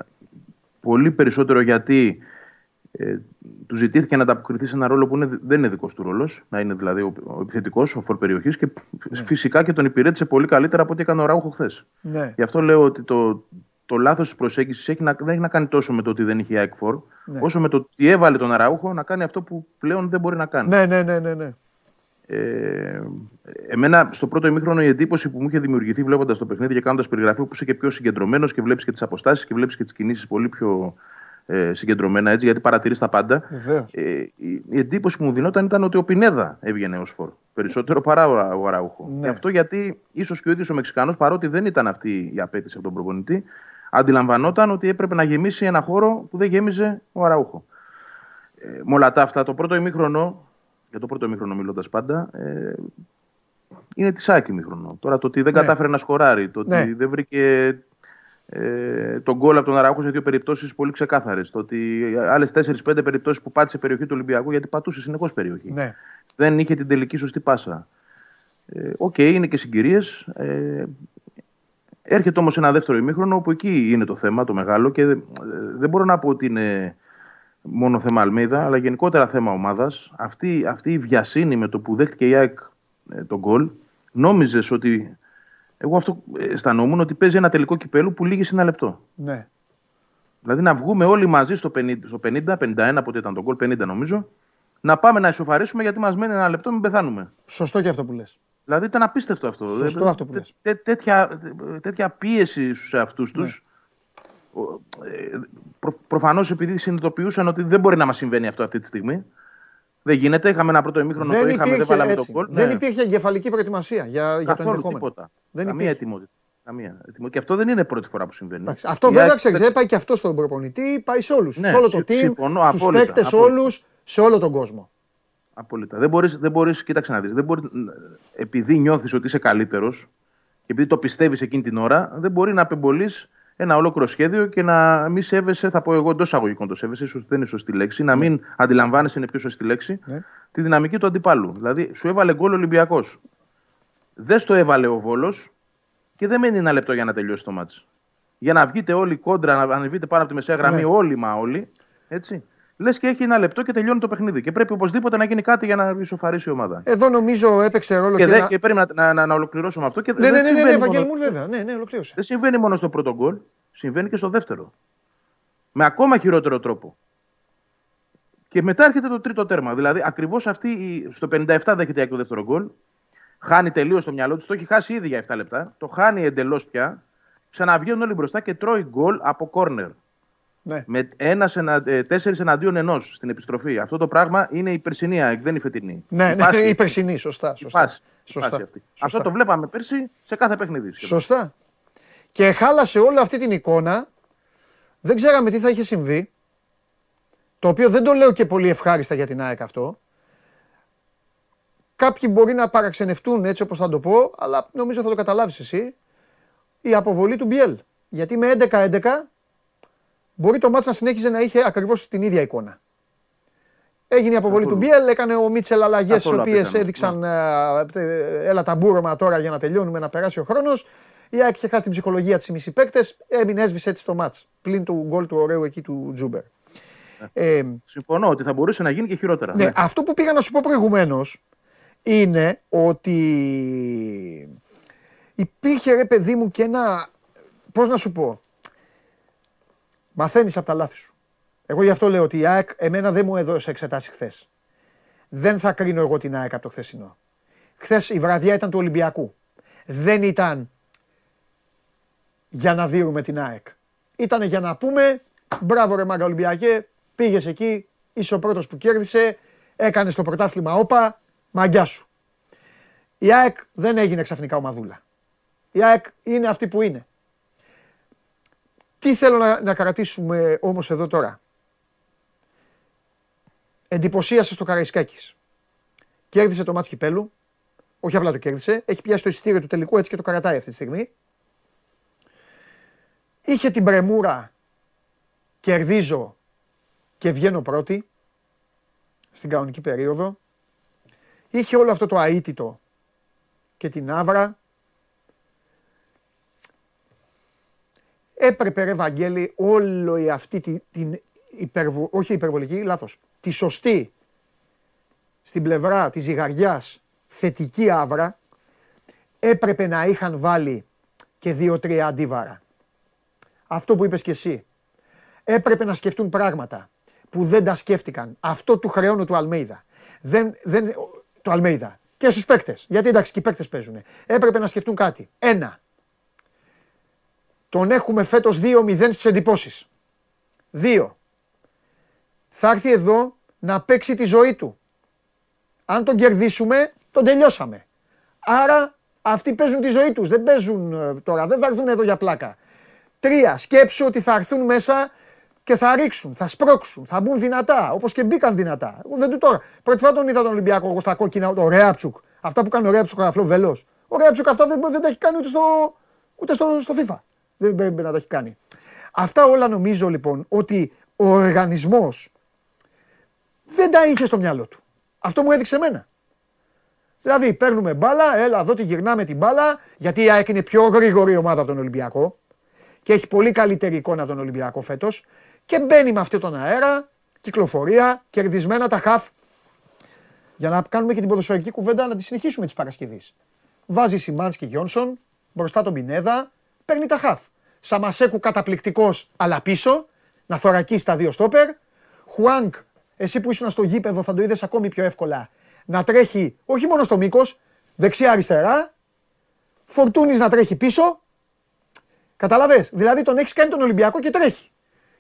πολύ περισσότερο γιατί ε, του ζητήθηκε να ανταποκριθεί σε ένα ρόλο που είναι, δεν είναι δικός του ρόλος. Να είναι δηλαδή ο, ο επιθετικός, ο φορ περιοχής και ναι. φυσικά και τον υπηρέτησε πολύ καλύτερα από ό,τι έκανε ο Ράουχο χθες. Ναι. Γι' αυτό λέω ότι το. Το λάθος της προσέγγισης έχει να, δεν έχει να κάνει τόσο με το ότι δεν είχε ΑΕΚΦΟΡ, ναι. όσο με το ότι έβαλε τον Αραούχο να κάνει αυτό που πλέον δεν μπορεί να κάνει. Ναι, ναι, ναι. ναι, ναι. Ε, εμένα στο πρώτο ημίχρονο η εντύπωση που μου είχε δημιουργηθεί βλέποντας το παιχνίδι και κάνοντας περιγραφή που είσαι και πιο συγκεντρωμένος και βλέπεις και τις αποστάσεις και βλέπεις και τις κινήσεις πολύ πιο ε, συγκεντρωμένα, έτσι, γιατί παρατηρείς τα πάντα. Ε, η, η εντύπωση που μου δινόταν ήταν ότι ο Πινέδα έβγαινε ως φορ. Περισσότερο παρά ο Αραούχο. Ναι. Και αυτό γιατί ίσως και ο ίδιος ο Μεξικανός, παρότι δεν ήταν αυτή η απέτηση από τον προπονητή, αντιλαμβανόταν ότι έπρεπε να γεμίσει ένα χώρο που δεν γέμιζε ο Αραούχο. Ε, με όλα τα αυτά, το πρώτο ημίχρονο, για το πρώτο ημίχρονο μιλώντας πάντα, ε, είναι τη ΣΑΚ ημίχρονο. Τώρα το ότι δεν ναι. κατάφερε να σκοράρει, το ότι ναι. δεν βρήκε ε, τον γκολ από τον Αραούχο σε δύο περιπτώσεις πολύ ξεκάθαρες, το ότι άλλες τέσσερις πέντε περιπτώσεις που πάτησε περιοχή του Ολυμπιακού, γιατί πατούσε συνεχώς περιοχή. Ναι. Δεν είχε την τελική σωστή πάσα. Οκ, ε, okay, είναι και συγκυρίες. Ε, Έρχεται όμως ένα δεύτερο ημίχρονο όπου εκεί είναι το θέμα, το μεγάλο, και δεν μπορώ να πω ότι είναι μόνο θέμα Αλμέιδα, αλλά γενικότερα θέμα ομάδας. Αυτή, αυτή η βιασύνη με το που δέχτηκε η ΑΕΚ τον γκολ, νόμιζες ότι. Εγώ αυτό αισθανόμουν, ότι παίζει ένα τελικό κυπέλου που λύγει σε ένα λεπτό. Ναι. Δηλαδή να βγούμε όλοι μαζί στο πενήντα, πενήντα ένα, πότε ήταν το γκολ, πενήντα νομίζω, να πάμε να ισοφαρίσουμε γιατί μας μένει ένα λεπτό, μην πεθάνουμε. Σωστό και αυτό που λες. Δηλαδή ήταν απίστευτο αυτό. Σωστό αυτό που λες. Τέ, τέτοια, τέτοια πίεση στους εαυτούς τους. Ναι. Προ, προφανώς επειδή συνειδητοποιούσαν ότι δεν μπορεί να μας συμβαίνει αυτό αυτή τη στιγμή. Δεν γίνεται. Είχαμε ένα πρώτο ημίχρονο, δεν το είχαμε, υπήρχε, δεν βάλαμε τον γκολ. Δεν ναι. υπήρχε εγκεφαλική προετοιμασία για, για το ενδεχόμενο. Τίποτα. Δεν Καμία ετοιμότητα. Καμία. Και αυτό δεν είναι πρώτη φορά που συμβαίνει. Εντάξει, αυτό βέβαια ξέρετε, πάει και αυτό στον προπονητή, πάει σε όλους. Ναι, σε όλο το team, στους παίκτες όλους, σε όλο τον κόσμο. Απόλυτα. Δεν μπορείς, δεν μπορείς, κοίταξε να δεις, δεν μπορείς, επειδή νιώθεις ότι είσαι καλύτερος, επειδή το πιστεύεις εκείνη την ώρα, δεν μπορεί να απεμπολείς ένα ολόκληρο σχέδιο και να μην σέβεσαι, θα πω εγώ εντός αγωγικών το σέβεσαι, ίσως δεν είναι σωστή λέξη, να μην αντιλαμβάνεσαι, είναι πιο σωστή λέξη, ναι. τη δυναμική του αντιπάλου. Δηλαδή, σου έβαλε γκολ ο Ολυμπιακός. Δεν στο έβαλε ο Βόλος και δεν μένει ένα λεπτό για να τελειώσει το μάτς. Για να βγείτε όλοι κόντρα, να ανεβείτε πάνω από τη μεσαία γραμμή, ναι. όλοι μα όλοι, έτσι. Λες και έχει ένα λεπτό και τελειώνει το παιχνίδι. Και πρέπει οπωσδήποτε να γίνει κάτι για να ισοφαρίσει η ομάδα. Εδώ νομίζω έπαιξε ρόλο και. Και, δε, να... και πρέπει να, να, να, να ολοκληρώσουμε αυτό. Και ναι, ναι, ναι, ναι, ναι, Βαγγέλη μου, βέβαια. Ναι, ναι, ολοκλήρωσε. Δεν συμβαίνει μόνο στο πρώτο γκολ, συμβαίνει και στο δεύτερο. Με ακόμα χειρότερο τρόπο. Και μετά έρχεται το τρίτο τέρμα. Δηλαδή, ακριβώς αυτή η... στο πενήντα επτά δέχεται το δεύτερο γκολ. Χάνει τελείως το μυαλό του. Το έχει χάσει ήδη για επτά λεπτά. Το χάνει εντελώς πια. Ξαναβγαίνουν όλοι μπροστά και τρώει γκολ από κόρνερ. Ναι. Με ένας, ένα, τέσσερις εναντίον ενός στην επιστροφή. Αυτό το πράγμα είναι η περσινή, δεν η φετινή. Ναι, η, πάση, ναι, η περσινή, σωστά. σωστά, η πάση, σωστά, η αυτή. σωστά. Αυτό το βλέπαμε πέρσι σε κάθε παιχνίδι. Σωστά. Και χάλασε όλη αυτή την εικόνα. Δεν ξέραμε τι θα είχε συμβεί. Το οποίο δεν το λέω και πολύ ευχάριστα για την ΑΕΚ αυτό. Κάποιοι μπορεί να παραξενευτούν έτσι όπως θα το πω, αλλά νομίζω θα το καταλάβεις εσύ. Η αποβολή του Μπιέλ. Γιατί με έντεκα έντεκα μπορεί το μάτς να συνέχιζε να είχε ακριβώς την ίδια εικόνα. Έγινε η αποβολή του Μπιέλ, έκανε ο Μίτσελ αλλαγές οι οποίες έδειξαν έλα τα μπούρωμα τώρα για να τελειώνουμε, να περάσει ο χρόνος. Η ΑΕΚ είχε χάσει την ψυχολογία της μισή παίκτες, έμεινε έσβησε έτσι το μάτς. Πλην του γκολ του ωραίου εκεί του Τζούμπερ. Ε, Συμφωνώ ότι θα μπορούσε να γίνει και χειρότερα. Ναι, ναι. Αυτό που πήγα να σου πω προηγουμένως είναι ότι υπήρχε ρε παιδί μου και ένα. Πώς να σου πω. Μαθαίνεις από τα λάθη σου. Εγώ γι' αυτό λέω ότι η ΑΕΚ εμένα δεν μου έδωσε εξετάσεις χθες. Δεν θα κρίνω εγώ την ΑΕΚ από το χθεσινό. Χθες η βραδιά ήταν του Ολυμπιακού. Δεν ήταν για να δείρουμε την ΑΕΚ. Ήτανε για να πούμε μπράβο ρε μάγκα Ολυμπιακέ, πήγες εκεί, είσαι ο πρώτος που κέρδισε, έκανες το πρωτάθλημα όπα, μαγκιά σου. Η ΑΕΚ δεν έγινε ξαφνικά ομαδούλα. Η ΑΕΚ είναι αυτή που είναι. Τι θέλω να, να κρατήσουμε όμως εδώ τώρα. Εντυπωσίασε στο Καραϊσκάκης. Κέρδισε το μάτς Κυπέλλου. Όχι απλά το κέρδισε. Έχει πιάσει το εισιτήριο του τελικού έτσι και το κρατάει αυτή τη στιγμή. Είχε την πρεμούρα. Κερδίζω και βγαίνω πρώτη στην κανονική περίοδο. Είχε όλο αυτό το αίτητο και την άβρα. Έπρεπε ρε Βαγγέλη όλη αυτή την, την υπερβο, όχι υπερβολική, λάθος, τη σωστή στην πλευρά της ζυγαριάς θετική άβρα έπρεπε να είχαν βάλει και δύο-τρία αντίβαρα. Αυτό που είπες και εσύ. Έπρεπε να σκεφτούν πράγματα που δεν τα σκέφτηκαν. Αυτό του χρεώνω του Αλμέιδα. Δεν, δεν, του Αλμέιδα. Και στους παίκτες. Γιατί εντάξει και οι παίκτες παίζουν. Έπρεπε να σκεφτούν κάτι. Ένα. Τον έχουμε φέτος δύο μηδέν στις εντυπώσεις. Δύο. Θα έρθει εδώ να παίξει τη ζωή του. Αν τον κερδίσουμε, τον τελειώσαμε. Άρα αυτοί παίζουν τη ζωή τους. Δεν παίζουν τώρα. Δεν θα έρθουν εδώ για πλάκα. Τρία. Σκέψου ότι θα έρθουν μέσα... Και θα ρίξουν, θα σπρώξουν, θα μπουν δυνατά, όπως και μπήκαν δυνατά. Εγώ δεν του τώρα. Πρώτη φορά τον είδα τον Ολυμπιακό εγώ στα κόκκινα, το Ρέαψουκ. Αυτά που κάνει ο Ρέαψουκ, ο Αφλό Βελός. Ο Ρέαψουκ αυτά δεν, δεν τα έχει κάνει ούτε στο, ούτε στο, στο FIFA. Δεν πρέπει να τα έχει κάνει. Αυτά όλα νομίζω λοιπόν ότι ο οργανισμός δεν τα είχε στο μυαλό του. Αυτό μου έδειξε εμένα. Δηλαδή παίρνουμε μπάλα, έλα εδώ τη γυρνάμε την μπάλα, γιατί η ΑΕΚ είναι πιο γρήγορη ομάδα από τον Ολυμπιακό και έχει πολύ καλύτερη εικόνα από τον Ολυμπιακό φέτος. Και μπαίνει με αυτόν τον αέρα, κυκλοφορία, κερδισμένα τα χαφ. Για να κάνουμε και την ποδοσφαιρική κουβέντα να τη συνεχίσουμε τις Παρασκευές. Βάζει Σιμάνσκι Γιόνσον, μπροστά τον Πινέδα, παίρνει τα χαφ. Σαμασέκου καταπληκτικός, αλλά πίσω, να θωρακίσει τα δύο στόπερ. Χουάνκ, εσύ που ήσουν στο γήπεδο θα το είδες ακόμη πιο εύκολα, να τρέχει όχι μόνο στο μήκος, δεξιά-αριστερά. Φορτούνης να τρέχει πίσω. Καταλαβες, δηλαδή τον έχεις κάνει τον Ολυμπιακό και τρέχει.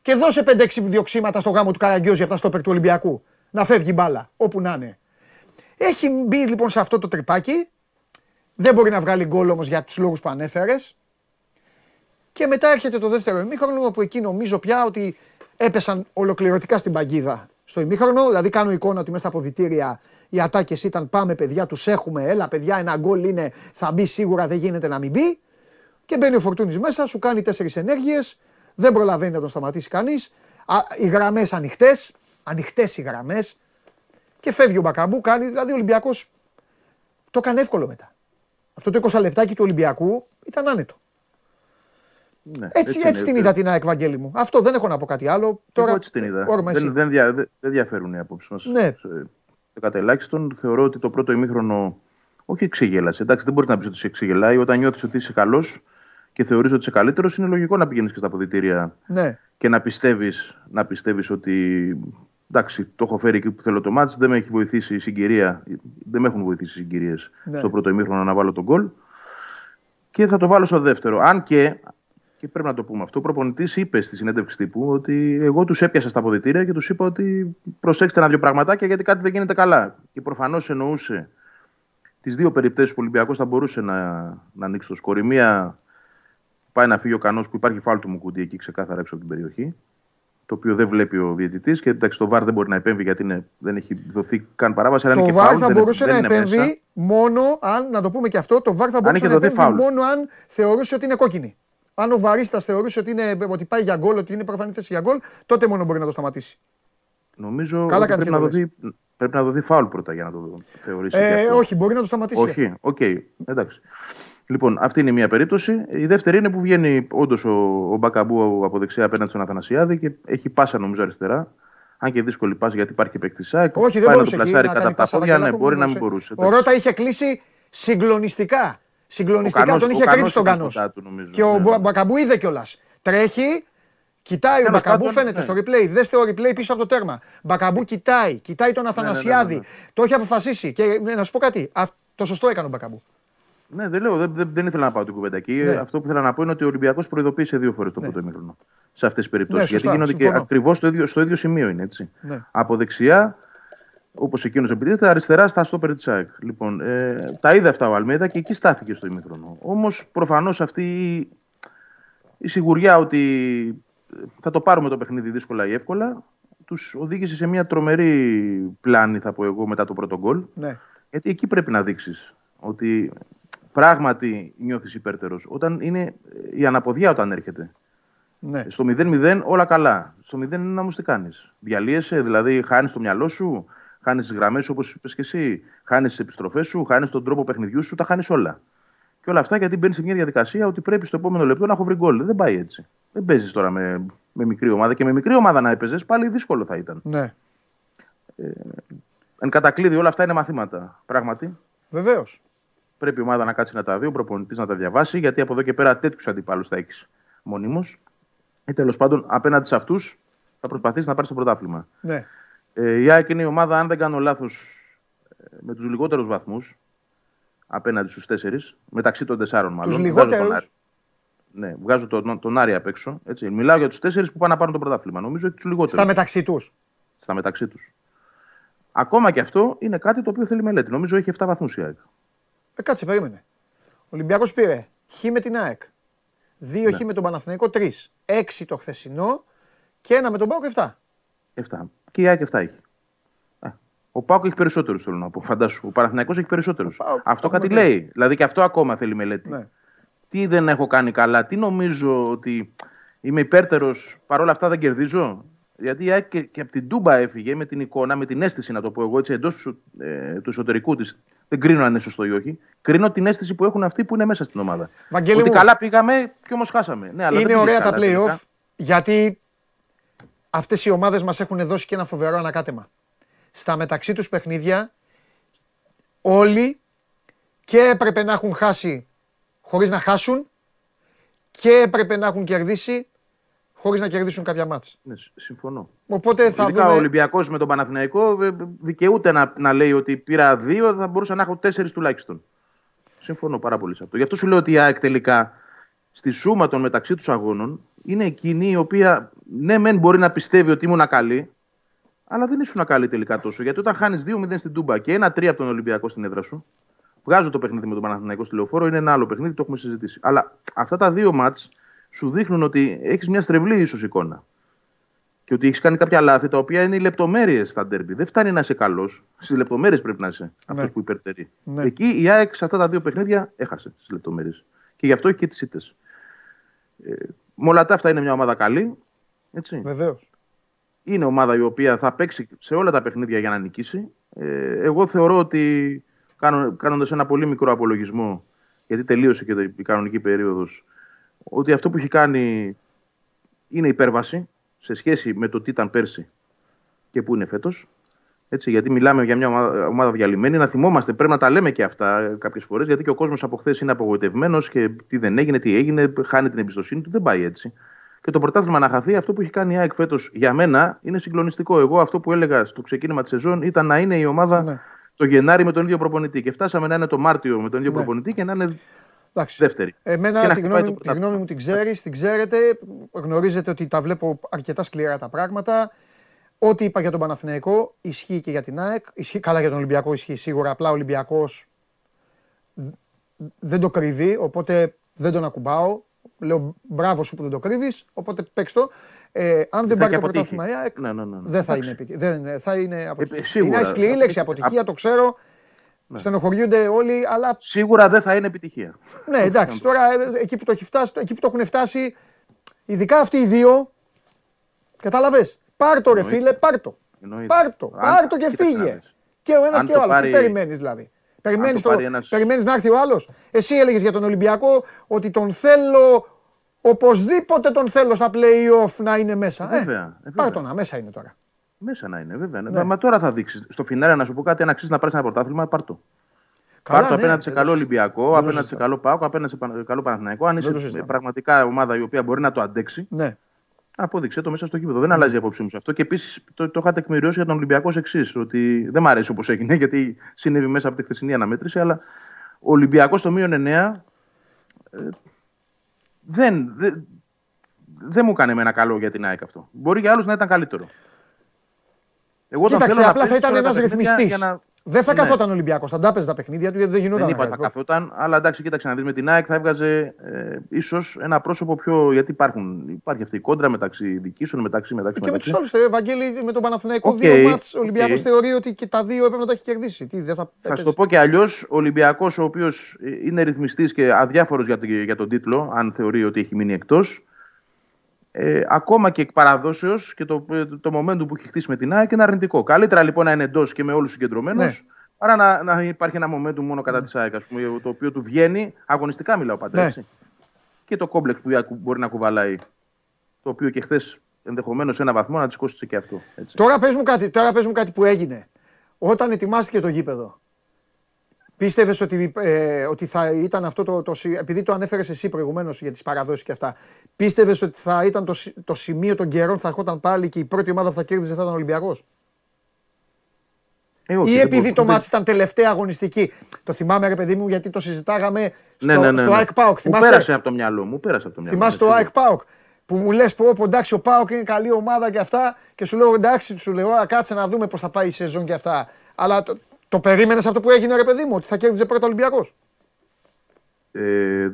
Και δώσε πέντε έξι διοξήματα στο γάμο του Καραγκιόζη από τα στόπερ του Ολυμπιακού. Να φεύγει μπάλα, όπου να είναι. Έχει μπει λοιπόν σε αυτό το τρυπάκι. Δεν μπορεί να βγάλει γκόλ όμως για τους λόγους που ανέφερες. Και μετά έρχεται το δεύτερο ημίχρονο που εκεί νομίζω πια ότι έπεσαν ολοκληρωτικά στην παγίδα στο ημίχρονο. Δηλαδή κάνω εικόνα ότι μέσα στα αποδυτήρια οι ατάκες ήταν πάμε παιδιά, τους έχουμε, έλα παιδιά, ένα γκόλ είναι, θα μπει σίγουρα, δεν γίνεται να μην μπει. Και μπαίνει ο Φορτούνης μέσα, σου κάνει τέσσερις ενέργειες. Δεν προλαβαίνει να τον σταματήσει κανείς. Οι γραμμές ανοιχτές, ανοιχτές οι γραμμές. Και φεύγει ο Μπακαμπού, κάνει, δηλαδή ο Ολυμπιακός το έκανε εύκολο μετά. Αυτό το είκοσι λεπτάκι του Ολυμπιακού ήταν άνετο. Ναι, έτσι έτσι την είδα την ΑΕΚ, Βαγγέλη μου. Αυτό δεν έχω να πω κάτι άλλο. Τώρα, έτσι την είδα. Όρμα δεν, δεν, δια, δεν διαφέρουν οι απόψεις μας. Ναι. Κατ' ελάχιστον θεωρώ ότι το πρώτο ημίχρονο όχι ξεγέλασε. Εντάξει, δεν μπορεί να πει ότι σε ξεγελάει όταν νιώθει ότι είσαι καλός. Και θεωρείς ότι είσαι καλύτερος, είναι λογικό να πηγαίνεις και στα αποδυτήρια ναι. Και να πιστεύεις, να πιστεύεις ότι Εντάξει, το έχω φέρει εκεί που θέλω το μάτς. Δεν με έχει βοηθήσει η συγκυρία. Δεν με έχουν βοηθήσει οι συγκυρίες ναι. στο πρώτο ημίχρονο να βάλω τον γκολ. Και θα το βάλω στο δεύτερο. Αν και, και πρέπει να το πούμε αυτό, ο προπονητής είπε στη συνέντευξη τύπου ότι εγώ τους έπιασα στα αποδυτήρια και τους είπα ότι προσέξτε ένα-δύο πραγματάκια γιατί κάτι δεν γίνεται καλά. Και προφανώς εννοούσε τις δύο περιπτώσεις που ο Ολυμπιακός θα μπορούσε να, να ανοίξει το σκορ. Μία πάει να φύγει ο Κανός που υπάρχει φάουλ του Μουκουντή εκεί ξεκάθαρα έξω από την περιοχή. Το οποίο δεν βλέπει ο διαιτητής και εντάξει, το βαρ δεν μπορεί να επέμβει γιατί είναι, δεν έχει δοθεί καν παράβαση. Το και βαρ φάουλ, θα δεν, μπορούσε δεν να επέμβει μέσα. μόνο αν, να το πούμε και αυτό, το βαρ θα μπορούσε να επέμβει φάουλ. μόνο αν θεωρούσε ότι είναι κόκκινη. Αν ο βαρίστας θεωρούσε ότι, είναι, ότι πάει για γκολ, ότι είναι προφανή θέση για γκολ, τότε μόνο μπορεί να το σταματήσει. Νομίζω Καλά ότι πρέπει να, δοθεί, πρέπει να δοθεί φάουλ πρώτα για να το θεωρήσει. Ε, όχι, μπορεί να το σταματήσει. Όχι, οκ, okay, εντάξει. Λοιπόν, αυτή είναι μία περίπτωση. Η δεύτερη είναι που βγαίνει όντως ο, ο Μπακαμπού από δεξιά απέναντι στον Αθανασιάδη και έχει πάσα νομίζω αριστερά. Αν και δύσκολη πάσα γιατί υπάρχει παίκτησά. Όχι, δεν μπορούσε να το πλασάρει κατά τα πόδια. Ναι, μπορεί να μην μπορούσε. Ο Ρότα είχε κλείσει συγκλονιστικά. Συγκλονιστικά Κανός, τον είχε κρύψει τον Κανός. Και ο ναι. Μπακαμπού είδε κιόλας. Τρέχει, κοιτάει ο Μπακαμπού, κάτω, φαίνεται ναι. στο replay. Δέστε το replay πίσω από το τέρμα. Μπακαμπού κοιτάει, κοιτάει τον Αθανασιάδη. Το έχει αποφασίσει. Και να σου πω κάτι, το σωστό έκανε ο Μπακαμπού. Ναι, δεν λέω, δεν, δεν ήθελα να πάω την κουβέντα εκεί. Ναι. Αυτό που ήθελα να πω είναι ότι ο Ολυμπιακός προειδοποίησε δύο φορές το πρώτο ημίχρονο σε αυτές τις περιπτώσεις. Ναι, γιατί γίνονται συμφωνώ. και ακριβώς στο ίδιο, στο ίδιο σημείο είναι έτσι. Ναι. Από δεξιά, όπως εκείνος επιτίθεται, αριστερά στα στόπερ της ΑΕΚ. Λοιπόν, ε, τα είδε αυτά ο Αλμέιδα και εκεί στάθηκε στο ημίχρονο. Όμως προφανώς αυτή η, η σιγουριά ότι θα το πάρουμε το παιχνίδι δύσκολα ή εύκολα τους οδήγησε σε μια τρομερή πλάνη, θα πω εγώ, μετά το πρώτο γκολ. Ναι. Γιατί εκεί πρέπει να δείξεις ότι. Πράγματι νιώθεις υπέρτερος. Όταν είναι η αναποδιά όταν έρχεται. Ναι. Στο μηδέν μηδέν όλα καλά. Στο μηδέν ένα όμως τι κάνεις. Διαλύεσαι, δηλαδή χάνεις το μυαλό σου, χάνεις τις γραμμές σου όπως είπες και εσύ, χάνεις τις επιστροφές σου, χάνεις τον τρόπο παιχνιδιού σου, τα χάνεις όλα. Και όλα αυτά γιατί μπαίνεις σε μια διαδικασία ότι πρέπει στο επόμενο λεπτό να έχω βρει γκολ. Δεν πάει έτσι. Δεν παίζεις τώρα με, με μικρή ομάδα και με μικρή ομάδα να έπαιζες πάλι δύσκολο θα ήταν. Ναι. Ε, εν κατακλείδη όλα αυτά είναι μαθήματα. Πράγματι. Βεβαίως. Πρέπει η ομάδα να κάτσει να τα δει, ο προπονητής να τα διαβάσει, γιατί από εδώ και πέρα τέτοιους αντιπάλους θα έχεις μονίμως. Ή τέλος πάντων, απέναντι σε αυτούς θα προσπαθείς να πάρεις το πρωτάθλημα. Ναι. Ε, η ΑΕΚ είναι η ομάδα, αν δεν κάνω λάθος, με τους λιγότερους βαθμούς απέναντι στους τέσσερις, μεταξύ των τεσσάρων μάλλον. Τους λιγότερους. Ναι, βγάζω τον, τον Άρη απ' έξω. Έτσι. Μιλάω για τους τέσσερις που πάνε να πάρουν το πρωτάθλημα. Νομίζω ότι τους λιγότερους. Στα μεταξύ τους. Στα μεταξύ τους. Ακόμα και αυτό είναι κάτι το οποίο θέλει μελέτη. Νομίζω έχει επτά βαθμούς η ΑΕΚ. Ε, κάτσε, περίμενε. Ο Ολυμπιακός πήρε χ με την ΑΕΚ, δύο χ με τον Παναθηναϊκό, τρία, έξι το χθεσινό και ένα με τον ΠΑΟΚ, επτά. επτά. Και η ΑΕΚ επτά έχει. Ε, ο ΠΑΟΚ έχει περισσότερους, θέλω να πω. Φαντάσου. Ο Παναθηναϊκός έχει περισσότερους. ΠΑΟΚ, αυτό κάτι λέει. λέει. Δηλαδή και αυτό ακόμα θέλει μελέτη. Ναι. Τι δεν έχω κάνει καλά, τι νομίζω ότι είμαι υπέρτερος, παρόλα αυτά δεν κερδίζω. Γιατί η ΑΕΚ και, και από την Τούμπα έφυγε με την εικόνα, με την αίσθηση, να το πω εγώ έτσι, εντός ε, του εσωτερικού της. Δεν κρίνω αν είναι σωστό ή όχι. Κρίνω την αίσθηση που έχουν αυτοί που είναι μέσα στην ομάδα. Βαγγέλη ότι μου, καλά πήγαμε και όμως χάσαμε. Ναι, αλλά είναι ωραία τα play-off γιατί αυτές οι ομάδες μας έχουν δώσει και ένα φοβερό ανακάτεμα. Στα μεταξύ τους παιχνίδια όλοι και έπρεπε να έχουν χάσει χωρίς να χάσουν και έπρεπε να έχουν κερδίσει χωρίς να κερδίσουν κάποια μάτς. Ναι, συμφωνώ. Οπότε θα δούμε... Ο Ολυμπιακός με τον Παναθηναϊκό δικαιούται να, να λέει ότι πήρα δύο, θα μπορούσα να έχω τέσσερις τουλάχιστον. Συμφωνώ πάρα πολύ σε αυτό. Γι' αυτό σου λέω ότι η ΑΕΚ τελικά στη σούμα των μεταξύ τους αγώνων είναι εκείνη η οποία ναι, μεν μπορεί να πιστεύει ότι ήμουν καλή, αλλά δεν ήσουν καλή τελικά τόσο. Γιατί όταν χάνεις δύο μηδέν στην Τούμπα και ένα τρία από τον Ολυμπιακό στην έδρα σου, βγάζω το παιχνίδι με τον Παναθηναϊκό στη Λεωφόρο, είναι ένα άλλο παιχνίδι, το έχουμε συζητήσει. Αλλά αυτά τα δύο μάτς σου δείχνουν ότι έχεις μια στρεβλή ίσως εικόνα. Και ότι έχεις κάνει κάποια λάθη τα οποία είναι οι λεπτομέρειες στα ντέρμπι. Δεν φτάνει να είσαι καλός. Στις λεπτομέρειες πρέπει να είσαι ναι. αυτός που υπερτερεί. Ναι. Εκεί η ΑΕΚ σε αυτά τα δύο παιχνίδια έχασε στις λεπτομέρειες. Και γι' αυτό έχει και τις ήττες. Ε, με όλα τα αυτά είναι μια ομάδα καλή. Έτσι. Βεβαίως. Είναι ομάδα η οποία θα παίξει σε όλα τα παιχνίδια για να νικήσει. Ε, εγώ θεωρώ ότι κάνοντας ένα πολύ μικρό απολογισμό, γιατί τελείωσε και η κανονική περίοδος, ότι αυτό που έχει κάνει είναι υπέρβαση σε σχέση με το τι ήταν πέρσι και που είναι φέτος. Έτσι, γιατί μιλάμε για μια ομάδα, ομάδα διαλυμένη. Να θυμόμαστε, πρέπει να τα λέμε και αυτά κάποιες φορές, γιατί και ο κόσμος από χθες είναι απογοητευμένος και τι δεν έγινε, τι έγινε, χάνει την εμπιστοσύνη του. Δεν πάει έτσι. και το πρωτάθλημα να χαθεί. Αυτό που έχει κάνει η ΑΕΚ φέτος για μένα είναι συγκλονιστικό. Εγώ αυτό που έλεγα στο ξεκίνημα της σεζόν ήταν να είναι η ομάδα ναι. το Γενάρη με τον ίδιο προπονητή. Και φτάσαμε να είναι το Μάρτιο με τον ίδιο ναι. προπονητή και να είναι εντάξει. δεύτερη. Εμένα τη γνώμη, τη γνώμη μου την ξέρεις, την ξέρετε. Γνωρίζετε ότι τα βλέπω αρκετά σκληρά τα πράγματα. Ό,τι είπα για τον Παναθηναϊκό ισχύει και για την ΑΕΚ. Ισχύει, καλά για τον Ολυμπιακό ισχύει σίγουρα. Απλά ο Ολυμπιακός δεν το κρύβει, οπότε δεν τον ακουμπάω. Λέω μπράβο σου που δεν το κρύβεις, οπότε παίξ' το. Ε, αν δεν πάρει το πρωτάθλημα, ναι, ναι, ναι, ναι. δεν θα είναι επιτυχία. Δεν θα είναι αποτυχία. Είναι σκληρή λέξη αποτυχία, το ξέρω. Ναι. Στενοχωριούνται όλοι, αλλά. Σίγουρα δεν θα είναι επιτυχία. Ναι, εντάξει, τώρα εκεί που το, έχει φτάσει, εκεί που το έχουν φτάσει, ειδικά αυτοί οι δύο. Κατάλαβες. Πάρτο, ρε φίλε, πάρτο. Πάρτο, πάρτο και φύγε. Και ο ένας και ο άλλος. Τι περιμένεις δηλαδή. Περιμένεις, το το, ένας... περιμένεις να έρθει ο άλλος. Εσύ έλεγες για τον Ολυμπιακό ότι τον θέλω, οπωσδήποτε τον θέλω στα play-off να είναι μέσα. Ε, ε, πάρ' το να, μέσα είναι τώρα. Μέσα να είναι, βέβαια. Ναι. Μα τώρα θα δείξεις. Στο φινάρι να σου πω κάτι, αν αξίζει να πάρεις ένα πρωτάθλημα, πάρ' το. Πάρ' το ναι, απέναντι σε καλό Ολυμπιακό, απέναντι σε καλό ΠΑΟΚ, απέναντι σε καλό Παναθηναϊκό. Αν είσαι πραγματικά ομάδα η οποία μπορεί να το αντέξει. Ναι. Απόδειξε το μέσα στο γήπεδο. Δεν αλλάζει η απόψη μου σε αυτό. Και επίσης το, το είχα τεκμηριώσει για τον Ολυμπιακό εξής. Ότι δεν μ' αρέσει όπως έγινε, γιατί συνέβη μέσα από τη χθεσινή αναμέτρηση. Αλλά ο Ολυμπιακός στο μείον εννέα ε, δεν, δεν, δεν μου έκανε εμένα καλό για την ΑΕΚ αυτό. Μπορεί για άλλους να ήταν καλύτερο. Εγώ κοίταξε, απλά θα ήταν ένας ρυθμιστής. Να... Δεν θα ναι. καθόταν ο Ολυμπιακός. Θα τα παίζει τα παιχνίδια του γιατί δεν γινόταν. Δεν είπα θα καθόταν, αλλά εντάξει, κοίταξε να δεις με την ΑΕΚ θα έβγαζε ε, ίσως ένα πρόσωπο πιο. Γιατί υπάρχουν, υπάρχει αυτή η κόντρα μεταξύ δικήσεων, μεταξύ μεταξύ. Και μεταξύ. με τους άλλους. Βαγγέλη, με τον Παναθηναϊκό okay. δύο μάτς. Ο Ολυμπιακός okay. θεωρεί ότι και τα δύο έπρεπε να τα έχει κερδίσει. Τι, δεν θα θα σου το πω και αλλιώς. Ο Ολυμπιακός, ο οποίος είναι ρυθμιστής και αδιάφορος για, το, για τον τίτλο, αν θεωρεί ότι έχει μείνει εκτός. Ε, ακόμα και εκ παραδόσεως και το, το, το momentum που έχει χτίσει με την ΑΕΚ είναι αρνητικό. Καλύτερα λοιπόν να είναι εντός και με όλους συγκεντρωμένους, ναι. παρά να, να υπάρχει ένα momentum μόνο κατά ναι. της ΑΕΚ, ας πούμε, το οποίο του βγαίνει, αγωνιστικά μιλάω πάντα, ναι. έτσι. Και το κόμπλεξ που μπορεί να κουβαλάει, το οποίο και χθες ενδεχομένως σε ένα βαθμό να της κόστησε και αυτό. Έτσι. Τώρα πες μου κάτι, τώρα πες μου κάτι που έγινε. Όταν ετοιμάστηκε το γήπεδο, πίστευες ότι, ε, ότι θα ήταν αυτό το, το. Επειδή το ανέφερες εσύ προηγουμένως για τις παραδόσεις και αυτά, πίστευες ότι θα ήταν το, το σημείο των καιρών, θα έρχονταν πάλι και η πρώτη ομάδα που θα κέρδιζε θα ήταν ο Ολυμπιακός. Ε, όχι, ή επειδή μπορώ, το μάτς ήταν τελευταία αγωνιστική. Το θυμάμαι, ρε παιδί μου, γιατί το συζητάγαμε στο, ναι, ναι, ναι, στο ναι. ΑΕΚ ΠΑΟΚ. Μου πέρασε από το μυαλό μου. Θυμάσαι το ΑΕΚ ΠΑΟΚ που μου λες πω, πω εντάξει, ο ΠΑΟΚ είναι καλή ομάδα και αυτά. Και σου λέω εντάξει, σου λέω κάτσε να δούμε πώς θα πάει η σεζόν και αυτά. Αλλά το, Το περίμενες αυτό που έγινε, ρε παιδί μου, ότι θα κέρδιζε πρώτα ο Ολυμπιακός. Ε,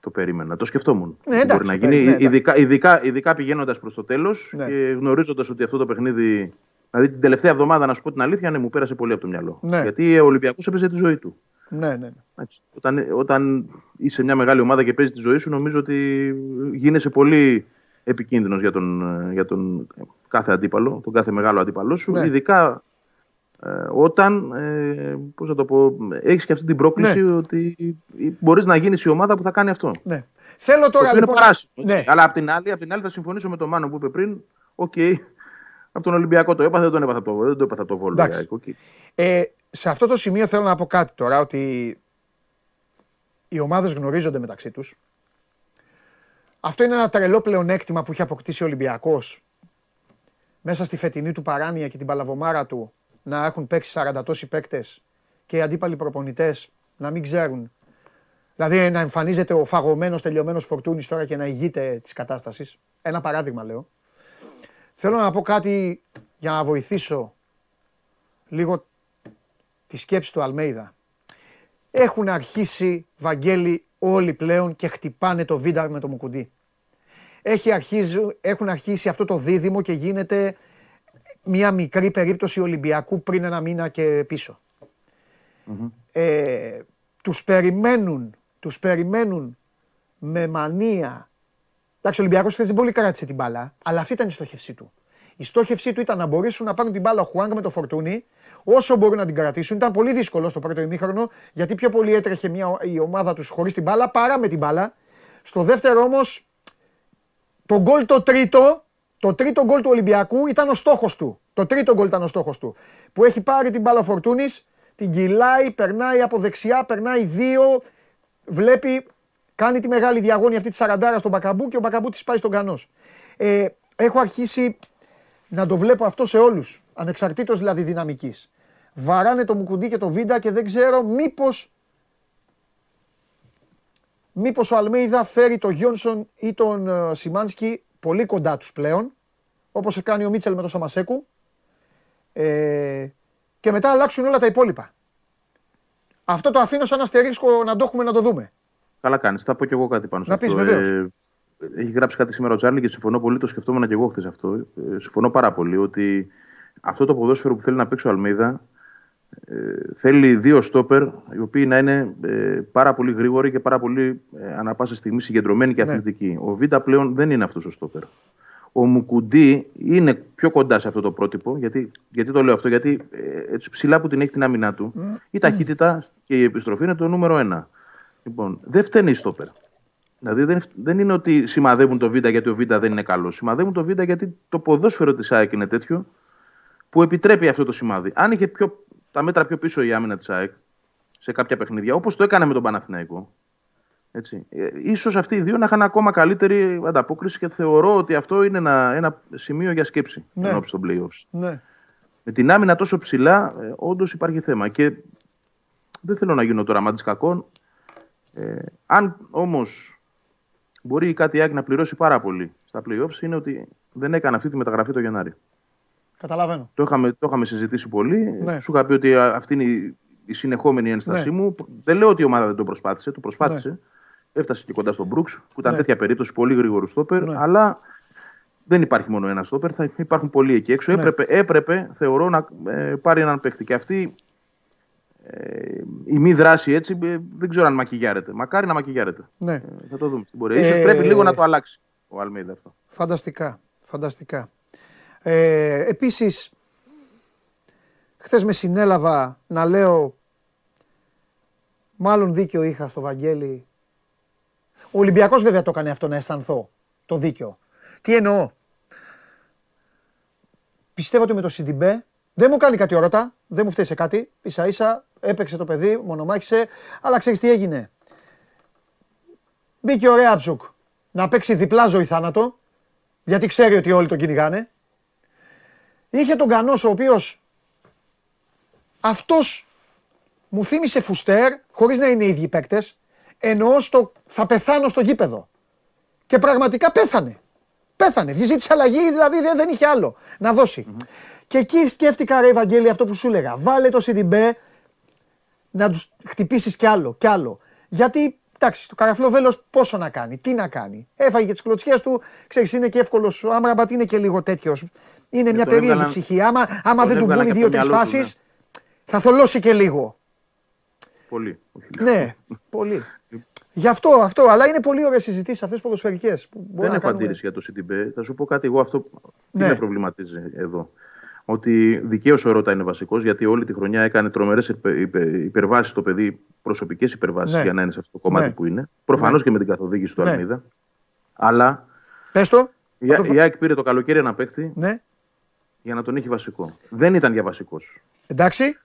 το περίμενα, το σκεφτόμουν. Ναι, εντάξει, μπορεί να γίνει, ναι, ειδικά, ειδικά, ειδικά πηγαίνοντας προς το τέλος ναι. και γνωρίζοντας ότι αυτό το παιχνίδι. Δηλαδή την τελευταία εβδομάδα, να σου πω την αλήθεια, ναι, μου πέρασε πολύ από το μυαλό. Ναι. Γιατί ο Ολυμπιακός έπαιζε τη ζωή του. Ναι, ναι, ναι. Όταν, όταν είσαι μια μεγάλη ομάδα και παίζεις τη ζωή σου, νομίζω ότι γίνεσαι πολύ επικίνδυνος για τον, για τον κάθε αντίπαλο, τον κάθε μεγάλο αντίπαλό σου. Ναι. Ειδικά. Όταν, ε, πώς θα το πω, έχεις και αυτή την πρόκληση ναι. ότι μπορείς να γίνεις η ομάδα που θα κάνει αυτό. Ναι. Θέλω τώρα λοιπόν... είναι παράσιμο. Ναι. Αλλά απ' την, άλλη, απ' την άλλη θα συμφωνήσω με τον Μάνο που είπε πριν, οκ, okay, από τον Ολυμπιακό το έπαθα, δεν τον έπαθα το, δεν το, έπαθα το Βόλο. Okay. Ε, σε αυτό το σημείο θέλω να πω κάτι τώρα, ότι οι ομάδες γνωρίζονται μεταξύ τους. Αυτό είναι ένα τρελό πλεονέκτημα που έχει αποκτήσει ο Ολυμπιακός μέσα στη φετινή του παράνοια και την παλαβομάρα του. Να έχουν παίξει σαράντα τόσοι παίκτες και οι αντίπαλοι προπονητές να μην ξέρουν. Δηλαδή να εμφανίζεται ο φαγωμένος, τελειωμένος Φορτούνης τώρα και να ηγείται της κατάστασης. Ένα παράδειγμα λέω. Θέλω να πω κάτι για να βοηθήσω λίγο τη σκέψη του Αλμέιδα. Έχουν αρχίσει, Βαγγέλη, όλοι πλέον και χτυπάνε το βίντεο με το μουκουντί. Έχει αρχίσει, έχουν αρχίσει αυτό το δίδυμο και γίνεται... Μια μικρή περίπτωση Ολυμπιακού πριν ένα μήνα και πίσω. Mm-hmm. Ε, τους περιμένουν, τους περιμένουν με μανία. Εντάξει, ο Ολυμπιακός δεν πολύ κράτησε την μπάλα, αλλά αυτή ήταν η στόχευσή του. Η στόχευσή του ήταν να μπορέσουν να πάρουν την μπάλα ο Χουάνγκ με το Φορτούνι, όσο μπορούν να την κρατήσουν. Ήταν πολύ δύσκολο στο πρώτο ημίχρονο, γιατί πιο πολύ έτρεχε μια, η ομάδα τους χωρίς την μπάλα παρά με την μπάλα. Στο δεύτερο όμως, το γκολ το τρίτο. Το τρίτο γκολ του Ολυμπιακού ήταν ο στόχος του. Το τρίτο γκολ ήταν ο στόχος του. Που έχει πάρει την μπάλα Φορτούνης, την κυλάει, περνάει από δεξιά, περνάει δύο, βλέπει Κάνει τη μεγάλη διαγώνια αυτή τη σαραντάρα στον Μπακαμπού και ο Μπακαμπού τη πάει στον Κανός. Ε, έχω αρχίσει να το βλέπω αυτό σε όλους, ανεξαρτήτως δηλαδή δυναμικής. Βαράνε το Μουκουντί και το Βίντα και δεν ξέρω μήπως, μήπως ο Αλμέιδα φέρει τον Γιόνσον ή τον Σιμάνσκι πολύ κοντά τους πλέον, όπως κάνει ο Μίτσελ με τον Σαμασέκου, ε, και μετά αλλάξουν όλα τα υπόλοιπα. Αυτό το αφήνω σαν αστερίσκο να το έχουμε να το δούμε. Καλά κάνεις, θα πω κι εγώ κάτι πάνω σε να πεις, αυτό. Βεβαίως. Έχει γράψει κάτι σήμερα ο Τζάρλι και συμφωνώ πολύ, το σκεφτόμουν και εγώ χθες αυτό. Ε, συμφωνώ πάρα πολύ ότι αυτό το ποδόσφαιρο που θέλει να παίξει ο Αλμέιδα ε, θέλει δύο στόπερ οι οποίοι να είναι ε, πάρα πολύ γρήγοροι και πάρα πολύ ε, ανά πάσα στιγμή συγκεντρωμένοι και αθλητικοί. Ναι. Ο Βίτα πλέον δεν είναι αυτός ο στόπερ. Ο Μουκουντί είναι πιο κοντά σε αυτό το πρότυπο. Γιατί, γιατί το λέω αυτό, γιατί ε, έτσι ψηλά που την έχει την άμυνά του, mm. η ταχύτητα και η επιστροφή είναι το νούμερο ένα. Λοιπόν, δεν φταίνει η στόπερ. Δηλαδή δεν, δεν είναι ότι σημαδεύουν το Β γιατί ο Β δεν είναι καλό. Σημαδεύουν το Β γιατί το ποδόσφαιρο της ΑΕΚ είναι τέτοιο που επιτρέπει αυτό το σημάδι. Αν είχε πιο, τα μέτρα πιο πίσω η άμυνα της ΑΕΚ σε κάποια παιχνίδια, όπως το έκανε με τον Παναθηναϊκό, έτσι, ίσως αυτοί οι δύο να είχαν ακόμα καλύτερη ανταπόκριση και θεωρώ ότι αυτό είναι ένα, ένα σημείο για σκέψη ναι. ενώπιση των playoffs. Ναι. Με την άμυνα τόσο ψηλά, όντως υπάρχει θέμα. Και δεν θέλω να γίνω τώρα μάτς κακών. Ε, αν όμως. Μπορεί κάτι άκη να πληρώσει πάρα πολύ στα play-offs είναι ότι δεν έκανε αυτή τη μεταγραφή το Γενάρη. Καταλαβαίνω. Το είχαμε, το είχαμε συζητήσει πολύ. Ναι. Σου είχα πει ότι αυτή είναι η συνεχόμενη ένστασή ναι. μου. Δεν λέω ότι η ομάδα δεν το προσπάθησε. Το προσπάθησε. Ναι. Έφτασε και κοντά στον Brooks, που ήταν ναι. τέτοια περίπτωση πολύ γρήγορου στόπερ. Ναι. Αλλά δεν υπάρχει μόνο ένα στόπερ. Θα υπάρχουν πολλοί εκεί έξω. Ναι. Έπρεπε, έπρεπε, θεωρώ, να ε, πάρει έναν παίχτη. Και αυτή Ε, η μη δράση έτσι ε, δεν ξέρω αν μακιγιάρεται. Μακάρι να μακιγιάρεται. Ναι. Ε, θα το δούμε στην πορεία. Ίσως ε, πρέπει ε, λίγο ε, να το αλλάξει ο Αλμέιδα αυτό. Φανταστικά. Φανταστικά. Ε, επίσης, χθες με συνέλαβα να λέω μάλλον δίκιο είχα στο Βαγγέλη. Ο Ολυμπιακός βέβαια το έκανε αυτό να αισθανθώ το δίκιο. Τι εννοώ. Πιστεύω ότι με το Σιντιμπέ δεν μου κάνει κάτι όρατα, δεν μου φταίει σε κάτι, ίσα ίσα, έπαιξε το παιδί, μονομάχησε, αλλά ξέρεις τι έγινε. Μπήκε ο Ρέατσουκ να παίξει διπλά ζωή θάνατο, γιατί ξέρει ότι όλοι τον κυνηγάνε. Είχε τον Κανός ο οποίος, αυτός μου θύμισε Φουστέρ, χωρίς να είναι οι ίδιοι παίκτες, εννοώ στο θα πεθάνω στο γήπεδο. Και πραγματικά πέθανε. Πέθανε, ζήτησε αλλαγή, δηλαδή δεν είχε άλλο να δώσει. Mm-hmm. Και εκεί σκέφτηκα, ρε Βαγγέλη, αυτό που σου έλεγα. Βάλε το Σιντιμπέ να τους χτυπήσεις κι άλλο, κι άλλο. Γιατί, εντάξει, το καραφλό βέλος πόσο να κάνει, τι να κάνει. Έφαγε και τις κλωτσιές του, ξέρεις, είναι και εύκολος. Ο Άμραμπατ είναι και λίγο τέτοιος. Είναι μια περίεργη ψυχή. Άμα, άμα δεν του βγουν οι δύο-τρεις φάσεις, ναι. θα θολώσει και λίγο. Πολύ. Ναι, πολύ. Γι' αυτό, αυτό, αλλά είναι πολύ ωραίες συζητήσεις αυτές τις ποδοσφαιρικές. Δεν έχω αντίρρηση για το Σιντιμπέ. Θα σου πω κάτι εγώ αυτό ναι. τι με προβληματίζει εδώ. Ότι δικαίως ο Ρότα είναι βασικός, γιατί όλη τη χρονιά έκανε τρομερές υπερβάσεις το παιδί, προσωπικές υπερβάσεις ναι. για να είναι σε αυτό το κομμάτι ναι. που είναι. Προφανώς ναι. και με την καθοδήγηση του ναι. Αλμίδα. Αλλά. Πες το. Η, αυτό... η ΑΕΚ πήρε το καλοκαίρι ένα παίκτη ναι. για να τον έχει βασικό. Δεν ήταν για βασικός. Εντάξει.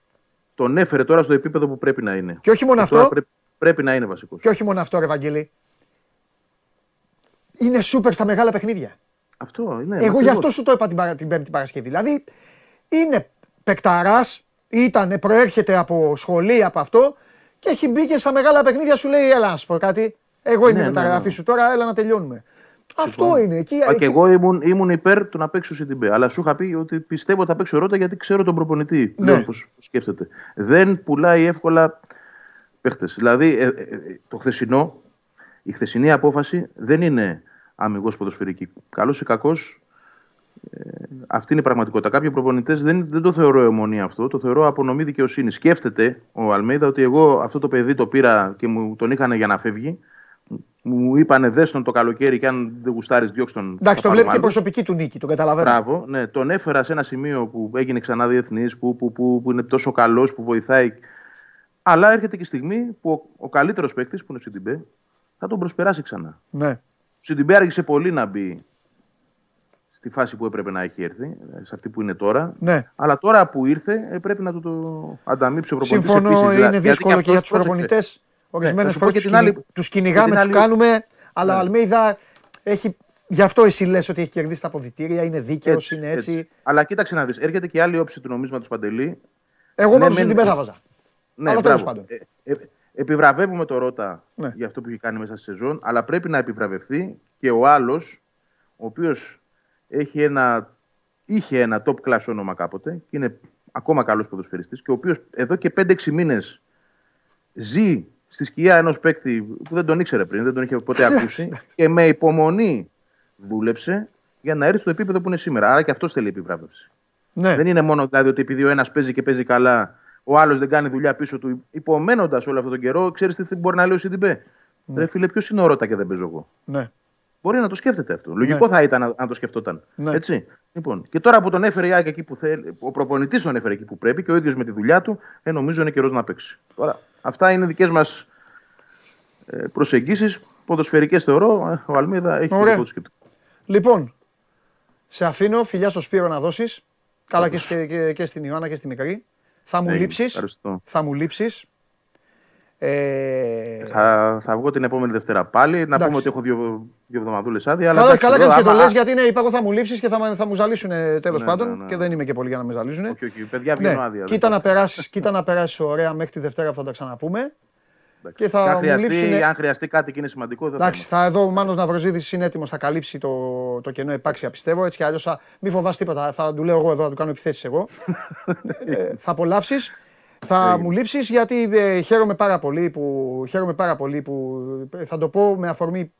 Τον έφερε τώρα στο επίπεδο που πρέπει να είναι. Και όχι μόνο και αυτό. Πρέπει, πρέπει να είναι βασικός. Και όχι μόνο αυτό, ρε Βαγγέλη. Είναι σούπερ στα μεγάλα παιχνίδια. Αυτό, ναι, εγώ γι' αυτό σου το είπα την, παρα... την Πέμπτη Παρασκευή. Δηλαδή είναι παικταράς, ήτανε, προέρχεται από σχολή, από αυτό και έχει μπει και στα μεγάλα παιχνίδια σου λέει έλα να σου πω κάτι. Εγώ είμαι ναι, μεταγραφή ναι, ναι. σου τώρα, έλα να τελειώνουμε. Συμφωνώ. Αυτό είναι. Εκεί, α, εκεί... Και εγώ ήμουν, ήμουν υπέρ του να παίξω Σιντιμπέ, αλλά σου είχα πει ότι πιστεύω ότι θα παίξω Ρότα γιατί ξέρω τον προπονητή. Ναι. Λέω, πώς σκέφτεται. Δεν πουλάει εύκολα παίχτες. Δηλαδή ε, ε, ε, το χθεσινό, η χθεσινή απόφαση δεν είναι αμυγός ποδοσφαιρική. Καλός ή κακός, ε, αυτή είναι η πραγματικότητα. Κάποιοι προπονητές δεν, δεν το θεωρώ αιμονία αυτό, το θεωρώ απονομή δικαιοσύνη. Σκέφτεται ο Αλμέιδα ότι εγώ αυτό το παιδί το πήρα και μου τον είχανε για να φεύγει. Μου είπανε δες τον το καλοκαίρι και αν δεν γουστάρεις διώξε τον. Εντάξει, το βλέπει και η προσωπική του νίκη, τον καταλαβαίνω. Μπράβο, ναι. Τον έφερα σε ένα σημείο που έγινε ξανά διεθνής, που, που, που, που είναι τόσο καλός, που βοηθάει. Αλλά έρχεται και η στιγμή που ο, ο καλύτερος παίκτης, που είναι ο Σιντιμπέ, θα τον προσπεράσει ξανά. Ναι. Σιντιμπέ άργησε πολύ να μπει στη φάση που έπρεπε να έχει έρθει, σε αυτή που είναι τώρα. Ναι. Αλλά τώρα που ήρθε πρέπει να το, το ανταμείψει ο προπονητής. Συμφωνώ, επίσης, είναι δύσκολο και για τους προπονητές. Ορισμένες φορές τους κυνηγάμε, τους κάνουμε, αλλά ο Αλμέιδα έχει. Γι' αυτό εσύ λες ότι έχει κερδίσει τα αποδυτήρια, είναι δίκαιος, είναι έτσι, έτσι. Αλλά κοίταξε να δεις, έρχεται και άλλη όψη του νομίσματος, Παντελή. Εγώ νόμιζα ότι την πέθαβαζα. Ναι, αλλά τέλος πάντων. Ε, ε, επιβραβεύουμε το Ρότα ναι. για αυτό που έχει κάνει μέσα στη σεζόν, αλλά πρέπει να επιβραβευτεί και ο άλλος, ο οποίος έχει ένα, είχε ένα top class όνομα κάποτε και είναι ακόμα καλός ποδοσφαιριστής και ο οποίος εδώ και πέντε έξι μήνες ζει στη σκιά ενός παίκτη που δεν τον ήξερε πριν, δεν τον είχε ποτέ ακούσει και με υπομονή δούλεψε για να έρθει στο επίπεδο που είναι σήμερα. Άρα και αυτό θέλει επιβράβευση. Ναι. Δεν είναι μόνο δηλαδή ότι επειδή ο ένας παίζει και παίζει καλά, ο άλλος δεν κάνει δουλειά πίσω του, υπομένοντας όλο αυτόν τον καιρό, ξέρεις τι μπορεί να λέει ο Σιντιμπέ. Ναι. Ρε φίλε, ποιος είναι ο Ρότα και δεν παίζω εγώ. Ναι. Μπορεί να το σκέφτεται αυτό. Λογικό ναι. θα ήταν αν το σκεφτόταν. Ναι. Έτσι. Λοιπόν, και τώρα που τον έφερε η ΑΕΚ εκεί που θέλει, ο προπονητής τον έφερε εκεί που πρέπει και ο ίδιος με τη δουλειά του, ε, νομίζω είναι καιρός να παίξει. Τώρα, αυτά είναι δικές μας προσεγγίσεις. Ποδοσφαιρικές θεωρώ. Ο Αλμέιδα έχει πολύ το σκεπτικό. Λοιπόν, σε αφήνω, φιλιά στο Σπύρο να δώσεις. Καλά και, και, και στην Ιωάννα και στη Μικρή. Θα μου hey, λείψεις. Ευχαριστώ. Θα μου λείψεις. Ε... Θα, θα βγω την επόμενη Δευτέρα πάλι. Εντάξει. Να πούμε ότι έχω δύο, δύο εβδομαδούλες άδεια. Καλά, αλλά, καλά, καλά και το λες γιατί είναι είπα εγώ θα μου λείψεις και θα, θα μου ζαλίσουν τέλος ναι, πάντων. Ναι, ναι. Και δεν είμαι και πολύ για να με ζαλίσουν. Όχι, όχι, παιδιά βγαίνουν ναι. άδεια. Κοίτα να, περάσεις, κοίτα να περάσεις ωραία μέχρι τη Δευτέρα που θα τα ξαναπούμε. Και θα αν, χρειαστεί, λείψουνε... αν χρειαστεί κάτι και είναι σημαντικό. Θα εντάξει, θα εδώ ο Μάνος Ναυροζίδης είναι έτοιμος, θα καλύψει το, το κενό επάξια πιστεύω. Έτσι κι αλλιώς θα... μη φοβάσαι τίποτα, θα του λέω εγώ εδώ, θα του κάνω επιθέσεις εγώ. ε, θα απολαύσεις, θα μου λείψεις γιατί ε, χαίρομαι, πάρα πολύ που, χαίρομαι πάρα πολύ που θα το πω με αφορμή,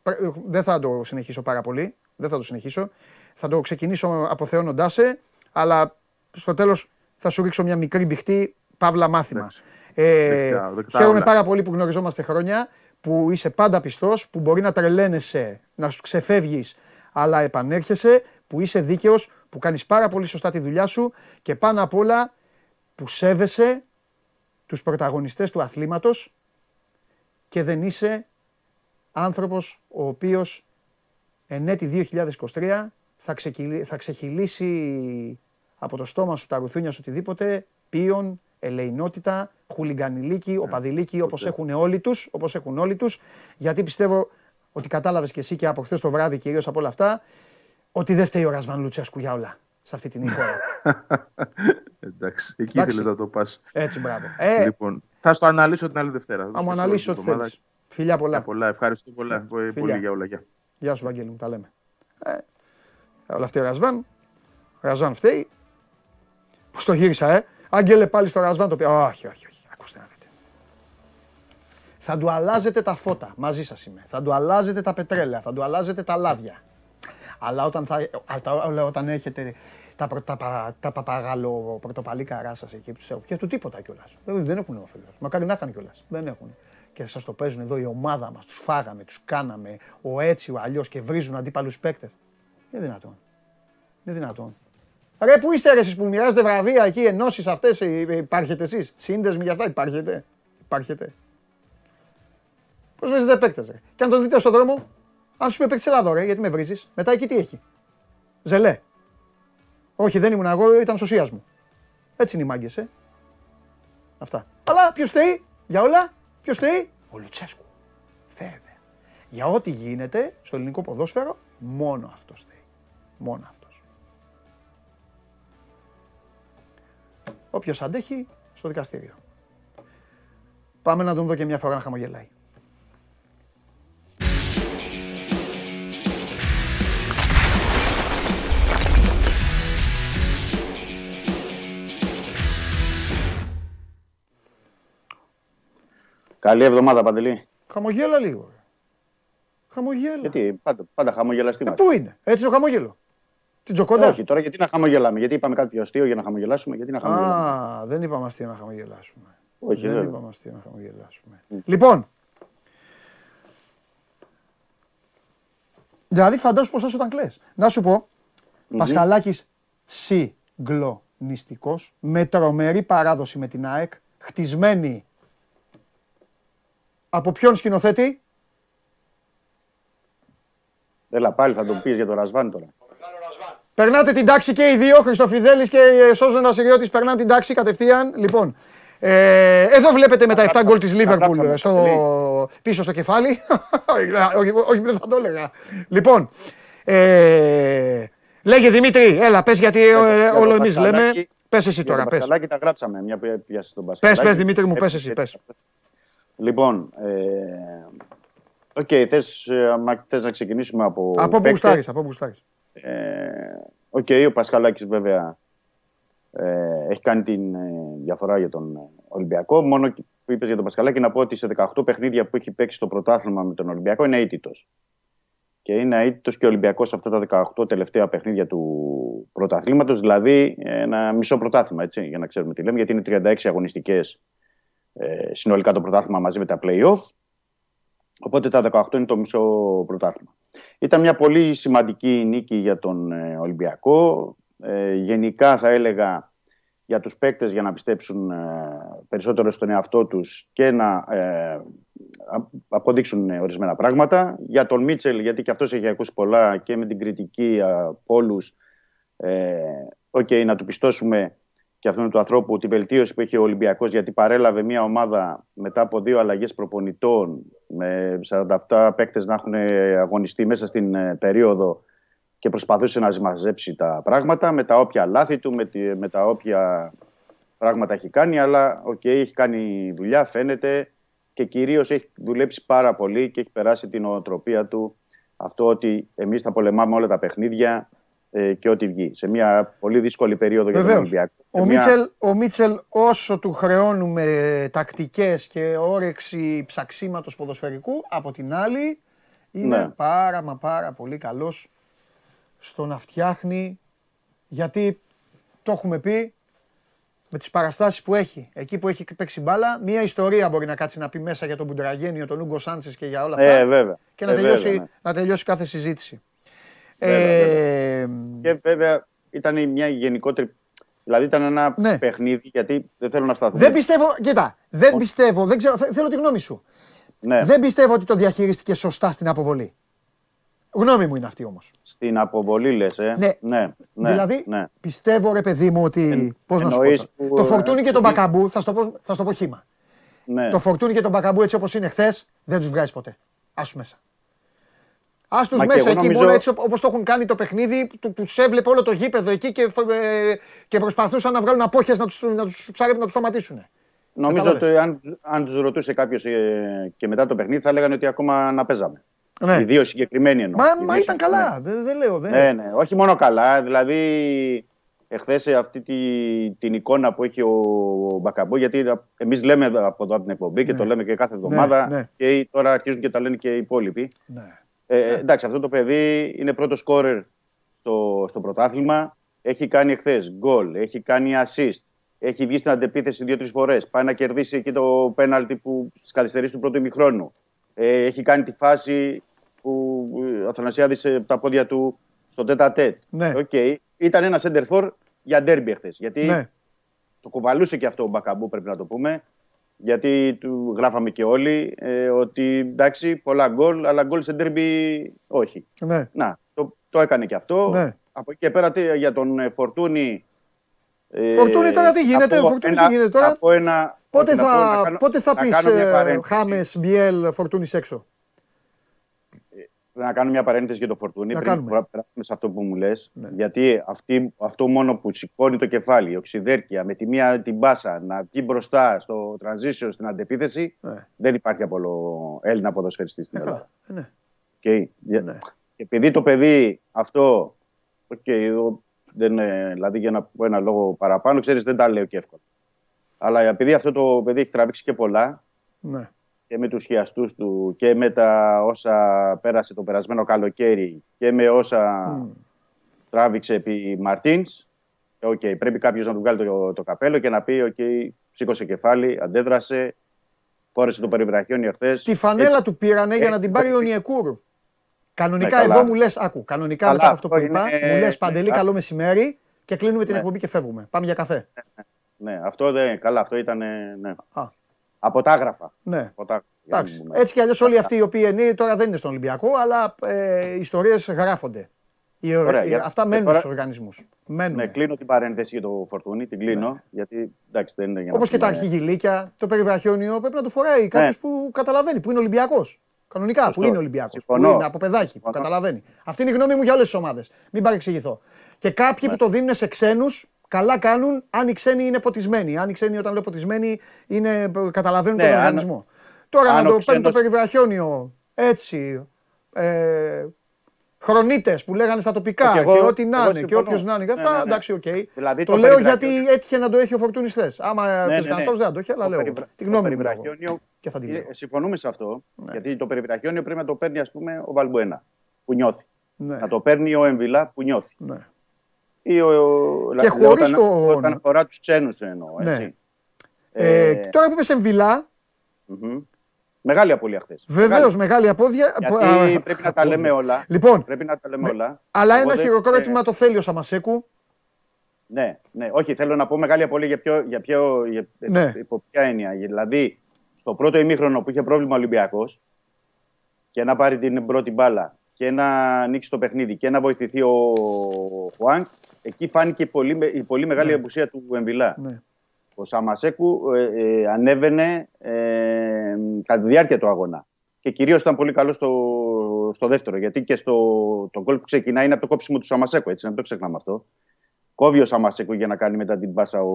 δεν θα το συνεχίσω πάρα πολύ, δεν θα το συνεχίσω. Θα το ξεκινήσω αποθεώνοντάς σε, αλλά στο τέλος θα σου ρίξω μια μικρή μπιχτή, παύλα μάθημα. Εντάξει. Ε, χαίρομαι πάρα πολύ που γνωριζόμαστε χρόνια, που είσαι πάντα πιστός, που μπορεί να τρελαίνεσαι, να σου ξεφεύγεις, αλλά επανέρχεσαι, που είσαι δίκαιος, που κάνεις πάρα πολύ σωστά τη δουλειά σου και πάνω απ' όλα που σέβεσαι τους πρωταγωνιστές του αθλήματος και δεν είσαι άνθρωπος ο οποίος εν έτη δύο χιλιάδες είκοσι τρία θα, ξεκυλί, θα ξεχυλήσει από το στόμα σου, τα ρουθούνια σου, οτιδήποτε, ποιον, ελεηνότητα, χουλιγκανιλίκι, οπαδιλίκι, όπως έχουν όλοι τους, όπως έχουν όλοι τους, γιατί πιστεύω ότι κατάλαβες και εσύ και από χθες το βράδυ κυρίως από όλα αυτά, ότι δεν φταίει ο Ρασβάν Λουτσέσκου για όλα, σε αυτή την χώρα. Εντάξει, εκεί ήθελες να το πας. Έτσι, μπράβο. Ε, λοιπόν, θα στο αναλύσω την άλλη Δευτέρα. Θα μου αναλύσεις ό,τι θέλεις. Φιλιά πολλά. πολλά. Ευχαριστώ πολλά. Φιλιά. Πολύ για όλα. Γεια. Γεια σου Βαγγέλη μου, τα λέμε. Ε, όλα φταίει ο Ρασβάν. Ρασβάν φταίει. Πώς το γύρισα, ε. Άγγελε πάλι στο Ρασβάν το πει. Όχι, όχι, όχι. Ακούστε να δείτε. Θα του αλλάζετε τα φώτα. Μαζί σας είμαι. Θα του αλλάζετε τα πετρέλαια. Θα του αλλάζετε τα λάδια. Αλλά όταν, θα, όταν έχετε τα, τα, τα, τα παπαγάλο πρωτοπαλή καρά σας εκεί, και του τίποτα κιόλας. Δεν έχουν όφελος. Μακάρι να είχαν κιόλας. Δεν έχουν. Και σας το παίζουν εδώ η ομάδα μας. Τους φάγαμε, τους κάναμε. Ο έτσι, ο αλλιώς και βρίζουν αντίπαλους παίκτες. Είναι δυνατόν. Είναι δυνατόν. Ρε, πού είστε ρε, εσείς που μοιράζετε βραβεία εκεί, ενώσεις αυτές, υπάρχετε εσείς, σύνδεσμοι για αυτά, υπάρχετε, υπάρχετε. Πώς βρίζετε παίκτες ρε, και αν τον δείτε στον δρόμο, αν σου πει παίκτης Ελλάδο ρε, γιατί με βρίζεις, μετά εκεί τι έχει, ζελέ. Όχι, δεν ήμουν εγώ, ήταν σωσίας μου. Έτσι είναι οι μάγκες, ε. Αυτά. Αλλά ποιος θέλει, για όλα, ποιος θέλει, ο Λουτσέσκου. Βέβαια. Για ό,τι γίνεται στο ελληνικό ποδόσφαιρο, μόνο αυτός θέλει. Μόνο αυτό. Όποιος αντέχει, στο δικαστήριο. Πάμε να τον δω και μια φορά να χαμογελάει. Καλή εβδομάδα, Παντελή. Χαμογέλα λίγο. Χαμογέλα. Γιατί, πάντα, πάντα χαμογελαστή μας. Ε, πού είναι, έτσι το χαμόγελο. Την Τζοκόντα. Όχι, τώρα γιατί να χαμογελάμε. Γιατί είπαμε κάτι αστείο για να χαμογελάσουμε. Γιατί να χαμογελάσουμε. Α, δεν είπαμε αστείο να χαμογελάσουμε. Όχι, δεν δε. είπαμε αστείο να χαμογελάσουμε. Mm. Λοιπόν. Δηλαδή φαντάσου πως θα σου ήταν κλαις. Να σου πω, mm-hmm. Πασχαλάκης συγκλονιστικός, με τρομερή παράδοση με την ΑΕΚ, χτισμένη από ποιον σκηνοθέτη. Έλα πάλι θα τον πεις για το Ρασβάν τώρα. Περνάτε την τάξη και οι δύο, Χριστοφιδέλης και Σώζωνας Ιριώτης, περνάνε την τάξη κατευθείαν. Λοιπόν, Ε, εδώ βλέπετε με τα εφτά γκολ της Λίβερπουλ πίσω στο κεφάλι. όχι, όχι, δεν θα το έλεγα. Λοιπόν, ε, λέγε Δημήτρη, έλα, πες γιατί όλο εμείς λέμε. Πες εσύ τώρα, πες. Πασχαλάκη τα γράψαμε, μια που πιάσεις τον Πασχαλάκη. Πες, πες Δημήτρη μου, πες εσύ, πες. Λοιπόν, οκ, ε, okay, θες, θες να ξεκινήσουμε από... Από που γουστάρεις, από που γουστάρεις. Οκ, ε, okay, ο Πασχαλάκης βέβαια ε, έχει κάνει την ε, διαφορά για τον Ολυμπιακό. Μόνο που είπες για τον Πασχαλάκη να πω ότι σε δεκαοκτώ παιχνίδια που έχει παίξει στο πρωτάθλημα με τον Ολυμπιακό είναι αίτητος. Και είναι αίτητος και ο Ολυμπιακός αυτά τα δεκαοκτώ τελευταία παιχνίδια του πρωταθλήματος, δηλαδή ένα μισό πρωτάθλημα, έτσι, για να ξέρουμε τι λέμε, γιατί είναι τριάντα έξι αγωνιστικές ε, συνολικά το πρωτάθλημα μαζί με τα play-off. Οπότε τα δεκαοκτώ είναι το μισό πρωτάθλημα. Ήταν μια πολύ σημαντική νίκη για τον ε, Ολυμπιακό. Ε, γενικά θα έλεγα για τους παίκτες για να πιστέψουν ε, περισσότερο στον εαυτό τους και να... Ε, αποδείξουν ορισμένα πράγματα. Για τον Μίτσελ, γιατί και αυτός έχει ακούσει πολλά και με την κριτική από όλους, ε, okay, να του πιστώσουμε και αυτόν του ανθρώπου τη βελτίωση που είχε ο Ολυμπιακός, γιατί παρέλαβε μια ομάδα μετά από δύο αλλαγές προπονητών με σαράντα επτά παίκτες να έχουν αγωνιστεί μέσα στην περίοδο και προσπαθούσε να μαζέψει τα πράγματα με τα όποια λάθη του, με, τη, με τα όποια πράγματα έχει κάνει, αλλά okay, έχει κάνει δουλειά, φαίνεται. Και κυρίως έχει δουλέψει πάρα πολύ και έχει περάσει την οτροπία του αυτό ότι εμείς θα πολεμάμε όλα τα παιχνίδια ε, και ό,τι βγει. Σε μια πολύ δύσκολη περίοδο για τον Ολυμπιακό. Ο, μια... ο Μίτσελ, όσο του χρεώνουμε τακτικές και όρεξη ψαξίματος ποδοσφαιρικού, από την άλλη είναι ναι. πάρα μα πάρα πολύ καλός στο να φτιάχνει, γιατί το έχουμε πει, με τις παραστάσεις που έχει, εκεί που έχει παίξει μπάλα, μία ιστορία μπορεί να κάτσει να πει μέσα για τον Μπουντραγένιο, τον Ούγκο Σάντσες και για όλα αυτά. Ε, βέβαια. Και να, ε, τελειώσει, βέβαια, ναι. να τελειώσει κάθε συζήτηση. Βέβαια, ε, βέβαια. Και βέβαια ήταν μια γενικότερη... Δηλαδή ήταν ένα ναι. παιχνίδι, γιατί δεν θέλω να σταθούμε. Δεν πιστεύω, κοίτα, δεν πιστεύω, δεν ξέρω, θέλω τη γνώμη σου. Ναι. Δεν πιστεύω ότι το διαχειρίστηκε σωστά στην αποβολή. Γνώμη μου είναι αυτή όμως. Στην αποβολή λες, ε. Ναι. ναι, ναι δηλαδή, ναι. πιστεύω ρε παιδί μου ότι... Εν, πώς να σου πω, που... το Φορτούνι και τον Μπακαμπού, θα σου το πω χήμα. Ναι. Το Φορτούνι και τον Μπακαμπού έτσι όπως είναι χθες, δεν τους βγάζεις ποτέ. Ας τους μέσα. Ας τους μέσα εκεί, νομίζω... μόνο έτσι όπως το έχουν κάνει το παιχνίδι, τους έβλεπε όλο το γήπεδο εκεί και, ε, και προσπαθούσαν να βγάλουν απόχειες να τους, να τους ψάρεπουν να τους σταματήσουν. Νομίζω ότι αν, αν τους ρωτούσε κάποιος ε, και μετά το παιχνίδι θα λέγανε ότι ακόμα να παίζαμε. Ναι. Οι δύο συγκεκριμένοι εννοώ. Μα, μα ήταν καλά, ναι. δεν, δεν λέω. Δεν... Ναι, ναι, όχι μόνο καλά. Δηλαδή, εχθές αυτή τη, την εικόνα που έχει ο, ο Μπακαμπού, γιατί εμείς λέμε από εδώ από την εκπομπή ναι. και το λέμε και κάθε εβδομάδα, ναι, ναι. και τώρα αρχίζουν και τα λένε και οι υπόλοιποι. Ναι. Ε, εντάξει, αυτό το παιδί είναι πρώτο σκόρερ στο, στο πρωτάθλημα. Έχει κάνει εχθές γκολ, έχει κάνει assist, έχει βγει στην αντεπίθεση δύο-τρεις φορές. Πάει να κερδίσει εκεί το πέναλτι που στις καθυστερήσεις του πρώτου ημιχρόνου. Έχει κάνει τη φάση που ο Αθανασιάδης από τα πόδια του στο τέτα-τέτ. Ναι. Okay. Ήταν ένα center for για ντέρμπι εχθές. Γιατί ναι. το κουβαλούσε και αυτό ο Μπακαμπού, πρέπει να το πούμε. Γιατί του γράφαμε και όλοι ε, ότι εντάξει, πολλά γκολ, αλλά γκολ σε ντέρμπι όχι. Ναι. Να, το, το έκανε και αυτό. Ναι. Από εκεί και πέρα για τον Φορτούνι. Ε, Φορτούνι τώρα τι γίνεται, από, Φορτούνι ένα, τι γίνεται τώρα. Από ένα, Πότε θα, κάνω, πότε θα πεις Χάμες, Μπιέλ, Φορτούνις έξω? Να κάνω μια παρένθεση για το Φορτούνι. Πριν περάσουμε σε αυτό που μου λες. Ναι. Γιατί αυτή, αυτό μόνο που σηκώνει το κεφάλι, η οξυδέρκεια, με τη μία την μπάσα, να βγει μπροστά στο transition, στην αντεπίθεση, ναι. δεν υπάρχει από Έλληνα ποδοσφαιριστή στην Ελλάδα. Ναι. Okay. Ναι. Επειδή το παιδί αυτό, okay, δεν, δηλαδή για να πω ένα λόγο παραπάνω, ξέρεις δεν τα λέω και εύκολα. Αλλά επειδή αυτό το παιδί έχει τραβήξει και πολλά ναι. και με τους χιαστούς του και με τα όσα πέρασε το περασμένο καλοκαίρι και με όσα mm. τράβηξε επί Μαρτίνς, okay, πρέπει κάποιος να του βγάλει το, το καπέλο και να πει okay, σήκωσε κεφάλι, αντέδρασε, φόρεσε το περιβραχιόνι εχθές. Τη φανέλα έτσι, του πήρανε για να την πάρει ο Νιεκούρ. Κανονικά ναι, εδώ μου λες, άκου, κανονικά καλά, μετά αυτό που είναι, είπα, ε, μου λες Παντελή, καλό μεσημέρι και κλείνουμε ναι. την εκπομπή και φεύγουμε. Πάμε για καφέ. Ναι, αυτό δεν. Καλά, αυτό ήταν. Ναι. Από τα άγραφα. Ναι. Εντάξει. Έτσι κι αλλιώς όλοι αυτοί οι οποίοι εννοεί τώρα δεν είναι στον Ολυμπιακό, αλλά ε, ιστορίες γράφονται. Οι οργ... Ωραία, για... Αυτά μένουν τώρα... στους οργανισμούς. Μένουν. Ναι, κλείνω την παρένθεση για το Φορτούνι, την κλείνω. Ναι. Γιατί εντάξει, δεν είναι για να. Όπως και τα αρχηγηλίκια, το περιβραχιόνιο πρέπει να το φοράει κάποιος, ναι, που καταλαβαίνει, που είναι Ολυμπιακός. Κανονικά, σωστό, που είναι Ολυμπιακός. Που είναι από παιδάκι, συμφωνώ, που καταλαβαίνει. Αυτή είναι η γνώμη μου για όλες τις ομάδες. Μην παρεξηγηθώ. Και κάποιοι, ναι, που το δίνουν σε ξένους, καλά κάνουν αν οι ξένοι είναι ποτισμένοι. Αν οι ξένοι, όταν λέω ποτισμένοι, είναι... καταλαβαίνουν, ναι, τον οργανισμό. Αν... Τώρα αν να το παίρνει το περιβραχιόνιο έτσι. Χρονίτες που λέγανε στα τοπικά και, εγώ, και ό,τι να είναι και όποιος να είναι και αυτά, ναι, ναι, εντάξει, οκ. Okay. Δηλαδή, το, το λέω γιατί έτυχε να το έχει ο Φορτούνης χθες. Άμα ναι, τους ναι, ναι. δεν το έχει, αλλά το λέω περιβρα... την γνώμη μου και θα την λέω. Συμφωνούμε σε αυτό, ναι, γιατί το περιβραχιόνιο πρέπει να το παίρνει, ας πούμε, ο Βαλμπουένα που νιώθει. Ναι. Να το παίρνει ο Εμβιλά που νιώθει. Ναι. Ή ο, ο... Και δηλαδή, χωρίς το... Όταν αφορά τους ξένους εννοώ. Τώρα που είπες Εμβιλά... Μεγάλη απώλεια χθες. Βεβαίως, μεγάλη απώλεια. Γιατί πρέπει να τα λέμε όλα. Λοιπόν, πρέπει να τα λέμε όλα. Αλλά ένα χειροκρότημα το θέλει ο Σαμασέκου. Ναι, ναι. Όχι, θέλω να πω μεγάλη απώλεια για ποιο, για ποιο, υπό ποια έννοια. Δηλαδή, στο πρώτο ημίχρονο που είχε πρόβλημα ο Ολυμπιακός και να πάρει την πρώτη μπάλα και να ανοίξει το παιχνίδι και να βοηθηθεί ο Χουάνκ, εκεί φάνηκε η πολύ μεγάλη απουσία του Εμβιλά. Ο Σαμασέκου ε, ε, ανέβαινε ε, κατά τη διάρκεια του αγώνα. Και κυρίως ήταν πολύ καλό στο, στο δεύτερο. Γιατί και στο το γκολ που ξεκινάει είναι από το κόψιμο του Σαμασέκου. Έτσι, να μην το ξεχνάμε αυτό. Κόβει ο Σαμασέκου για να κάνει μετά την πάσα ο,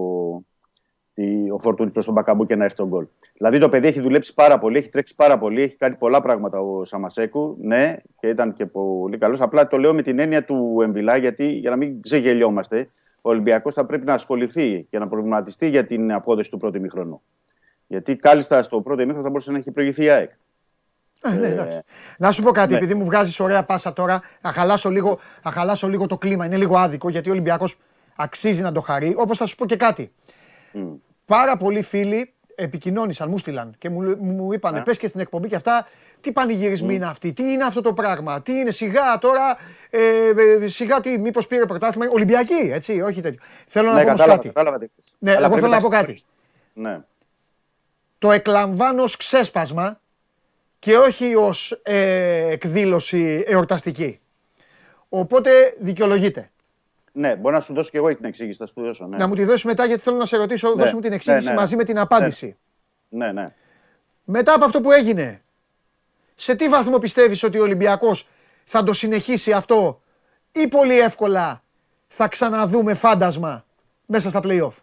τη, ο Φορτούνης προς τον Μπακαμπού και να έρθει τον γκολ. Δηλαδή το παιδί έχει δουλέψει πάρα πολύ, έχει τρέξει πάρα πολύ, έχει κάνει πολλά πράγματα ο Σαμασέκου. Ναι, και ήταν και πολύ καλό. Απλά το λέω με την έννοια του Εμβιλά, γιατί για να μην ξεγελιόμαστε. Ο Ολυμπιακός θα πρέπει να ασχοληθεί και να προβληματιστεί για την απόδοση του πρώτου ημιχρόνου. Γιατί κάλλιστα στο πρώτο ημιχρόνο θα μπορούσε να έχει προηγηθεί η ΑΕΚ. Ε, ναι, εντάξει. Ε, να σου πω κάτι, ναι, επειδή μου βγάζεις ωραία πάσα τώρα, να χαλάσω, λίγο, να χαλάσω λίγο το κλίμα. Είναι λίγο άδικο γιατί ο Ολυμπιακός αξίζει να το χαρεί. Όπως θα σου πω και κάτι. Mm. Πάρα πολλοί φίλοι επικοινώνησαν, μου στείλαν και μου, μου είπαν, yeah, πες και στην εκπομπή και αυτά, τι πανηγυρισμοί mm. είναι αυτοί, τι είναι αυτό το πράγμα, τι είναι σιγά τώρα, ε, ε, σιγά τι, μήπως πήρε πρωτάθλημα, Ολυμπιακή, έτσι, όχι τέτοιο. Θέλω ναι, να πω κατάλαβα, κάτι. Κατάλαβα, ναι, εγώ θέλω να πω κάτι. Ναι. Το εκλαμβάνω ως ξέσπασμα και όχι ως ε, εκδήλωση εορταστική. Οπότε δικαιολογείται. Ναι, μπορώ να σου δώσω και εγώ την εξήγηση, θα σου δώσω. Ναι. Να μου τη δώσεις μετά γιατί θέλω να σε ρωτήσω, ναι, δώσου μου την εξήγηση, ναι, ναι, μαζί με την απάντηση. Ναι. ναι, ναι. Μετά από αυτό που έγινε, σε τι βαθμό πιστεύεις ότι ο Ολυμπιακός θα το συνεχίσει αυτό ή πολύ εύκολα θα ξαναδούμε φάντασμα μέσα στα play-off?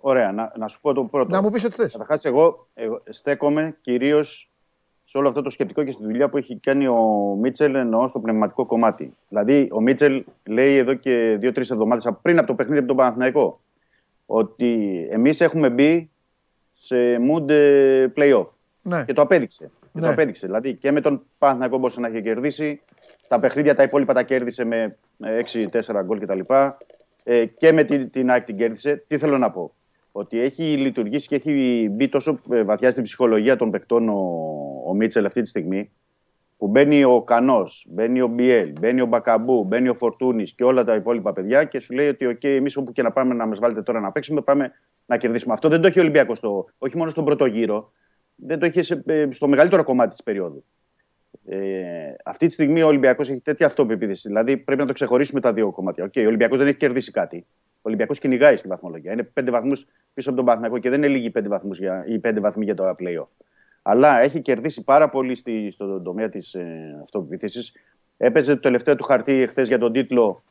Ωραία, να, να σου πω το πρώτο. Να μου πεις ότι θες. Καταρχάς, εγώ, εγώ στέκομαι κυρίως σε όλο αυτό το σκεπτικό και στη δουλειά που έχει κάνει ο Μίτσελ, εννοώ στο πνευματικό κομμάτι. Δηλαδή, ο Μίτσελ λέει εδώ και δύο-τρεις εβδομάδες πριν από το παιχνίδι από τον Παναθηναϊκό ότι εμείς έχουμε μπει σε mood play-off. Ναι. Και το απέδειξε. Και ναι. το απέδειξε. Δηλαδή, και με τον Παναθηναϊκό μπορούσε να είχε κερδίσει. Τα παιχνίδια τα υπόλοιπα τα κέρδισε με έξι τέσσερα γκολ κτλ. Ε, και με την, την ΑΕΚ την κέρδισε. Τι θέλω να πω. Ότι έχει λειτουργήσει και έχει μπει τόσο βαθιά στην ψυχολογία των παικτών ο, ο Μίτσελ αυτή τη στιγμή, που μπαίνει ο Κανός, μπαίνει ο Μπιέλ, μπαίνει ο Μπακαμπού, μπαίνει ο Φορτούνης και όλα τα υπόλοιπα παιδιά και σου λέει ότι okay, εμείς όπου και να πάμε να μας βάλετε τώρα να παίξουμε, πάμε να κερδίσουμε. Αυτό δεν το έχει ο Ολυμπιακός, το, όχι μόνο στον πρώτο γύρο, δεν το έχει σε, στο μεγαλύτερο κομμάτι της περίοδου. Ε, αυτή τη στιγμή ο Ολυμπιακός έχει τέτοια αυτοπεποίθηση. Δηλαδή πρέπει να το ξεχωρίσουμε τα δύο κομμάτια. Okay, ο Ολυμπιακός δεν έχει κερδίσει κάτι. Ο Ολυμπιακός κυνηγάει στην βαθμολογία. Είναι πέντε βαθμούς πίσω από τον Παναθηναϊκό και δεν είναι λίγοι πέντε βαθμούς για, ή πέντε βαθμοί για το play-off. Αλλά έχει κερδίσει πάρα πολύ στη, στον τομέα της ε, αυτοπεποίθησης. Έπαιζε το τελευταίο του χαρτί χθες για τον τίτλο.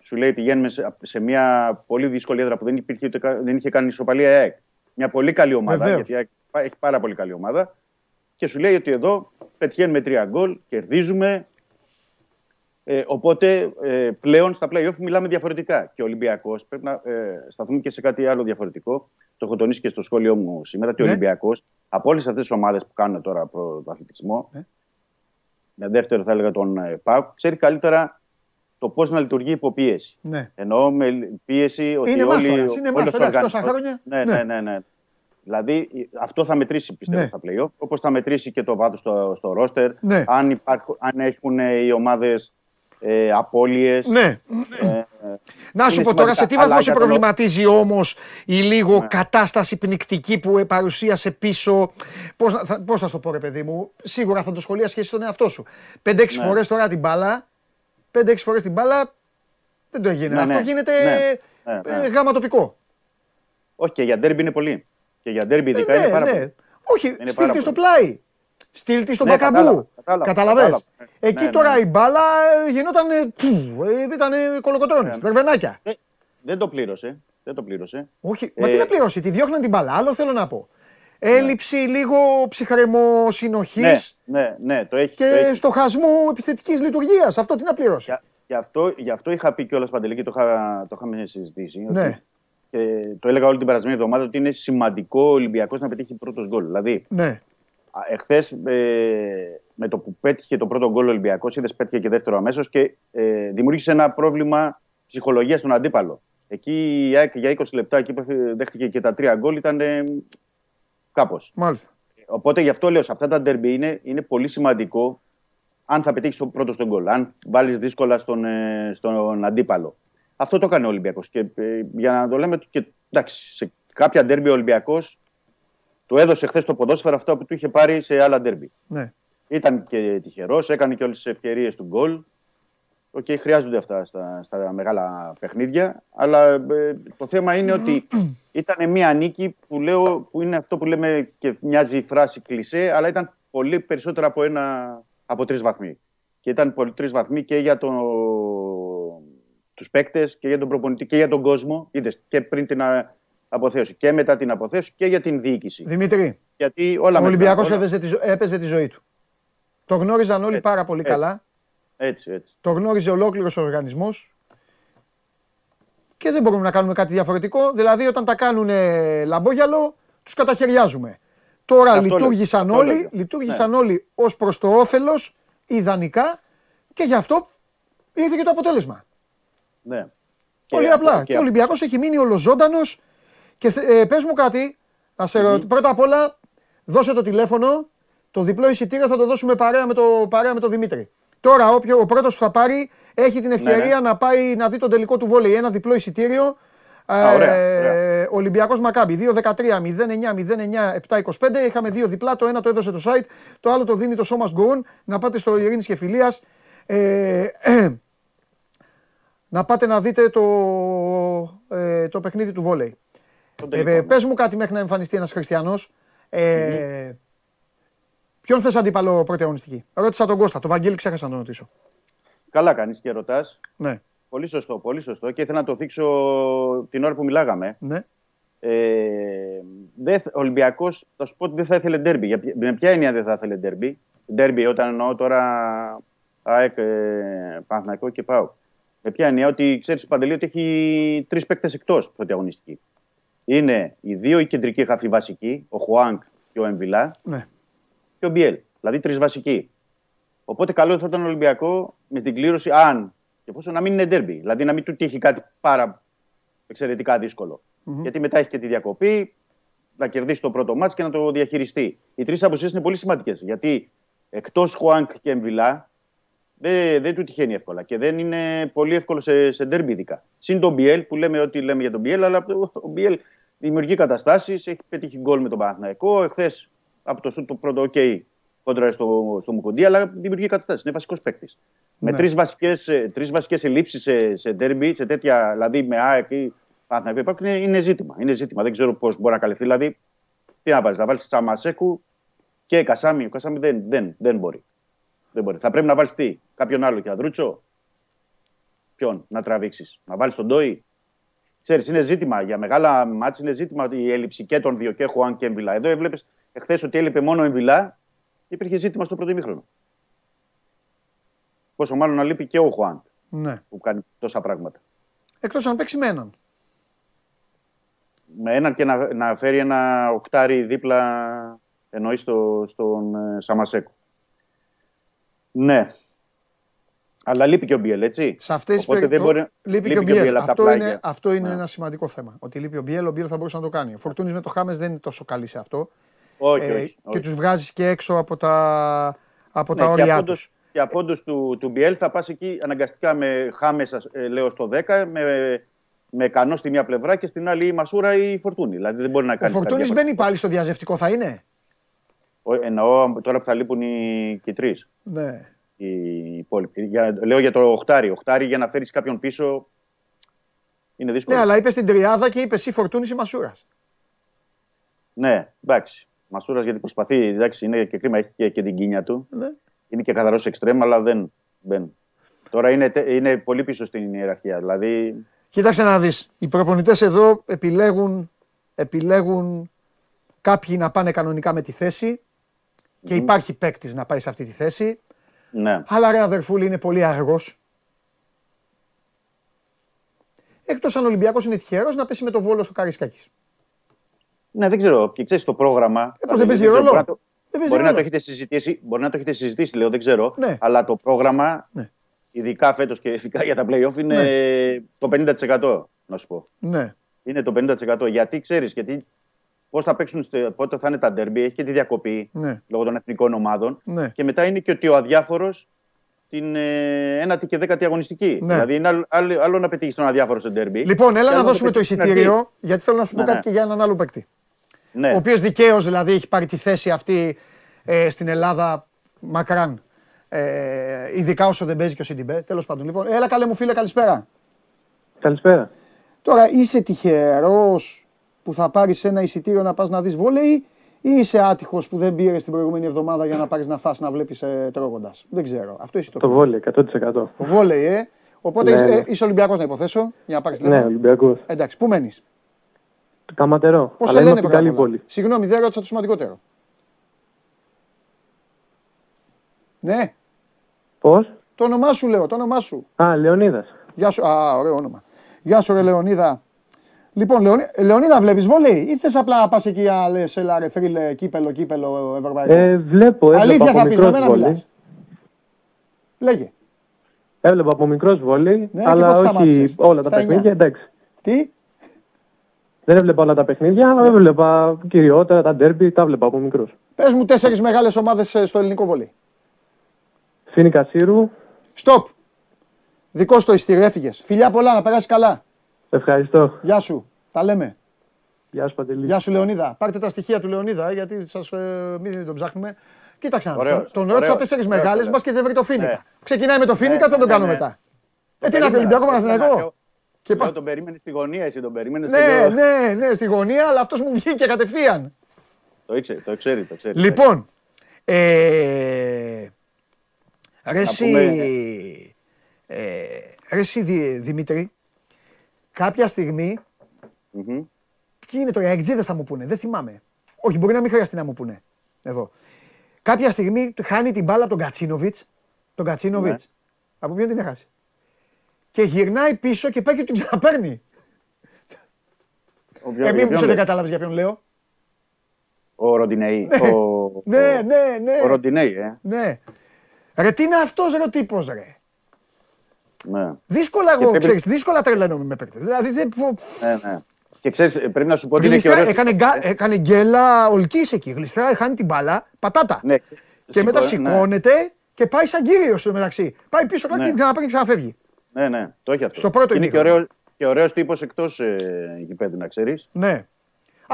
Σου λέει πηγαίνουμε σε, σε μια πολύ δύσκολη έδρα που δεν, υπήρχε, δεν είχε κάνει ισοπαλία η ΑΕΚ. Μια πολύ καλή ομάδα. Βεβαίως. Γιατί έχει πάρα πολύ καλή ομάδα. Και σου λέει ότι εδώ πετυχαίνουμε τρία γκολ, κερδίζουμε. Ε, οπότε ε, πλέον στα play-off μιλάμε διαφορετικά. Και ο Ολυμπιακός, πρέπει να ε, σταθούμε και σε κάτι άλλο διαφορετικό. Το έχω τονίσει και στο σχόλιο μου σήμερα. Ότι ναι. ο Ολυμπιακός, από όλες αυτές τις ομάδες που κάνουν τώρα πρωταθλητισμό, ναι. με δεύτερο θα έλεγα τον ε, ΠΑΟΚ, ξέρει καλύτερα το πώς να λειτουργεί υπό πίεση. Ναι. Εννοώ με πίεση ότι είναι όλοι. Μάστορας, είναι μάστορας, τόσα χρόνια. Ναι, ναι, ναι. ναι, ναι. Δηλαδή αυτό θα μετρήσει πιστεύω ναι. στα play-off, όπως θα μετρήσει και το βάθος στο, στο roster, ναι. αν, υπάρχουν, αν έχουν ε, οι ομάδες ε, απώλειες. Ναι. Ε, ε, να σου πω τώρα, σε τι βαθμό σε προβληματίζει όμως η λίγο ναι. κατάσταση πνικτική που παρουσίασε πίσω. Πώς, θα, πώς θα το πω ρε παιδί μου, σίγουρα θα το σχολιάσεις και στον εαυτό σου. πέντε έξι ναι. φορές τώρα την μπάλα πέντε έξι φορές την μπάλα, δεν το έγινε. Ναι, αυτό ναι, γίνεται ναι, ναι, ναι. γάμα τοπικό. Όχι, και για ντέρμπι είναι πολύ. Και για ντέρμπι ειδικά ναι, είναι πάρα ναι. πολύ. Όχι, στείλτε στο πλάι. Στείλτε στον ναι, μπακαμπού. Καταλαβαίνετε. Ναι, εκεί ναι, τώρα ναι. η μπάλα γινόταν. Ήταν κολοκοτρώνες, δερβενάκια. Ναι. Δεν το πλήρωσε. Δεν το πλήρωσε. Όχι, ε... μα τι να πληρώσει, τη διώχναν την μπάλα. Άλλο θέλω να πω. Έλλειψη ναι. λίγο ψυχραιμοσυνοχής ναι, ναι, ναι, το έχει, και το έχει. στο χασμό επιθετικής λειτουργίας. Αυτό τι να πληρώσει. Για, γι, αυτό, γι' αυτό είχα πει κιόλας, Παντελή, και το, είχα, το είχαμε συζητήσει. Ναι. Ότι, και το έλεγα όλη την περασμένη εβδομάδα ότι είναι σημαντικό ο Ολυμπιακός να πετύχει πρώτος γκολ. Δηλαδή, ναι. εχθές ε, με το που πέτυχε το πρώτο γκολ ο Ολυμπιακός, είδες πέτυχε και δεύτερο αμέσως και ε, δημιούργησε ένα πρόβλημα ψυχολογίας στον αντίπαλο. Εκεί για είκοσι λεπτά εκεί δέχτηκε και τα τρία γκολ, ήταν ε, κάπως. Μάλιστα. Οπότε γι' αυτό λέω σε αυτά τα ντερμπι είναι, είναι πολύ σημαντικό αν θα πετύχεις το πρώτο στον γκολ, αν βάλεις δύσκολα στον, ε, στον αντίπαλο. Αυτό το έκανε ο Ολυμπιακός. Και ε, για να το λέμε, και, εντάξει, σε κάποια ντερμπι ο Ολυμπιακός του έδωσε χθες το ποδόσφαιρο αυτά που του είχε πάρει σε άλλα ντερμπι. Ναι. Ήταν και τυχερός, έκανε και όλες τις ευκαιρίες του γκολ. Οκ, okay, χρειάζονται αυτά στα, στα μεγάλα παιχνίδια, αλλά ε, το θέμα είναι ότι ήταν μια νίκη που, λέω, που είναι αυτό που λέμε και μοιάζει η φράση κλισέ, αλλά ήταν πολύ περισσότερα από, ένα, από τρεις βαθμοί. Και ήταν πολύ τρεις βαθμοί και για τον, τους παίκτες και για τον προπονητή και για τον κόσμο, είδες, και πριν την αποθέωση και μετά την αποθέωση και για την διοίκηση. Δημήτρη, γιατί όλα ο Ολυμπιακός όλα... έπαιζε, τη, έπαιζε τη ζωή του. Το γνώριζαν όλοι έτσι, πάρα πολύ έτσι. καλά. Έτσι, έτσι. Το γνώριζε ολόκληρος ο οργανισμός και δεν μπορούμε να κάνουμε κάτι διαφορετικό. Δηλαδή, όταν τα κάνουν λαμπόγιαλο, τους καταχαιριάζουμε. Τώρα αυτό λειτουργήσαν λέει. όλοι, λειτουργήσαν ναι. όλοι ως προς το όφελος, ιδανικά και γι' αυτό ήρθε και το αποτέλεσμα. Ναι. Πολύ και, απλά. Και, και ο Ολυμπιακός έχει μείνει ολοζώντανος. Και ε, πες μου κάτι, να σε ρωτήσω. Mm-hmm. Πρώτα απ' όλα, δώσε το τηλέφωνο. Το διπλό εισιτήριο θα το δώσουμε παρέα με το, παρέα με το Δημήτρη. Τώρα όποιο, ο πρώτος που θα πάρει έχει την ευκαιρία ναι, ναι. να πάει να δει τον τελικό του βόλεϊ. Ένα διπλό εισιτήριο. Α, ωραία, ε, ωραία. Ολυμπιακός Μακάμπι. δύο δεκατρία μηδέν εννιά μηδέν εννιά επτακόσια είκοσι πέντε. Είχαμε δύο διπλά. Το ένα το έδωσε το site. Το άλλο το δίνει το So Must Go On. Να πάτε στο Ειρήνης και Φιλίας. Ε, να πάτε να δείτε το, ε, το παιχνίδι του βόλεϊ. Ε, πες μου κάτι μέχρι να εμφανιστεί ένας Χριστιανός. Ε, mm-hmm. Ποιον θες αντίπαλο πρώτη αγωνιστική? Ρώτησα τον Κώστα, τον Βαγγέλη ξέχασα να τον ρωτήσω. Καλά κάνεις και ρωτάς. Ναι. Πολύ σωστό, πολύ σωστό. Και ήθελα να το δείξω την ώρα που μιλάγαμε. Ναι. Ε, δε, ο Ολυμπιακός, θα σου πω ότι δεν θα ήθελε ντέρμπι. Με ποια έννοια δεν θα ήθελε ντέρμπι? Ντέρμπι όταν εννοώ τώρα ΑΕΚ, Παναθηναϊκό και ΠΑΟΚ. Με ποια έννοια? Ότι ξέρεις, Παντελή, ότι έχει τρεις παίκτες εκτός πρώτη αγωνιστική. Είναι οι δύο οι κεντρικοί χαφοί βασικοί, ο Χουάνγκ και ο Εμβιλά. Ναι. Και ο Μπιέλ, δηλαδή τρεις βασικοί. Οπότε καλό θα ήταν Ολυμπιακό με την κλήρωση, αν και πόσο, να μην είναι ντέρμπι. Δηλαδή να μην του τύχει κάτι πάρα εξαιρετικά δύσκολο. Mm-hmm. Γιατί μετά έχει και τη διακοπή, να κερδίσει το πρώτο μάτς και να το διαχειριστεί. Οι τρεις απουσίες είναι πολύ σημαντικές. Γιατί εκτός Χουάνκ και Εμβιλά δεν, δεν του τυχαίνει εύκολα και δεν είναι πολύ εύκολο σε, σε ντέρμπι ειδικά. Συν τον Μπιέλ, που λέμε ό,τι λέμε για τον Μπιέλ, αλλά ο Μπιέλ δημιουργεί καταστάσεις, έχει πετύχει γκολ με τον Παναθηναϊκό. Εχθές. Από το σούτ το πρώτο, OK, κόντρα στο, στο Μουκουντή, αλλά δημιουργεί καταστάσεις. Είναι βασικός παίκτης. Ναι. Με τρεις βασικές, τρεις βασικές ελλείψεις σε, σε ντέρμπι, σε τέτοια, δηλαδή με ΑΕΚ ή Παναθηναϊκό, είναι, είναι, ζήτημα, είναι ζήτημα. Δεν ξέρω πώς μπορεί να καλυφθεί. Δηλαδή, τι να βάλεις, να βάλεις Σαμασέκου και Κασάμι. Ο Κασάμι δεν, δεν, δεν, μπορεί. δεν μπορεί. Θα πρέπει να βάλεις τι, κάποιον άλλο και Ανδρούτσο. Ποιον να τραβήξεις, να βάλεις τον Ντόι. Ξέρεις, είναι ζήτημα. Για μεγάλα μάτς είναι ζήτημα η έλλειψη και των δύο και Χουάν και Εμβιλά. Εδώ έβλεπες. Εχθές ότι έλειπε μόνο Εμβιλά, υπήρχε ζήτημα στο πρώτο ημίχρονο. Πόσο μάλλον να λείπει και ο Χουάνκ, ναι. που κάνει τόσα πράγματα. Εκτός αν παίξει με έναν. Με έναν και να, να φέρει ένα οκτάρι δίπλα, εννοεί στο, στον Σαμασέκο. Ναι. Αλλά λείπει και ο Μπιέλ, έτσι. Σε αυτές τις περιπτώσεις λείπει και ο Μπιέλ. Αυτό είναι, αυτό είναι yeah. ένα σημαντικό θέμα. Ότι λείπει ο Μπιέλ, ο Μπιέλ θα μπορούσε να το κάνει. Ο Φορτούνης με το Χάμες δεν είναι τόσο καλή σε αυτό. Όχι, ε, όχι, και τους βγάζεις και έξω από τα, από ναι, τα όρια και τους. Και από όντως του, του Μπιέλ θα πας εκεί αναγκαστικά με Χάμεσα, ε, λέω στο δέκα, με, με Κανό στη μια πλευρά και στην άλλη η Μασούρα ή η Φορτούνη. Δηλαδή δεν μπορεί να κάνει. Ο Φορτούνης μπαίνει πάλι στο διαζευτικό, θα είναι. Ο, εννοώ τώρα που θα λείπουν οι, οι τρεις. Ναι. οι υπόλοιποι. Για, λέω για το οχτάρι. Οχτάρι για να φέρεις κάποιον πίσω είναι δύσκολο. Ναι, αλλά είπες την τριάδα και είπες ή Φορτούνης ή Μασούρας. Ναι, εντάξει. Μασούρας γιατί προσπαθεί, εντάξει, είναι και κρίμα, έχει και, και την κίνια του. Ναι. Είναι και καθαρός εξτρέμ, αλλά δεν μπαίνει. Τώρα είναι, είναι πολύ πίσω στην ιεραρχία. Δηλαδή... Κοίταξε να δεις. Οι προπονητές εδώ επιλέγουν, επιλέγουν κάποιοι να πάνε κανονικά με τη θέση και υπάρχει παίκτης να πάει σε αυτή τη θέση. Ναι. Αλλά ρε αδερφούλη, είναι πολύ αργός. Εκτός αν ο Ολυμπιακός είναι τυχερός να πέσει με το Βόλο στο Καραϊσκάκης. Ναι, δεν ξέρω. Και ξέρεις το πρόγραμμα. Ε, πώς δεν παίζει ρόλο. Μπορεί, δεν μπορεί να το έχετε συζητήσει, μπορεί να το έχετε συζητήσει, λέω, δεν ξέρω. Ναι. Αλλά το πρόγραμμα, ναι, ειδικά φέτος και ειδικά για τα play-off, είναι, ναι, το πενήντα τοις εκατό. Να σου πω. Ναι. Είναι το πενήντα τοις εκατό. Γιατί ξέρεις, γιατί πώς θα παίξουν, πότε θα είναι τα ντέρμπι, έχει και τη διακοπή, ναι, λόγω των εθνικών ομάδων. Ναι. Και μετά είναι και ότι ο αδιάφορος την ένατη και δέκατη αγωνιστική. Ναι. Δηλαδή είναι άλλο, άλλο, άλλο να πετύχει τον αδιάφορο στο ντέρμπι. Λοιπόν, έλα να δώσουμε το εισιτήριο, γιατί θέλω να σου πω, ναι, κάτι, ναι, και για έναν άλλο παίκτη. Ναι. Ο οποίος δικαίως δηλαδή έχει πάρει τη θέση αυτή ε, στην Ελλάδα μακράν. Ε, ειδικά όσο δεν παίζει και ο Σιντιμπέ. Τέλος πάντων, λοιπόν. Έλα, καλέ μου φίλε, καλησπέρα. Καλησπέρα. Τώρα είσαι τυχερός που θα πάρεις ένα εισιτήριο να πας να δεις βόλεϊ, ή είσαι άτυχος που δεν πήρες την προηγούμενη εβδομάδα για να πάρεις να φας να βλέπεις ε, τρώγοντας. Δεν ξέρω. Αυτό είσαι το. Το βόλεϊ, εκατό τοις εκατό. Το βόλεϊ, ε. Οπότε ναι, είσαι, ε, είσαι Ολυμπιακός, να υποθέσω. Για να πάρεις τη λέξη. Ναι, Ολυμπιακός. Εντάξει, πού μένεις? Καματερό. Πώς σε λένε την καλή πόλη? Συγγνώμη, δεν ρώτησα το σημαντικότερο. Ναι. Πώς? Το όνομά σου λέω, το όνομά σου. Α, Λεωνίδας. Γεια σου. Α, ωραίο όνομα. Γεια σου, ρε Λεωνίδα. Λοιπόν, Λεωνί... Λεωνίδα, βλέπεις βόλεϊ ή θες απλά να πας εκεί να λες έλα ρε θρίλε, κύπελλο, κύπελλο, ευρωπαϊκό? Ε, βλέπω, έβλεπα από μικρός βόλεϊ. Λέγε. Έβλεπα από μικρός βόλεϊ, ναι, αλλά όχι όλα τα παιχνίδια, εντάξει. Τι? Δεν έβλεπα όλα τα παιχνίδια, αλλά έβλεπα κυριότερα τα ντέρμπι, τα έβλεπα από μικρός. Πες μου τέσσερις μεγάλες ομάδες στο ελληνικό βόλεϊ. Φίνικα Σύρου. Στοπ. Δικό στο ειστήρι, έφυγες. Φιλιά πολλά, να περάσεις καλά. Ευχαριστώ. Γεια σου. Τα λέμε. Γεια σου, Παντελή. Γεια σου, Λεωνίδα. Πάρτε τα στοιχεία του Λεωνίδα, γιατί σας, ε, μην τον ψάχνουμε. Κοίταξε να τον, τον ρώτησα τέσσερις μεγάλες, μπας και δεν βρει το Φίνικα. Ναι. Ξεκινάει με το Φίνικα, θα τον κάνω μετά. Ε, τι να πει, Ολυμπιακό Παναθηναϊκό. Και πα... τον περίμενε στη γωνία, εσύ τον περίμενε. Ναι, το... ναι, ναι, στη γωνία, αλλά αυτός μου βγήκε κατευθείαν. Το ήξερε, το ξέρει, το ξέρει. Λοιπόν. Ε... Ρεσί, ε, Ρεσί Δη, Δημήτρη, κάποια στιγμή, mm-hmm. ποιοι είναι τώρα, οι αεξίδες θα μου πούνε, δεν θυμάμαι. Όχι, μπορεί να μην χρειαστεί να μου πούνε, εδώ. Κάποια στιγμή χάνει την μπάλα τον Κατσίνοβιτς, τον Κατσίνοβιτς, yeah. από ποιον την έχασε. Και γυρνάει πίσω και πάει και την ξαναπαίρνει. Ε, μην δεν κατάλαβες για ποιον λέω. Ο Ροντινέη. Ναι, ο... ναι, ναι, ναι. Ο Ροντινέη, ε. Ναι. Ρε τι είναι αυτός ρε ο τύπος ρε. Ναι. Δύσκολα εγώ, πρέπει... ξέρεις, δύσκολα τρελαίνομαι με παίκτες. Δηλαδή δεν... Ναι, ναι. Και ξέρεις, πρέπει να σου πω ότι είναι και ωραίος. Έκανε, γκα... ε. έκανε γκέλα ολκής εκεί, γλιστράει, χάνει την μπάλα, πατάτα. Ναι. Και σηκώ... μετά σηκώνεται, ναι, και πάει σαν κύριος στο μεταξύ. Πάει πίσω κάτω, ναι, και ξαναπαίρνει και ξαναφεύγει. Ναι, ναι, το έχει αυτό. Στο πρώτο είναι και ωραίος, και ωραίος τύπος εκτός ε, γηπέδου, να ξέρεις. Ναι.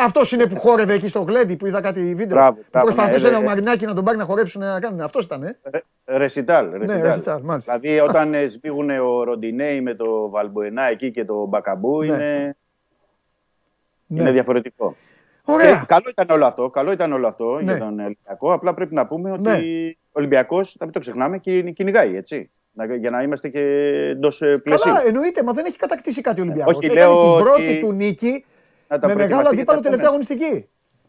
Αυτός είναι που χόρευε εκεί στο Γλέντι που είδα κάτι βίντεο. Μπράβο, προσπαθούσε ένα μαγνάκι να τον πάρει να χορέψουν να κάνουν. Αυτός ήταν, ε. Ρεσιτάλ. Ρεσιτάλ, μάλιστα. Δηλαδή όταν σβήγουν ο Ροντινέι με το Βαλμποενά εκεί και το Μπακαμπού είναι διαφορετικό. Ωραία. Καλό ήταν όλο αυτό, καλό ήταν όλο αυτό για τον Ολυμπιακό. Απλά πρέπει να πούμε ότι ο Ολυμπιακός, να μην το ξεχνάμε, κυνηγάει, έτσι. Για να είμαστε και εντός πλαισίου. Καλά, εννοείται, μα δεν έχει κατακτήσει κάτι ο Ολυμπιακός. Έκανε την πρώτη του νίκη. Με μεγάλο αντίπαλο τελευταία αγωνιστική.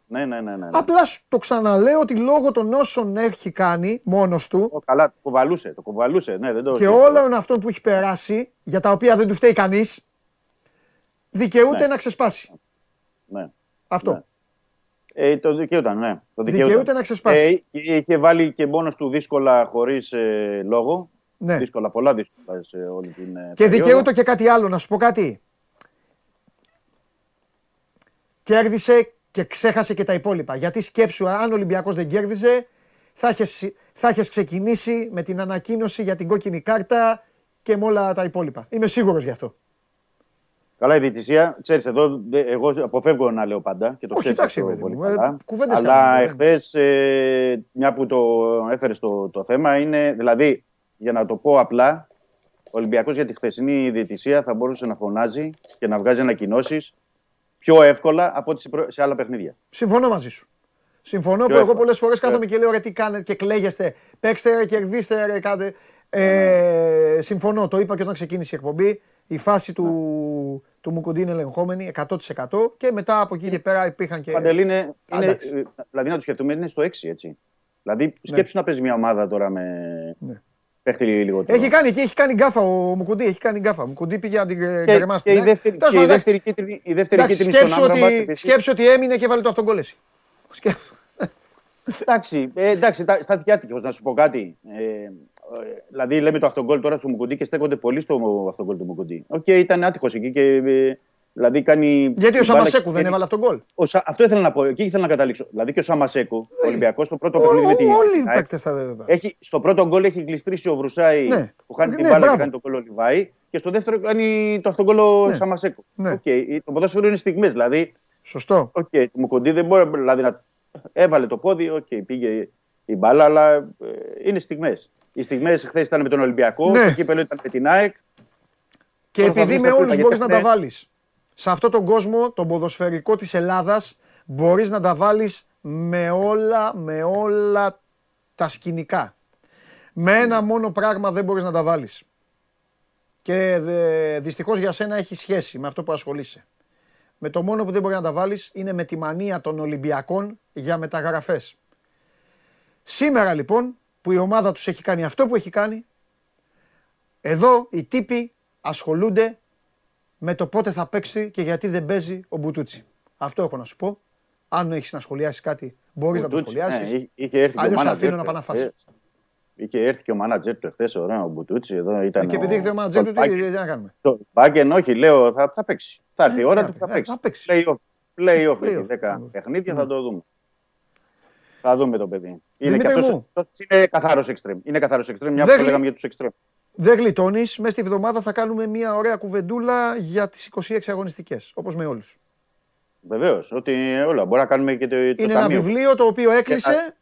Ναι, ναι, ναι, ναι. Απλά το ξαναλέω ότι λόγω των όσων έχει κάνει μόνος του. Ο, καλά, το κουβαλούσε, το κουβαλούσε. Ναι, δεν το... Και όλων αυτών που έχει περάσει, για τα οποία δεν του φταίει κανείς, δικαιούται, ναι, να ξεσπάσει. Ναι. Αυτό. Ναι. Ε, το δικαιούταν, ναι. Το δικαιούταν. Δικαιούται να ξεσπάσει. Ε, είχε βάλει και μόνος του δύσκολα χωρίς ε, λόγο. Ναι. Δύσκολα, πολλά δύσκολα σε όλη την. Ε, και δικαιούται και κάτι άλλο, να σου πω κάτι. Κέρδισε και ξέχασε και τα υπόλοιπα. Γιατί σκέψου, αν ο Ολυμπιακός δεν κέρδιζε, θα είχες ξεκινήσει με την ανακοίνωση για την κόκκινη κάρτα και με όλα τα υπόλοιπα. Είμαι σίγουρος γι' αυτό. Καλά, η διαιτησία, ξέρεις, εδώ εγώ αποφεύγω να λέω πάντα και το όχι, εντάξει, πολύ καλά. Αλλά εχθές, ε, μια που το έφερες το, το θέμα, είναι, δηλαδή για να το πω απλά, ο Ολυμπιακός για τη χθεσινή διαιτησία θα μπορούσε να φωνάζει και να βγάζει ανακοινώσεις πιο εύκολα από ό,τι σε άλλα παιχνίδια. Συμφωνώ μαζί σου. Συμφωνώ πιο που εύκολα. Εγώ πολλές φορές κάθομαι και λέω ρε τι κάνετε και κλαίγεστε, παίξτε ρε, κερδίστε ρε, κάντε. Ε, συμφωνώ, το είπα και όταν ξεκίνησε η εκπομπή. Η φάση του, του Μουκουντή είναι ελεγχόμενη εκατό τοις εκατό και μετά από εκεί και πέρα υπήρχαν και. Παντελή, είναι, είναι, δηλαδή να το σκεφτούμε, είναι στο έξι έτσι. Δηλαδή σκέψου ναι. να παίζει μια ομάδα τώρα με. Ναι. Παίχτη λιγότερο. Έχει κάνει και έχει κάνει γκάφα ο Μουκουντή. Έχει κάνει γκάφα. Ο Μουκουντή πήγε να την κρεμάσει. Και, και, και η δεύτερη κίτρινη ήταν. Σκέψου ότι έμεινε και βάλε το αυτογκόλεση. Εντάξει, εντάξει, σταθιά τυχώς να σου πω κάτι. Δηλαδή, λέμε το αυτογκόλ τώρα του Μουκουντή και στέκονται πολύ στο αυτογκόλ του Μουκουντή. Οκ, okay, ήταν άτυχος εκεί και. Δηλαδή κάνει. Γιατί ο Σαμασέκου δεν έβαλε αυτογκόλ. Αυτό ήθελα να πω, εκεί ήθελα να καταλήξω. Δηλαδή και ο Σαμασέκου, ο Ολυμπιακός, στο πρώτο γκολ. Όλοι οι παίκτες τα βέβαια. Στο πρώτο γκολ έχει γλιστρήσει ο Βρουσάη που χάνει την μπάλα και κάνει το γκολ ο Λιβάη. Και στο δεύτερο κάνει το αυτογκόλ ο Σαμασέκου. Το ποδόσφαιρο είναι στιγμές. Δηλαδή. Σωστό. Οκ, ο Μουκουντή δεν μπορεί να. Έβαλε το πόδι, okay, πήγε η μπάλα, αλλά ε, είναι στιγμές. Οι στιγμές χθες ήταν με τον Ολυμπιακό, ναι. Το Κύπελλο ήταν με την ΑΕΚ. Και επειδή με όλους μπορείς να τα βάλεις. Σε αυτόν τον κόσμο, τον ποδοσφαιρικό της Ελλάδας, μπορείς να τα βάλεις με όλα, με όλα τα σκηνικά. Με ένα μόνο πράγμα δεν μπορείς να τα βάλεις. Και δυστυχώς για σένα έχει σχέση με αυτό που ασχολείσαι. Με το μόνο που δεν μπορεί να τα βάλεις είναι με τη μανία των Ολυμπιακών για μεταγραφές. Σήμερα λοιπόν που η ομάδα τους έχει κάνει αυτό που έχει κάνει, εδώ οι τύποι ασχολούνται με το πότε θα παίξει και γιατί δεν παίζει ο Μπουτούτσι. Αυτό έχω να σου πω. Αν έχεις να σχολιάσεις κάτι, μπορείς να το σχολιάσεις. Ναι, είχε έρθει αλλιώς θα αφήνω να πάνε να φάσεις. Είχε έρθει και ο μάνατζερ του εχθές, ωραίο ο Μπουτούτσι. Εδώ ήταν και επειδή είχε ο μάνατζερ του, τι να κάνουμε. Το Μπάγκεν, όχι, λέω, θα, θα παίξει. Θα έρθει η ώρα του, θα παίξει. Play-off. Play-off έχει δέκα παιχνίδια, θα το δούμε. Θα δούμε το παιδί. Είναι και αυτός καθαρός εξτρέμ. Είναι καθαρός εξτρέμ, μια που λέγαμε για τους εξτρέμ. Δεν γλιτώνεις. Μέσα στη βδομάδα θα κάνουμε μια ωραία κουβεντούλα για τις είκοσι έξι αγωνιστικές, όπως με όλους. Βεβαίως, ότι όλα μπορεί να κάνουμε και το ταμείο. Είναι ένα βιβλίο το οποίο έκλεισε.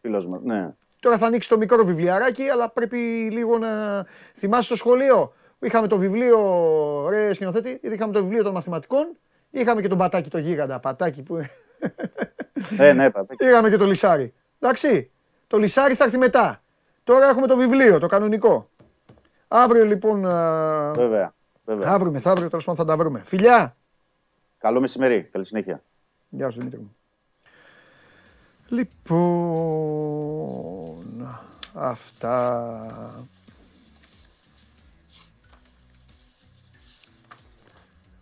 Φίλος μας, ναι. Τώρα θα ανοίξει το μικρό βιβλιαράκι, αλλά πρέπει λίγο να θυμάσαι στο σχολείο. Είχαμε το βιβλίο, ρε σκηνοθέτη, είχαμε το βιβλίο των μαθηματικών, είχαμε και τον Πατάκι το γίγαντα, Πατάκι που... Ε, ναι, Πατάκι. Είχαμε και το Λυσάρι. Εντάξει, το Λυσάρι θα έρθει μετά. Τώρα έχουμε το βιβλίο, το κανονικό. Αύριο λοιπόν... Βέβαια, βέβαια. Αύριο μεθαύριο, τέλος πάντων θα τα βρούμε. Φιλιά! Καλό μεσημερί, καλή συνέχεια. Γεια σου Δημήτρη μου. Λοιπόν, αυτά...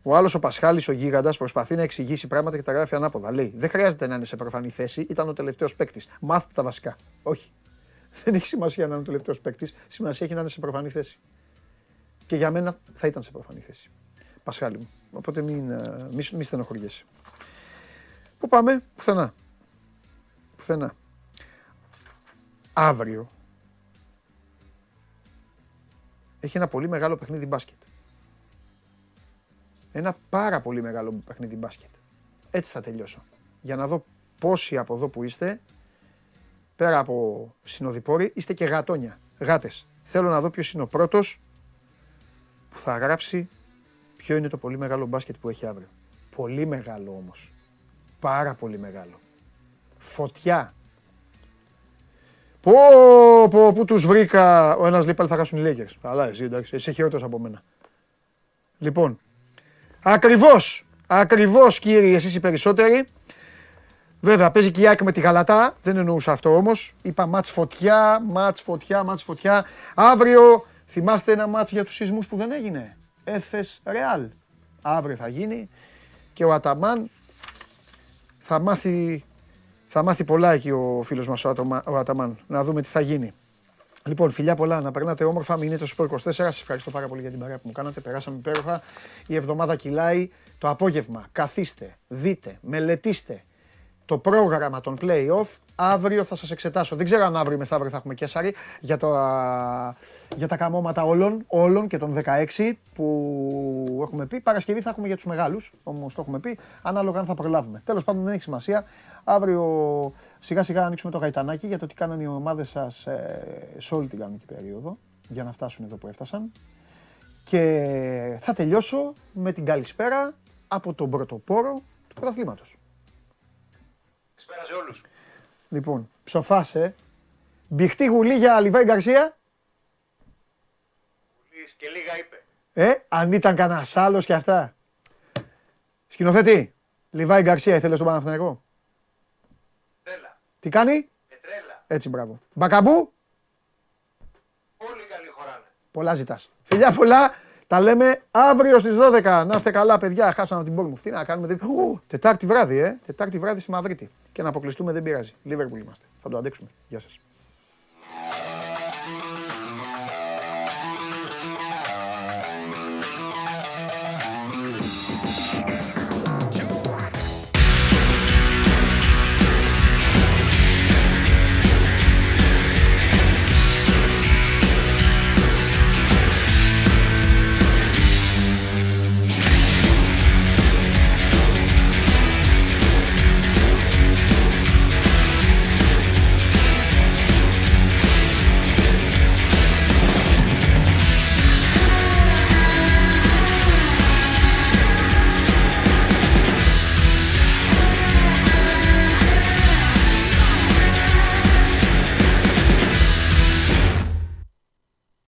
Ο άλλος ο Πασχάλης, ο γίγαντας, προσπαθεί να εξηγήσει πράγματα και τα γράφει ανάποδα. Λέει, δεν χρειάζεται να είναι σε προφανή θέση, ήταν ο τελευταίος παίκτης. Μάθετε τα βασικά. Όχι. Δεν έχει σημασία να είναι ο τελευταίος παίκτης, σημασία έχει να είναι σε προφανή θέση. Και για μένα θα ήταν σε προφανή θέση. Πασχάλη μου. Οπότε μην, μην, μην στενοχωριέσαι. Πού πάμε, πουθενά. Πουθενά. Αύριο έχει ένα πολύ μεγάλο παιχνίδι μπάσκετ. Ένα πάρα πολύ μεγάλο παιχνίδι μπάσκετ. Έτσι θα τελειώσω. Για να δω πόσοι από εδώ που είστε, πέρα από συνοδοιπόροι, είστε και γατόνια, γάτες. Θέλω να δω ποιος είναι ο πρώτος που θα γράψει ποιο είναι το πολύ μεγάλο μπάσκετ που έχει αύριο. Πολύ μεγάλο όμως. Πάρα πολύ μεγάλο. Φωτιά. Πω, πω, πού τους βρήκα. Ο ένας λέει πάλι θα χάσουν οι Λέικερς. Αλλά εσύ εντάξει, εσύ χειρότερος από μένα. Λοιπόν, ακριβώς, ακριβώς κύριοι, εσείς οι περισσότεροι. Βέβαια, παίζει και η ΑΕΚ με τη Γαλατά, δεν εννοούσα αυτό όμως. Είπα μάτς φωτιά, μάτς φωτιά, μάτς φωτιά. Αύριο, θυμάστε ένα μάτς για τους σεισμούς που δεν έγινε. Έφες Ρεάλ. Αύριο θα γίνει και ο Αταμάν θα μάθει, θα μάθει πολλά εκεί ο φίλος μας ο Αταμάν. Να δούμε τι θα γίνει. Λοιπόν, φιλιά πολλά, να περνάτε όμορφα, μείνετε στο Σπόρ είκοσι τέσσερα. Σας ευχαριστώ πάρα πολύ για την παρέα που μου κάνατε. Περάσαμε υπέροχα. Η εβδομάδα κυλάει. Το απόγευμα καθίστε, δείτε, μελετήστε. το πρόγραμμα των play-off. Αύριο θα σας εξετάσω. Δεν ξέρω αν αύριο μεθαύριο θα έχουμε κέσσαρι για, το, για τα καμώματα όλων, όλων και των δεκαέξι που έχουμε πει. Παρασκευή θα έχουμε για τους μεγάλους, όμως το έχουμε πει, ανάλογα αν θα προλάβουμε. Τέλος πάντων δεν έχει σημασία. Αύριο σιγά σιγά ανοίξουμε το γαϊτανάκι για το τι κάνανε οι ομάδες σας ε, σε όλη την κανονική περίοδο για να φτάσουν εδώ που έφτασαν. Και θα τελειώσω με την καλησπέρα από τον πρωτοπόρο του πρωταθλήματος. Καλησπέρα σε όλους. Λοιπόν, ψοφάσε. Μπιχτή γουλή για Λιβάη Γκαρσία. Γουλής και λίγα είπε. Ε, αν ήταν κανένας άλλος και αυτά. Σκηνοθέτη, Λιβάη Γκαρσία ήθελε στον Παναθηναϊκό. Τρέλα. Τι κάνει? Ε, τρέλα. Έτσι, μπράβο. Μπακαμπού. Πολύ καλή χωράνε. Πολλά ζητάς. Φιλιά πολλά. Τα λέμε αύριο στις δώδεκα. Να είστε καλά, παιδιά. Χάσαμε την Bournemouth. Τι να κάνουμε. Τετάρτη βράδυ, ε. Τετάρτη βράδυ στη Μαδρίτη. Και να αποκλειστούμε δεν πειράζει. Λίβερπουλ είμαστε. Θα το αντέξουμε. Γεια σας.